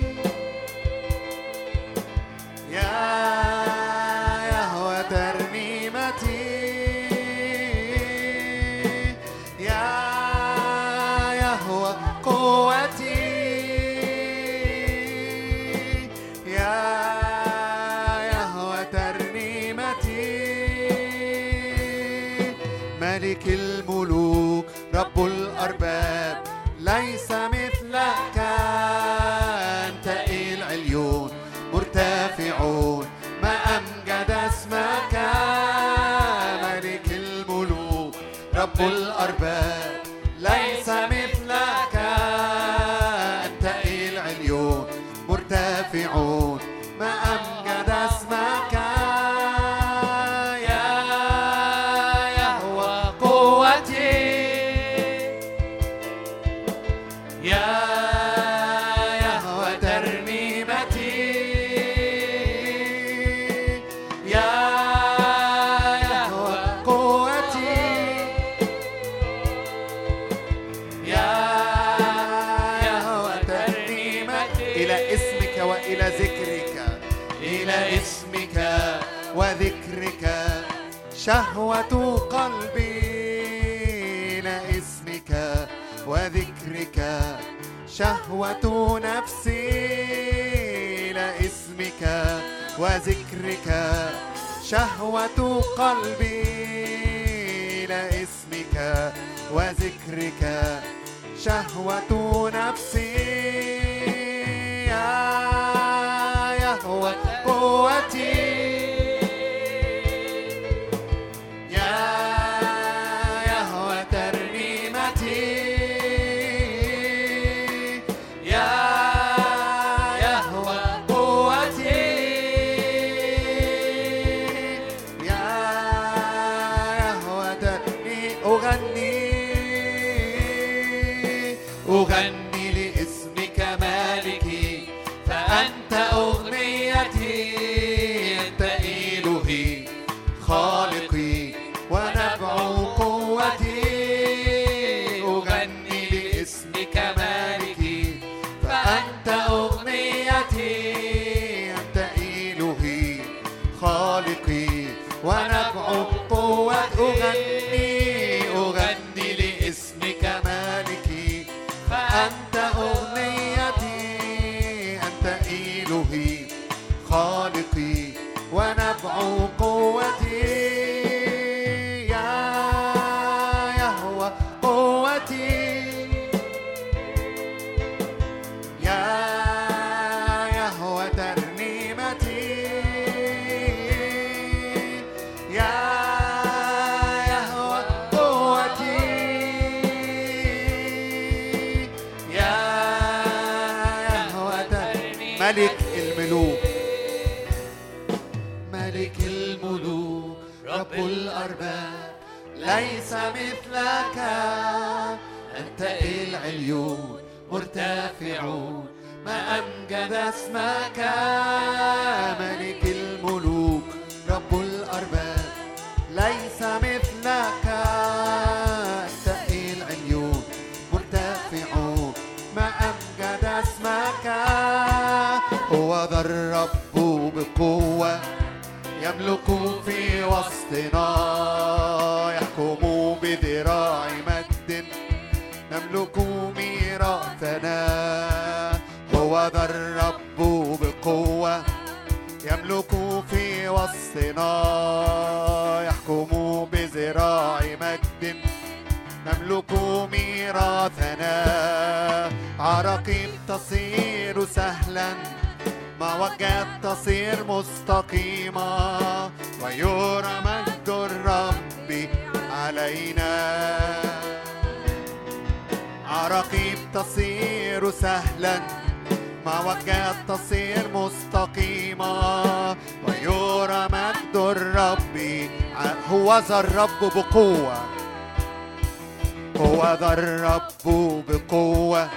يا يهوى ترنيمتي، يا يهوى قوتي، يا ملك الملوك رب الأرباب، ليس مثلك، أنت العليون مرتفعون، ما أمجد اسمك. ملك الملوك رب الأرباب، ليس مثلك، أنت العليون مرتفعون، ما أمجد اسمك. شهوة قلبي إلى اسمك وذكرك، شهوة نفسي إلى اسمك وذكرك، شهوة قلبي إلى اسمك وذكرك، شهوة نفسي. يا يهوى قوتي، ليس مثلك، أنت العليون مرتفعون، ما أمجد اسمك، ملك الملوك رب الأرباب، ليس مثلك، أنت العليون مرتفعون، ما أمجد اسمك. هو ذا الرب بقوة، يملك في وسطنا، يحكم بذراع مجد، نملك ميراثنا. هو ذا الرب بقوة، يملك في وسطنا، يحكم بذراع مجد، نملك ميراثنا. عراقيب تصير سهلا، مواجهات تصير مستقيمة، ويرى مجد الرب علينا. عراقيب تصير سهلا، مواجهات تصير مستقيمة، ويرى مجد الرب. هو ذا الرب بقوة، هو ذا الرب بقوة،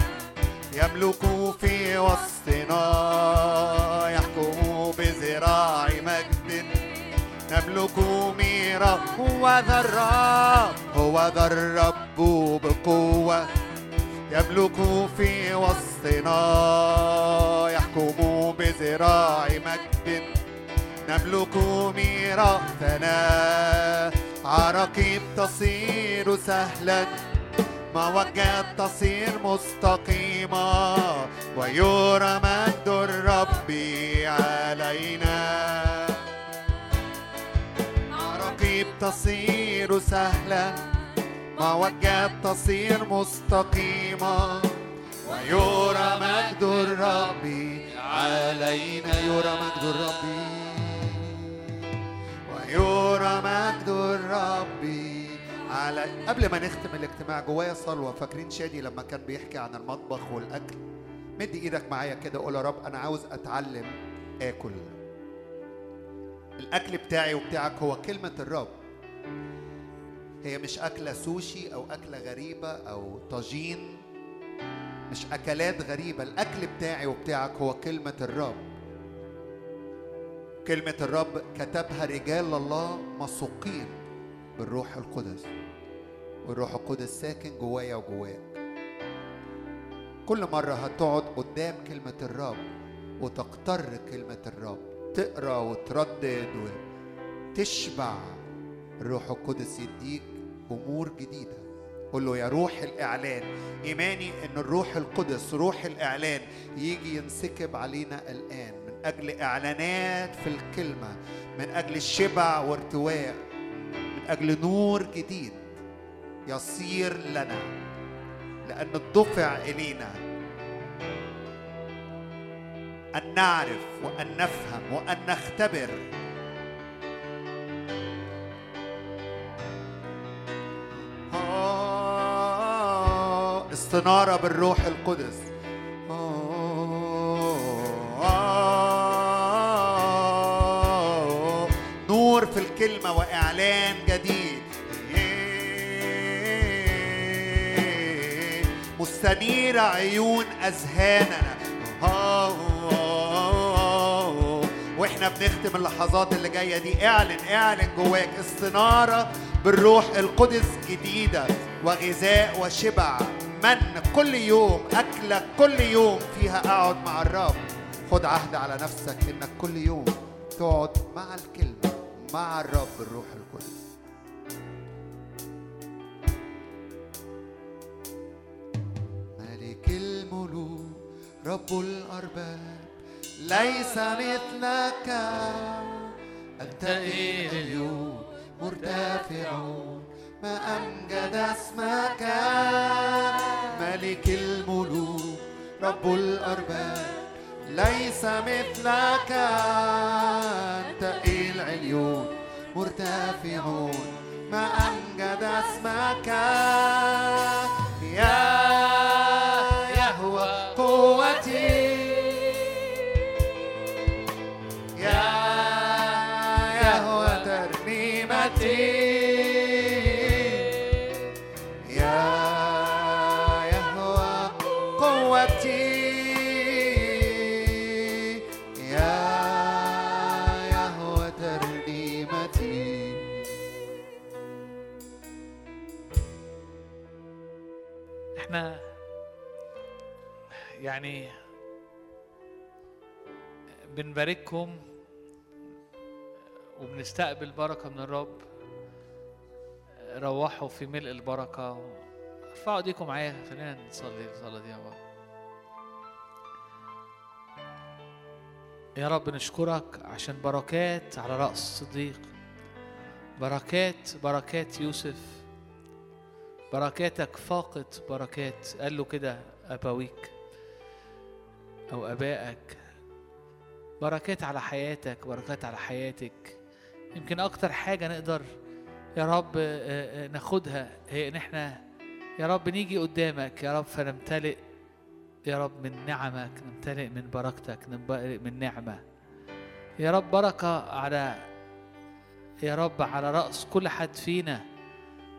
يملك في وسطنا، يحكم بذراع مجد، نملك ميراث. هو ذا الرب، هو ذا الرب بقوة، يملك في وسطنا، يحكم بذراع مجد، نملك ميراثنا. عراقيب تصير سهلا، مواجهات تصير مستقيمة، ويرى مجد الرب علينا. عراقيب تصير سهلا، مواجهات تصير مستقيمة، ويرى مجد الرب علينا. يرى مجد الرب، ويرى مجد الرب. قبل ما نختم الاجتماع جوايا صلوة. فاكرين شادي لما كان بيحكي عن المطبخ والأكل؟ مد إيدك معايا كده قول يا رب أنا عاوز أتعلم آكل. الأكل بتاعي وبتاعك هو كلمة الرب. هي مش أكلة سوشي أو أكلة غريبة أو طاجين، مش أكلات غريبة. الأكل بتاعي وبتاعك هو كلمة الرب. كلمة الرب كتبها رجال الله مسوقين بالروح القدس، والروح القدس ساكن جوايا وجواك. كل مرة هتقعد قدام كلمة الرب وتقتر كلمة الرب، تقرأ وتردد وتشبع. الروح القدس يديك أمور جديدة. قل له يا روح الإعلان. إيماني إن الروح القدس روح الإعلان يجي ينسكب علينا الآن من أجل إعلانات في الكلمة، من أجل الشبع وارتواء، من أجل نور جديد يصير لنا، لأن الدفع إلينا أن نعرف وأن نفهم وأن نختبر. استنارة بالروح القدس. نور في الكلمة وإعلان جديد. مستنيرة عيون أذهاننا. وإحنا بنختم اللحظات اللي جاية دي، اعلن اعلن جواك استنارة بالروح القدس جديدة، وغذاء وشبع، من كل يوم أكلك كل يوم فيها أقعد مع الرب. خد عهد على نفسك إنك كل يوم تقعد مع الكلمة، مع الرب بالروح القدس. ملك الملوك رب الأرباب، ليس مثلك، أنت العليون مرتفعون، ما أمجد اسمك. ملك الملوك رب الأرباب، ليس مثلك أنت العليون مرتفعون، ما أمجد اسمك يا يهوه قوتي، يا يهوه ترنيمتي، يا يهوه قوتي، يا يهوه ترنيمتي. احنا يعني بنبارككم وبنستقبل بركة من الرب. روحوا في ملء البركة. ارفعوا ايديكم معايا، خلينا نصلي الصلاة دي. يا رب نشكرك عشان بركات على رأس الصديق، بركات يوسف، بركاتك فاقت بركات، قال له كده أبويك أو أبائك. بركات على حياتك، بركات على حياتك. يمكن أكتر حاجة نقدر يا رب ناخدها هي إن إحنا يا رب نيجي قدامك يا رب، فنمتلئ يا رب من نعمك، نمتلئ من بركتك، نمتلئ من نعمة يا رب. بركة على يا رب على رأس كل حد فينا،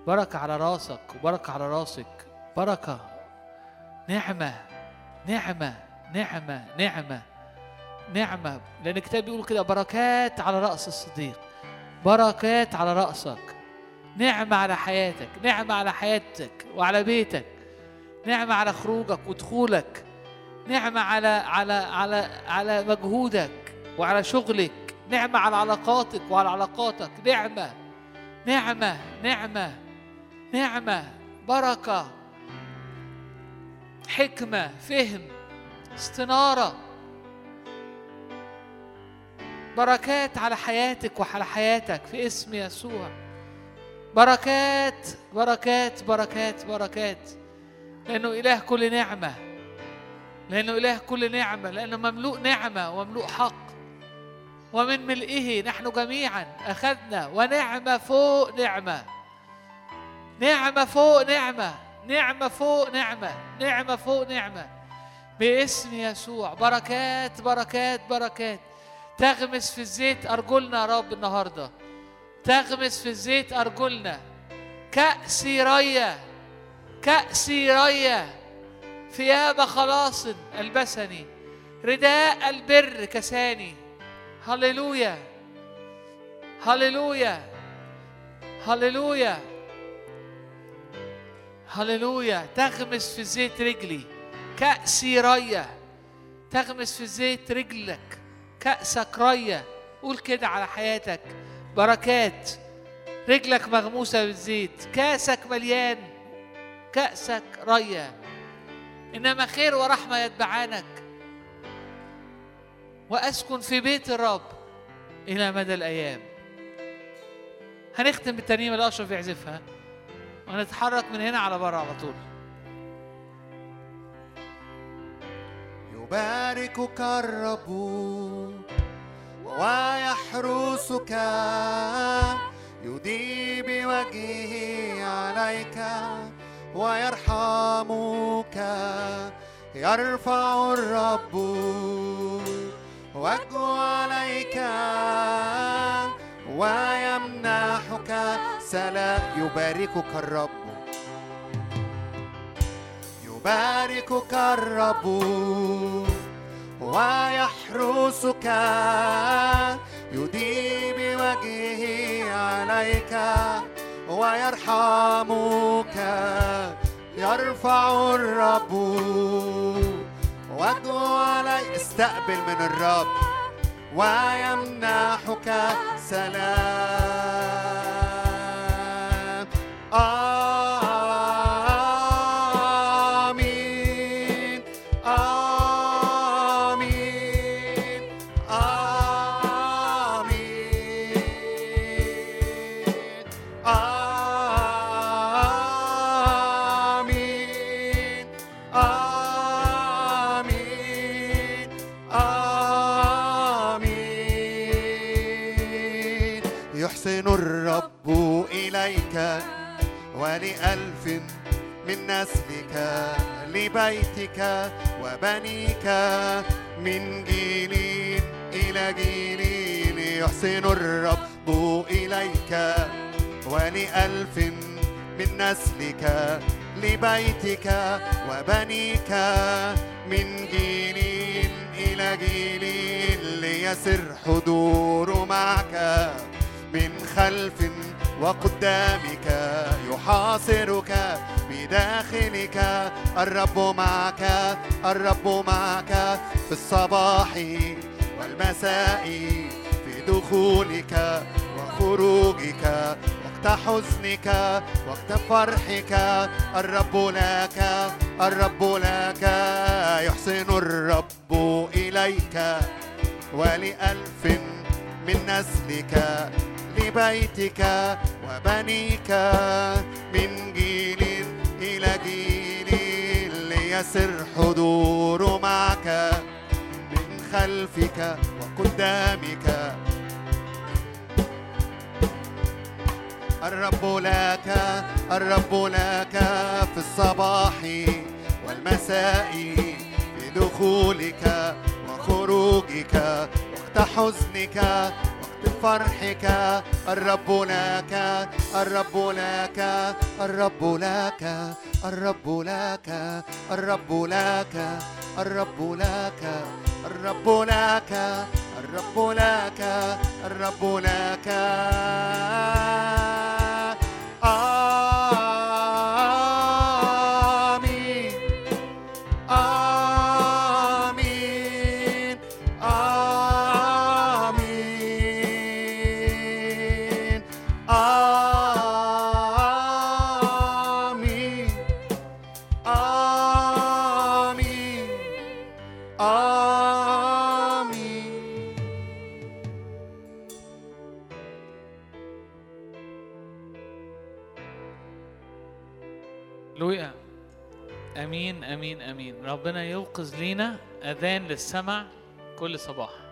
بركة على رأسك وبركة على رأسك، بركة، نعمة نعمة نعمة نعمة نعمة، لأن الكتاب بيقول كده بركات على رأس الصديق، بركات على رأسك، نعمة على حياتك، نعمة على حياتك وعلى بيتك، نعمة على خروجك ودخولك، نعمة على على على على مجهودك وعلى شغلك، نعمة على علاقاتك وعلى علاقاتك، نعمة نعمة نعمة نعمة، بركة، حكمة، فهم، استنارة، بركات على حياتك وعلى حياتك في اسم يسوع. بركات بركات بركات بركات، لأنه إله كل نعمة، لأنه إله كل نعمة، لأنه مملوء نعمة ومملوء حق، ومن ملئه نحن جميعا أخذنا، ونعمة فوق نعمة، نعمة فوق نعمة، نعمة فوق نعمة، نعمة فوق نعمة باسم يسوع. بركات بركات بركات، تغمس في الزيت أرجلنا يا رب النهاردة، تغمس في الزيت أرجلنا، كأسي ريا، كأسي ريا، ثياب خلاص ألبسني، رداء البر كساني. هللويا هللويا هللويا هللويا، تغمس في زيت رجلي، كأسي ريا، تغمس في زيت رجلك، كأسك ريا. قول كده على حياتك بركات، رجلك مغموسة بالزيت، كأسك مليان، كأسك ريا، إنما خير ورحمة يتبعانك، وأسكن في بيت الرب إلى مدى الأيام. هنختم بالترنيمة اللي أشرف يعزفها ونتحرك من هنا على بره على طول. يباركك الرب ويحرسك، يضيء بوجهه عليك ويرحمك. يرفع الرب وجهه عليك ويمنحك سلام. يباركك الرب، يباركك الرب ويحرسك، يضيء بوجهه عليك ويرحمك. يرفع الرب وجهه عليك، استقبل من الرب، ويمنحك سلام. آمين آمين آمين آمين ألف من نسلك لبيتك وبنيك من جيل إلى جيل يحسن الرب إليك ولألف من نسلك لبيتك وبنيك من جيل إلى جيل ليسر حضور معك من خلف وقدامك يحاصرك بداخلك الرب معك الرب معك في الصباح والمساء في دخولك وخروجك وقت حزنك وقت فرحك الرب لك يحسن الرب إليك ولألف من نسلك لبيتك وبنيك من جيل إلى جيل ليسر حضور معك من خلفك وقدامك الرب لك في الصباح والمساء في دخولك وخروجك وقت حزنك وقت فرحك الرب لك ربنا يوقظ لينا أذان للسمع كل صباح.